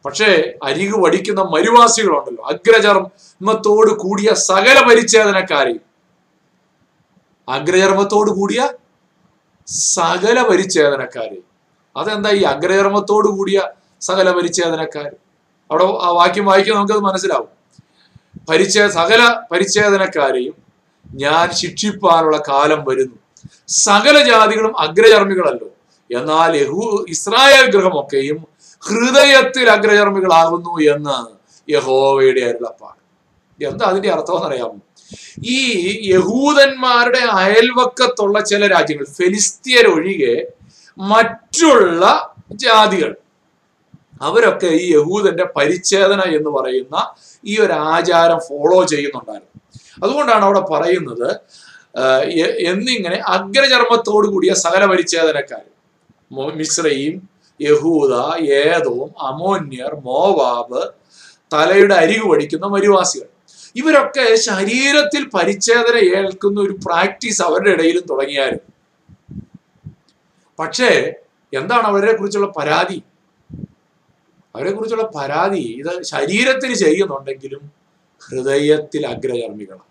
പക്ഷേ അരികു വടിക്കുന്ന മരുവാസികളുണ്ടല്ലോ, അഗ്രചർമ്മത്തോട് കൂടിയ സകല പരിച്ഛേദനക്കാരെയും, അഗ്രചർമ്മത്തോട് കൂടിയ സകല പരിച്ഛേദനക്കാര്. അതെന്താ ഈ അഗ്രചർമ്മത്തോട് കൂടിയ സകല പരിച്ഛേദനക്കാര്? അവിടെ ആ വാക്യം വായിക്കാൻ നമുക്കത് മനസ്സിലാവും. സകല പരിച്ഛേദനക്കാരെയും ഞാൻ ശിക്ഷിപ്പാനുള്ള കാലം വരുന്നു. സകല ജാതികളും അഗ്രചർമ്മികളല്ലോ, എന്നാൽ ഇസ്രായേൽ ഗൃഹമൊക്കെയും ഹൃദയത്തിൽ അഗ്രചർമ്മികളാകുന്നു എന്ന് യഹോവയുടെ അരുളപ്പാട്. എന്താ അതിന്റെ അർത്ഥം എന്നറിയാമോ? ഈ യഹൂദന്മാരുടെ അയൽവക്കത്തുള്ള ചില രാജ്യങ്ങൾ, ഫെലിസ്തീനൊഴികെ മറ്റുള്ള ജാതികൾ, അവരൊക്കെ ഈ യഹൂദന്റെ പരിച്ഛേദന എന്ന് പറയുന്ന ഈ ഒരു ആചാരം ഫോളോ ചെയ്യുന്നുണ്ടായിരുന്നു. അതുകൊണ്ടാണ് അവിടെ പറയുന്നത് എന്നിങ്ങനെ അഗ്രചർമ്മത്തോടു കൂടിയ സകല പരിച്ഛേദനക്കാർ, മിസ്രയീം, യഹൂദ, ഏദോം, അമോന്യർ, മോവാബ് തലയുടെ അരികു വടിക്കുന്ന മരുവാസികൾ, ഇവരൊക്കെ ശരീരത്തിൽ പരിച്ഛേദന ഏൽക്കുന്ന ഒരു പ്രാക്ടീസ് അവരുടെ ഇടയിലും തുടങ്ങിയായിരുന്നു. പക്ഷേ എന്താണ് അവരെ കുറിച്ചുള്ള പരാതി? അവരെ കുറിച്ചുള്ള പരാതി, ഇത് ശരീരത്തിൽ ചെയ്യുന്നുണ്ടെങ്കിലും ഹൃദയത്തിൽ അഗ്രചർമ്മികളാണ്.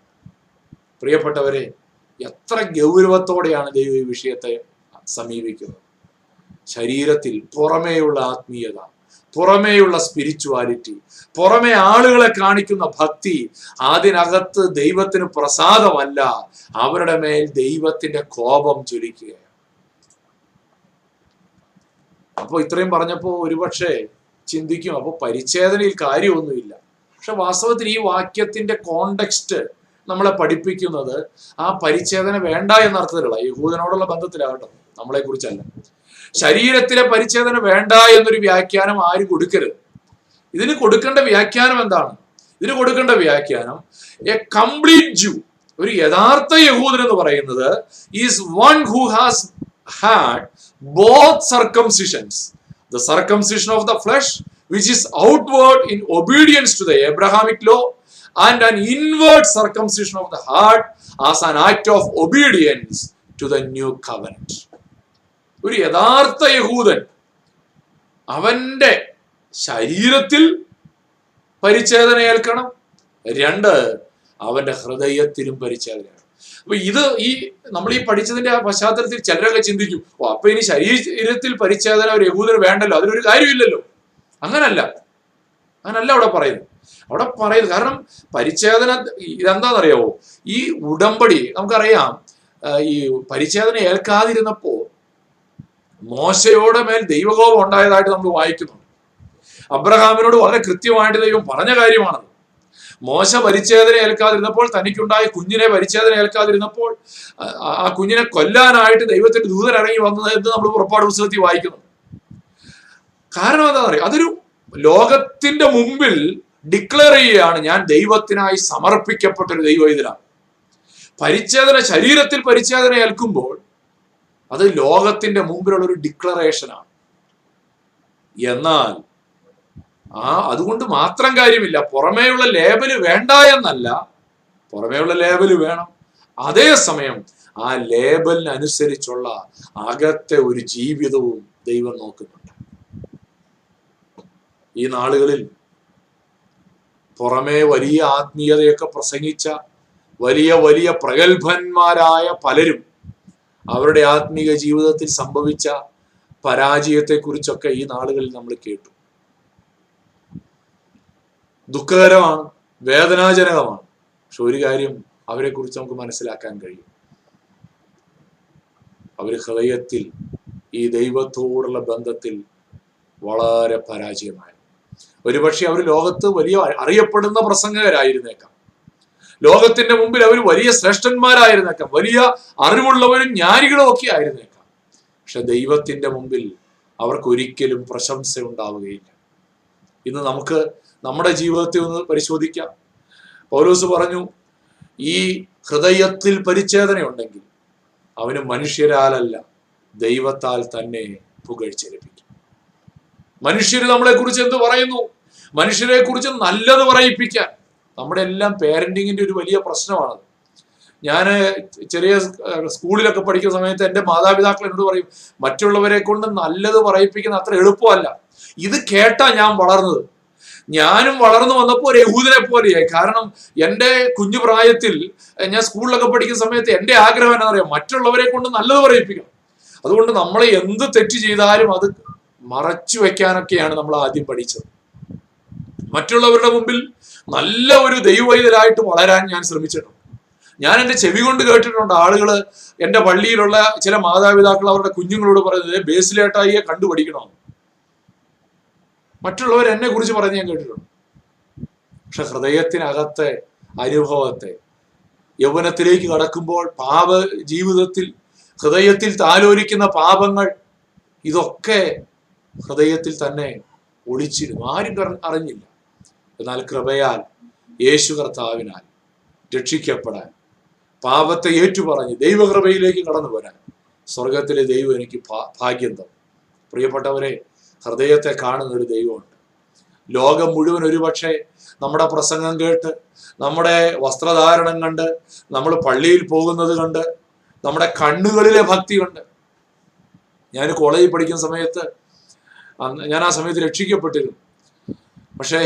പ്രിയപ്പെട്ടവരെ, എത്ര ഗൗരവത്തോടെയാണ് ദൈവം ഈ വിഷയത്തെ സമീപിക്കുന്നത്. ശരീരത്തിൽ പുറമേയുള്ള ആത്മീയത, പുറമേയുള്ള സ്പിരിച്വാലിറ്റി, പുറമേ ആളുകളെ കാണിക്കുന്ന ഭക്തി, അതിനകത്ത് ദൈവത്തിന് പ്രസാദമല്ല. അവരുടെ മേൽ ദൈവത്തിന്റെ കോപം ജ്വലിക്കുകയാണ്. അപ്പോൾ ഇത്രയും പറഞ്ഞപ്പോൾ ഒരുപക്ഷെ ചിന്തിക്കും, അപ്പോൾ പരിച്ഛേദനയിൽ കാര്യമൊന്നുമില്ല. പക്ഷെ വാസ്തവത്തിൽ ഈ വാക്യത്തിന്റെ കോണ്ടെക്സ്റ്റ് നമ്മളെ പഠിപ്പിക്കുന്നത് ആ പരിച്ഛേദന വേണ്ട എന്നർത്ഥത്തിലുള്ള യഹൂദനോടുള്ള ബന്ധത്തിലാകട്ടെ, നമ്മളെ കുറിച്ചല്ല. ശരീരത്തിലെ പരിച്ഛേദന വേണ്ട എന്നൊരു വ്യാഖ്യാനം ആരും കൊടുക്കരുത്. ഇതിന് കൊടുക്കേണ്ട വ്യാഖ്യാനം എന്താണ്? ഇതിന് കൊടുക്കേണ്ട വ്യാഖ്യാനം, എ കംപ്ലീറ്റ് ജൂ, ഒരു യഥാർത്ഥ യഹൂദൻ എന്ന് പറയുന്നത് is one who has had both circumcisions, the circumcision of the flesh which is outward in obedience to the Abrahamic law and an inward circumcision of the heart as an act of obedience to the new covenant. ഒരു യഥാർത്ഥ യഹൂദൻ അവന്റെ ശരീരത്തിൽ പരിച്ഛേദന ഏൽക്കണം, രണ്ട് അവന്റെ ഹൃദയത്തിലും പരിച്ഛേദന. അപ്പൊ ഇത് ഈ നമ്മൾ ഈ പഠിച്ചതിന്റെ ആ പശ്ചാത്തലത്തിൽ ചിലരൊക്കെ ചിന്തിക്കും, ഓ അപ്പൊ ഇനി ശരീരത്തിൽ പരിച്ഛേദന ഒരു യഹൂദന് വേണ്ടല്ലോ, അതിനൊരു കാര്യമില്ലല്ലോ. അങ്ങനല്ല അവിടെ പറയുന്നത്. കാരണം പരിച്ഛേദന ഇതെന്താണെന്നറിയാവോ, ഈ ഉടമ്പടി നമുക്കറിയാം, ഈ പരിച്ഛേദന ഏൽക്കാതിരുന്നപ്പോൾ മോശയുടെ മേൽ ദൈവകോപം ഉണ്ടായതായിട്ട് നമ്മൾ വായിക്കുന്നുണ്ട്. അബ്രഹാമിനോട് വളരെ കൃത്യമായിട്ട് ദൈവം പറഞ്ഞ കാര്യമാണത്. മോശ പരിച്ഛേദന ഏൽക്കാതിരുന്നപ്പോൾ, തനിക്കുണ്ടായ കുഞ്ഞിനെ പരിച്ഛേദന ഏൽക്കാതിരുന്നപ്പോൾ ആ കുഞ്ഞിനെ കൊല്ലാനായിട്ട് ദൈവത്തിന്റെ ദൂതൻ ഇറങ്ങി വന്നത് എന്ന് നമ്മൾ പുറപ്പാട് പുസ്തകത്തിൽ വായിക്കുന്നു. കാരണം എന്താ പറയുക, അതൊരു ലോകത്തിന്റെ മുമ്പിൽ ഡിക്ലെയർ ചെയ്യുകയാണ്, ഞാൻ ദൈവത്തിനായി സമർപ്പിക്കപ്പെട്ടൊരു ദൈവം. ഇതിലാണ് പരിച്ഛേദന, ശരീരത്തിൽ പരിച്ഛേദന ഏൽക്കുമ്പോൾ അത് ലോകത്തിന്റെ മുമ്പിലുള്ള ഒരു ഡിക്ലറേഷനാണ്. എന്നാൽ അതുകൊണ്ട് മാത്രം കാര്യമില്ല, പുറമേയുള്ള ലേബല് വേണ്ട എന്നല്ല, പുറമേയുള്ള ലേബല് വേണം, അതേസമയം ആ ലേബലിനനുസരിച്ചുള്ള അകത്തെ ഒരു ജീവിതവും ദൈവം നോക്കുന്നുണ്ട്. ഈ നാളുകളിൽ പുറമേ വലിയ ആത്മീയതയൊക്കെ പ്രസംഗിച്ച വലിയ വലിയ പ്രഗത്ഭന്മാരായ പലരും അവരുടെ ആത്മീയ ജീവിതത്തിൽ സംഭവിച്ച പരാജയത്തെക്കുറിച്ചൊക്കെ ഈ നാളുകളിൽ നമ്മൾ കേട്ടു. ദുഃഖകരമാണ്, വേദനാജനകമാണ്. പക്ഷെ ഒരു കാര്യം അവരെക്കുറിച്ച് നമുക്ക് മനസ്സിലാക്കാൻ കഴിയും, അവർ ഹൃദയത്തിൽ ഈ ദൈവത്തോടുള്ള ബന്ധത്തിൽ വളരെ പരാജയമായി. ഒരുപക്ഷെ അവർ ലോകത്ത് വലിയ അറിയപ്പെടുന്ന പ്രസംഗകരായിരുന്നേക്കാം, ലോകത്തിന്റെ മുമ്പിൽ അവർ വലിയ ശ്രേഷ്ഠന്മാരായിരുന്നേക്കാം, വലിയ അറിവുള്ളവരും ജ്ഞാനികളും ഒക്കെ ആയിരുന്നേക്കാം. പക്ഷെ ദൈവത്തിന്റെ മുമ്പിൽ അവർക്കൊരിക്കലും പ്രശംസ ഉണ്ടാവുകയില്ല. ഇന്ന് നമുക്ക് നമ്മുടെ ജീവിതത്തെ ഒന്ന് പരിശോധിക്കാം. പൗലോസ് പറഞ്ഞു, ഈ ഹൃദയത്തിൽ പരിച്ഛേദനയുണ്ടെങ്കിൽ അവന് മനുഷ്യരാലല്ല ദൈവത്താൽ തന്നെ പുകഴ്ചേൽപ്പിക്കും. മനുഷ്യർ നമ്മളെ കുറിച്ച് എന്ത് പറയുന്നു, മനുഷ്യരെ കുറിച്ച് നല്ലത് പറയിപ്പിക്കാൻ. നമ്മുടെ എല്ലാം പേരന്റിങ്ങിന്റെ ഒരു വലിയ പ്രശ്നമാണത്. ഞാൻ ചെറിയ സ്കൂളിലൊക്കെ പഠിക്കുന്ന സമയത്ത് എൻ്റെ മാതാപിതാക്കൾ എന്നോട് പറയും, മറ്റുള്ളവരെ കൊണ്ട് നല്ലത് പറയിപ്പിക്കുന്ന അത്ര എളുപ്പമല്ല. ഇത് കേട്ടാ ഞാൻ വളർന്നത്. ഞാനും വളർന്നു വന്നപ്പോൾ ഒരു യഹൂദനെ പോലെയായി. കാരണം എൻ്റെ കുഞ്ഞു പ്രായത്തിൽ ഞാൻ സ്കൂളിലൊക്കെ പഠിക്കുന്ന സമയത്ത് എൻ്റെ ആഗ്രഹം എന്നറിയാം, മറ്റുള്ളവരെ കൊണ്ട് നല്ലത് പറയിപ്പിക്കണം. അതുകൊണ്ട് നമ്മളെ എന്ത് തെറ്റ് ചെയ്താലും അത് മറച്ചു വെക്കാനൊക്കെയാണ് നമ്മൾ ആദ്യം പഠിച്ചത്. മറ്റുള്ളവരുടെ മുമ്പിൽ നല്ല ഒരു ദൈവവൈതലായിട്ട് വളരാൻ ഞാൻ ശ്രമിച്ചിട്ടുണ്ട്. ഞാൻ എൻ്റെ ചെവി കൊണ്ട് കേട്ടിട്ടുണ്ട്, ആളുകൾ എൻ്റെ പള്ളിയിലുള്ള ചില മാതാപിതാക്കൾ അവരുടെ കുഞ്ഞുങ്ങളോട് പറയുന്നത് ബേസിലേട്ടായിയെ കണ്ടുപഠിക്കണമെന്ന്. മറ്റുള്ളവർ എന്നെ കുറിച്ച് പറഞ്ഞ് ഞാൻ കേട്ടിട്ടുണ്ട്. പക്ഷെ ഹൃദയത്തിനകത്തെ അനുഭവത്തെ, യൗവനത്തിലേക്ക് കടക്കുമ്പോൾ പാപ ജീവിതത്തിൽ ഹൃദയത്തിൽ താലോലിക്കുന്ന പാപങ്ങൾ, ഇതൊക്കെ ഹൃദയത്തിൽ തന്നെ ഒളിച്ചിരുന്നു, ആരും അറിഞ്ഞില്ല. എന്നാൽ കൃപയാൽ, യേശു കർത്താവിനാൽ രക്ഷിക്കപ്പെടാൻ, പാപത്തെ ഏറ്റുപറഞ്ഞ് ദൈവകൃപയിലേക്ക് കടന്നു വരാൻ സ്വർഗത്തിലെ ദൈവം എനിക്ക് ഭാഗ്യം തന്നു. പ്രിയപ്പെട്ടവരെ, ഹൃദയത്തെ കാണുന്നൊരു ദൈവമുണ്ട്. ലോകം മുഴുവൻ ഒരുപക്ഷെ നമ്മുടെ പ്രസംഗം കേട്ട്, നമ്മുടെ വസ്ത്രധാരണം കണ്ട്, നമ്മൾ പള്ളിയിൽ പോകുന്നത് കണ്ട്, നമ്മുടെ കണ്ണുകളിലെ ഭക്തി കണ്ട്. ഞാൻ കോളേജിൽ പഠിക്കുന്ന സമയത്ത്, ഞാൻ ആ സമയത്ത് രക്ഷിക്കപ്പെട്ടിരുന്നു. പക്ഷേ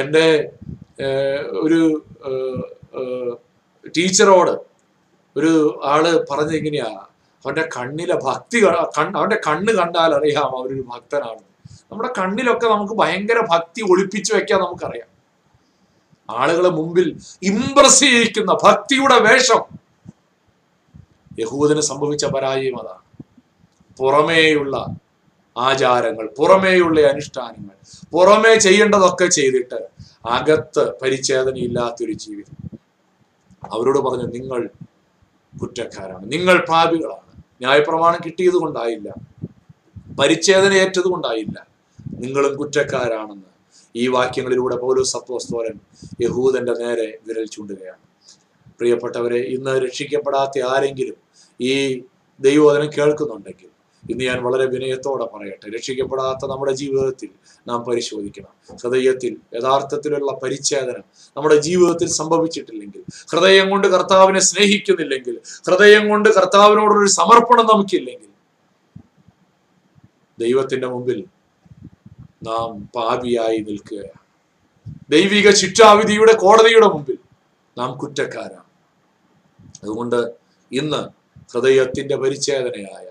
എൻ്റെ ഒരു ടീച്ചറോട് ഒരു ആള് പറഞ്ഞിങ്ങനെയാണ്, അവൻ്റെ കണ്ണിലെ ഭക്തി, അവൻ്റെ കണ്ണ് കണ്ടാൽ അറിയാം അവരൊരു ഭക്തനാണ്. നമ്മുടെ കണ്ണിലൊക്കെ നമുക്ക് ഭയങ്കര ഭക്തി ഒളിപ്പിച്ചു വെക്കാൻ നമുക്കറിയാം. ആളുകളെ മുമ്പിൽ ഇംപ്രസ് ചെയ്യിക്കുന്ന ഭക്തിയുടെ വേഷം. യഹൂദന് സംഭവിച്ച പരാജയം അതാണ്. പുറമേയുള്ള ആചാരങ്ങൾ, പുറമേയുള്ള അനുഷ്ഠാനങ്ങൾ, പുറമേ ചെയ്യേണ്ടതൊക്കെ ചെയ്തിട്ട് അകത്ത് പരിച്ഛേദന ഇല്ലാത്തൊരു ജീവിതം. അവരോട് പറഞ്ഞു, നിങ്ങൾ കുറ്റക്കാരാണ്, നിങ്ങൾ പാപികളാണ്, ന്യായപ്രമാണം കിട്ടിയത് കൊണ്ടായില്ല, പരിച്ഛേദന ഏറ്റതുകൊണ്ടായില്ല, നിങ്ങളും കുറ്റക്കാരാണെന്ന് ഈ വാക്യങ്ങളിലൂടെ പൗലോസ് അപ്പോസ്തലൻ യഹൂദന്റെ നേരെ വിരൽ ചൂണ്ടുകയാണ്. പ്രിയപ്പെട്ടവരെ, ഇന്ന് രക്ഷിക്കപ്പെടാത്ത ആരെങ്കിലും ഈ ദൈവവചനം കേൾക്കുന്നുണ്ടെങ്കിൽ ഇന്ന് ഞാൻ വളരെ വിനയത്തോടെ പറയട്ടെ, രക്ഷിക്കപ്പെടാത്ത നമ്മുടെ ജീവിതത്തിൽ നാം പരിശോധിക്കണം. ഹൃദയത്തിൽ യഥാർത്ഥത്തിലുള്ള പരിച്ഛേദനം നമ്മുടെ ജീവിതത്തിൽ സംഭവിച്ചിട്ടില്ലെങ്കിൽ, ഹൃദയം കൊണ്ട് കർത്താവിനെ സ്നേഹിക്കുന്നില്ലെങ്കിൽ, ഹൃദയം കൊണ്ട് കർത്താവിനോടൊരു സമർപ്പണം നമുക്കില്ലെങ്കിൽ, ദൈവത്തിന്റെ മുമ്പിൽ നാം പാപിയായി നിൽക്കുകയാണ്. ദൈവിക ശിക്ഷാവിധിയുടെ കോടതിയുടെ മുമ്പിൽ നാം കുറ്റക്കാരാണ്. അതുകൊണ്ട് ഇന്ന് ഹൃദയത്തിന്റെ പരിച്ഛേദനയായ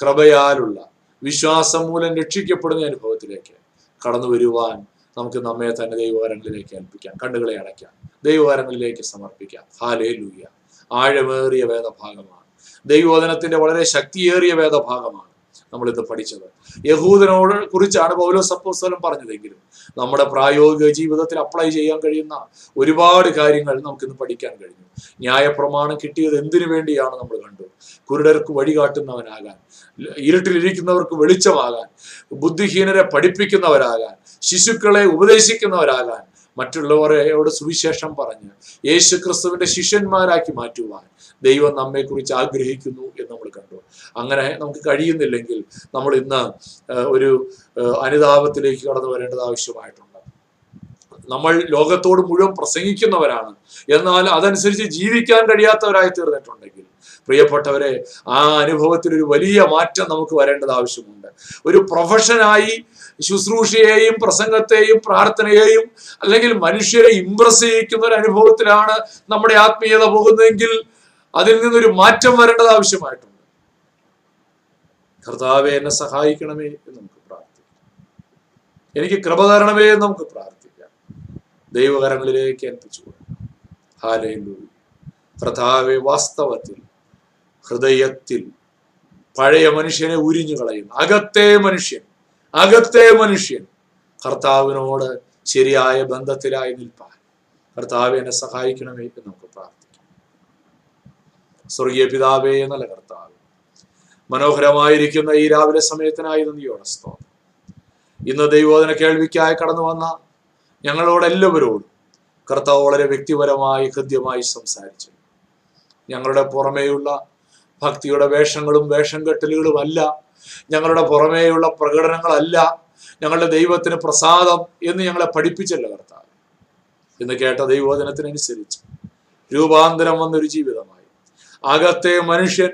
കൃപയാലുള്ള വിശ്വാസം മൂലം രക്ഷിക്കപ്പെടുന്ന അനുഭവത്തിലേക്ക് കടന്നു വരുവാൻ നമുക്ക് നമ്മെ തന്നെ ദൈവവരങ്ങളിലേക്ക് ഏൽപ്പിക്കാം, കണ്ണുകളെ അടയ്ക്കാം, ദൈവവരങ്ങളിലേക്ക് സമർപ്പിക്കാം. ഹല്ലേലൂയ! ആഴമേറിയ വേദഭാഗമാണ്, ദൈവവചനത്തിന്റെ വളരെ ശക്തിയേറിയ വേദഭാഗമാണ് നമ്മളിത് പഠിച്ചത്. യഹൂദനോട് കുറിച്ചാണ് പൗലോസ് അപ്പോസ്തലൻ പറഞ്ഞതെങ്കിലും നമ്മുടെ പ്രായോഗിക ജീവിതത്തിൽ അപ്ലൈ ചെയ്യാൻ കഴിയുന്ന ഒരുപാട് കാര്യങ്ങൾ നമുക്കിന്ന് പഠിക്കാൻ കഴിഞ്ഞു. ന്യായപ്രമാണം കിട്ടിയത് എന്തിനു വേണ്ടിയാണ് നമ്മൾ കണ്ടു? കുരുടർക്ക് വഴികാട്ടുന്നവനാകാൻ, ഇരുട്ടിലിരിക്കുന്നവർക്ക് വെളിച്ചമാകാൻ, ബുദ്ധിഹീനരെ പഠിപ്പിക്കുന്നവരാകാൻ, ശിശുക്കളെ ഉപദേശിക്കുന്നവരാകാൻ, മറ്റുള്ളവരെയോട് സുവിശേഷം പറഞ്ഞ് യേശുക്രിസ്തുവിന്റെ ശിഷ്യന്മാരാക്കി മാറ്റുവാൻ ദൈവം നമ്മെക്കുറിച്ച് ആഗ്രഹിക്കുന്നു എന്ന് നമ്മൾ കണ്ടു. അങ്ങനെ നമുക്ക് കഴിയുന്നില്ലെങ്കിൽ നമ്മൾ ഇന്ന് ഒരു അനുതാപത്തിലേക്ക് കടന്നു വരേണ്ടത് ആവശ്യമായിട്ടുണ്ട്. നമ്മൾ ലോകത്തോട് മുഴുവൻ പ്രസംഗിക്കുന്നവരാണ്, എന്നാൽ അതനുസരിച്ച് ജീവിക്കാൻ കഴിയാത്തവരായി തീർന്നിട്ടുണ്ടെങ്കിൽ, പ്രിയപ്പെട്ടവരെ, ആ അനുഭവത്തിൽ ഒരു വലിയ മാറ്റം നമുക്ക് വരേണ്ടത് ആവശ്യമുണ്ട്. ഒരു പ്രൊഫഷനായി ശുശ്രൂഷയെയും പ്രസംഗത്തെയും പ്രാർത്ഥനയെയും അല്ലെങ്കിൽ മനുഷ്യരെ ഇംപ്രസ് ചെയ്യിക്കുന്ന ഒരു അനുഭവത്തിലാണ് നമ്മുടെ ആത്മീയത പോകുന്നതെങ്കിൽ അതിൽ നിന്നൊരു മാറ്റം വരേണ്ടത് ആവശ്യമായിട്ടുണ്ട്. കർത്താവെ, എന്നെ സഹായിക്കണമേ എന്ന് നമുക്ക് പ്രാർത്ഥിക്കാം, എനിക്ക് കൃപ തരണമേ എന്ന് നമുക്ക് പ്രാർത്ഥിക്കാം, ദൈവകരങ്ങളിലേക്ക് ഏൽപ്പിച്ചു കൊടുക്കാം. ഹല്ലേലൂയ! കർത്താവെ, വാസ്തവത്തിൽ ഹൃദയത്തിൽ പഴയ മനുഷ്യനെ ഉരിഞ്ഞു കളയുന്നു. അകത്തെ മനുഷ്യൻ കർത്താവിനോട് ശരിയായ ബന്ധത്തിലായി നിൽപ്പാൻ കർത്താവെ എന്നെ സഹായിക്കണമേ എന്ന് നമുക്ക് പ്രാർത്ഥിക്കാം. സ്വർഗീയ പിതാവേ, നല്ല കർത്താവ്, മനോഹരമായിരിക്കുന്ന ഈ രാവിലെ സമയത്തിനായി നന്ദിയോടെ സ്തോത്രം. ഇന്ന് ദൈവവചന കേൾവിക്കായി കടന്നു വന്ന ഞങ്ങളോടെല്ലാവരോടും കർത്താവ് വളരെ വ്യക്തിപരമായി ഹൃദ്യമായി സംസാരിച്ചു. ഞങ്ങളുടെ പുറമേയുള്ള ഭക്തിയുടെ വേഷങ്ങളും വേഷം കെട്ടലുകളുമല്ല, ഞങ്ങളുടെ പുറമേയുള്ള പ്രകടനങ്ങളല്ല ഞങ്ങളുടെ ദൈവത്തിന് പ്രസാദം എന്ന് ഞങ്ങളെ പഠിപ്പിച്ചല്ലോ കർത്താവ്. ഇന്ന് കേട്ട ദൈവവചനത്തിനനുസരിച്ച് രൂപാന്തരം വന്നൊരു ജീവിതമായി അകത്തെ മനുഷ്യൻ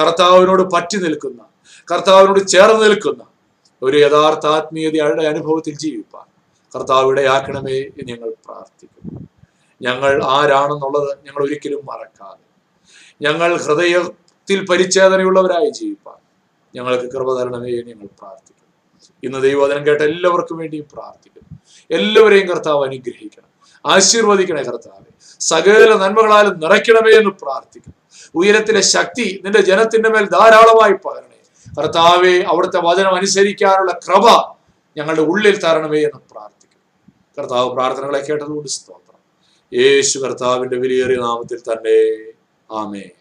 കർത്താവിനോട് പറ്റി നിൽക്കുന്ന, കർത്താവിനോട് ചേർന്ന് നിൽക്കുന്ന ഒരു യഥാർത്ഥ ആത്മീയതയുടെ അനുഭവത്തിൽ ജീവിപ്പാൻ കർത്താവ് ഇടയാക്കണമേ എന്ന് ഞങ്ങൾ പ്രാർത്ഥിക്കുന്നു. ഞങ്ങൾ ആരാണെന്നുള്ളത് ഞങ്ങൾ ഒരിക്കലും മറക്കാതെ ഞങ്ങൾ ഹൃദയത്തിൽ പരിച്ഛേദനയുള്ളവരായി ജീവിപ്പാൻ ഞങ്ങൾക്ക് കൃപ തരണമേ എന്ന് ഞങ്ങൾ പ്രാർത്ഥിക്കുന്നു. ഇന്ന് ദൈവവചനം കേട്ട എല്ലാവർക്കും വേണ്ടിയും പ്രാർത്ഥിക്കുന്നു. എല്ലാവരെയും കർത്താവ് അനുഗ്രഹിക്കണം, ആശീർവദിക്കണേ കർത്താവെ, സകല നന്മകളാലും നിറയ്ക്കണമേ എന്ന് പ്രാർത്ഥിക്കുന്നു. ഉയരത്തിലെ ശക്തി നിന്റെ ജനത്തിന്റെ മേൽ ധാരാളമായി പകരണേ കർത്താവെ. അവിടുത്തെ വചനം അനുസരിക്കാനുള്ള കൃപ ഞങ്ങളുടെ ഉള്ളിൽ തരണമേ എന്ന് പ്രാർത്ഥിക്കുന്നു. കർത്താവ് പ്രാർത്ഥനകളെ കേട്ടതുകൊണ്ട് സ്തോത്രം. യേശു കർത്താവിന്റെ വിലയേറിയ നാമത്തിൽ തന്നെ ആമേൻ.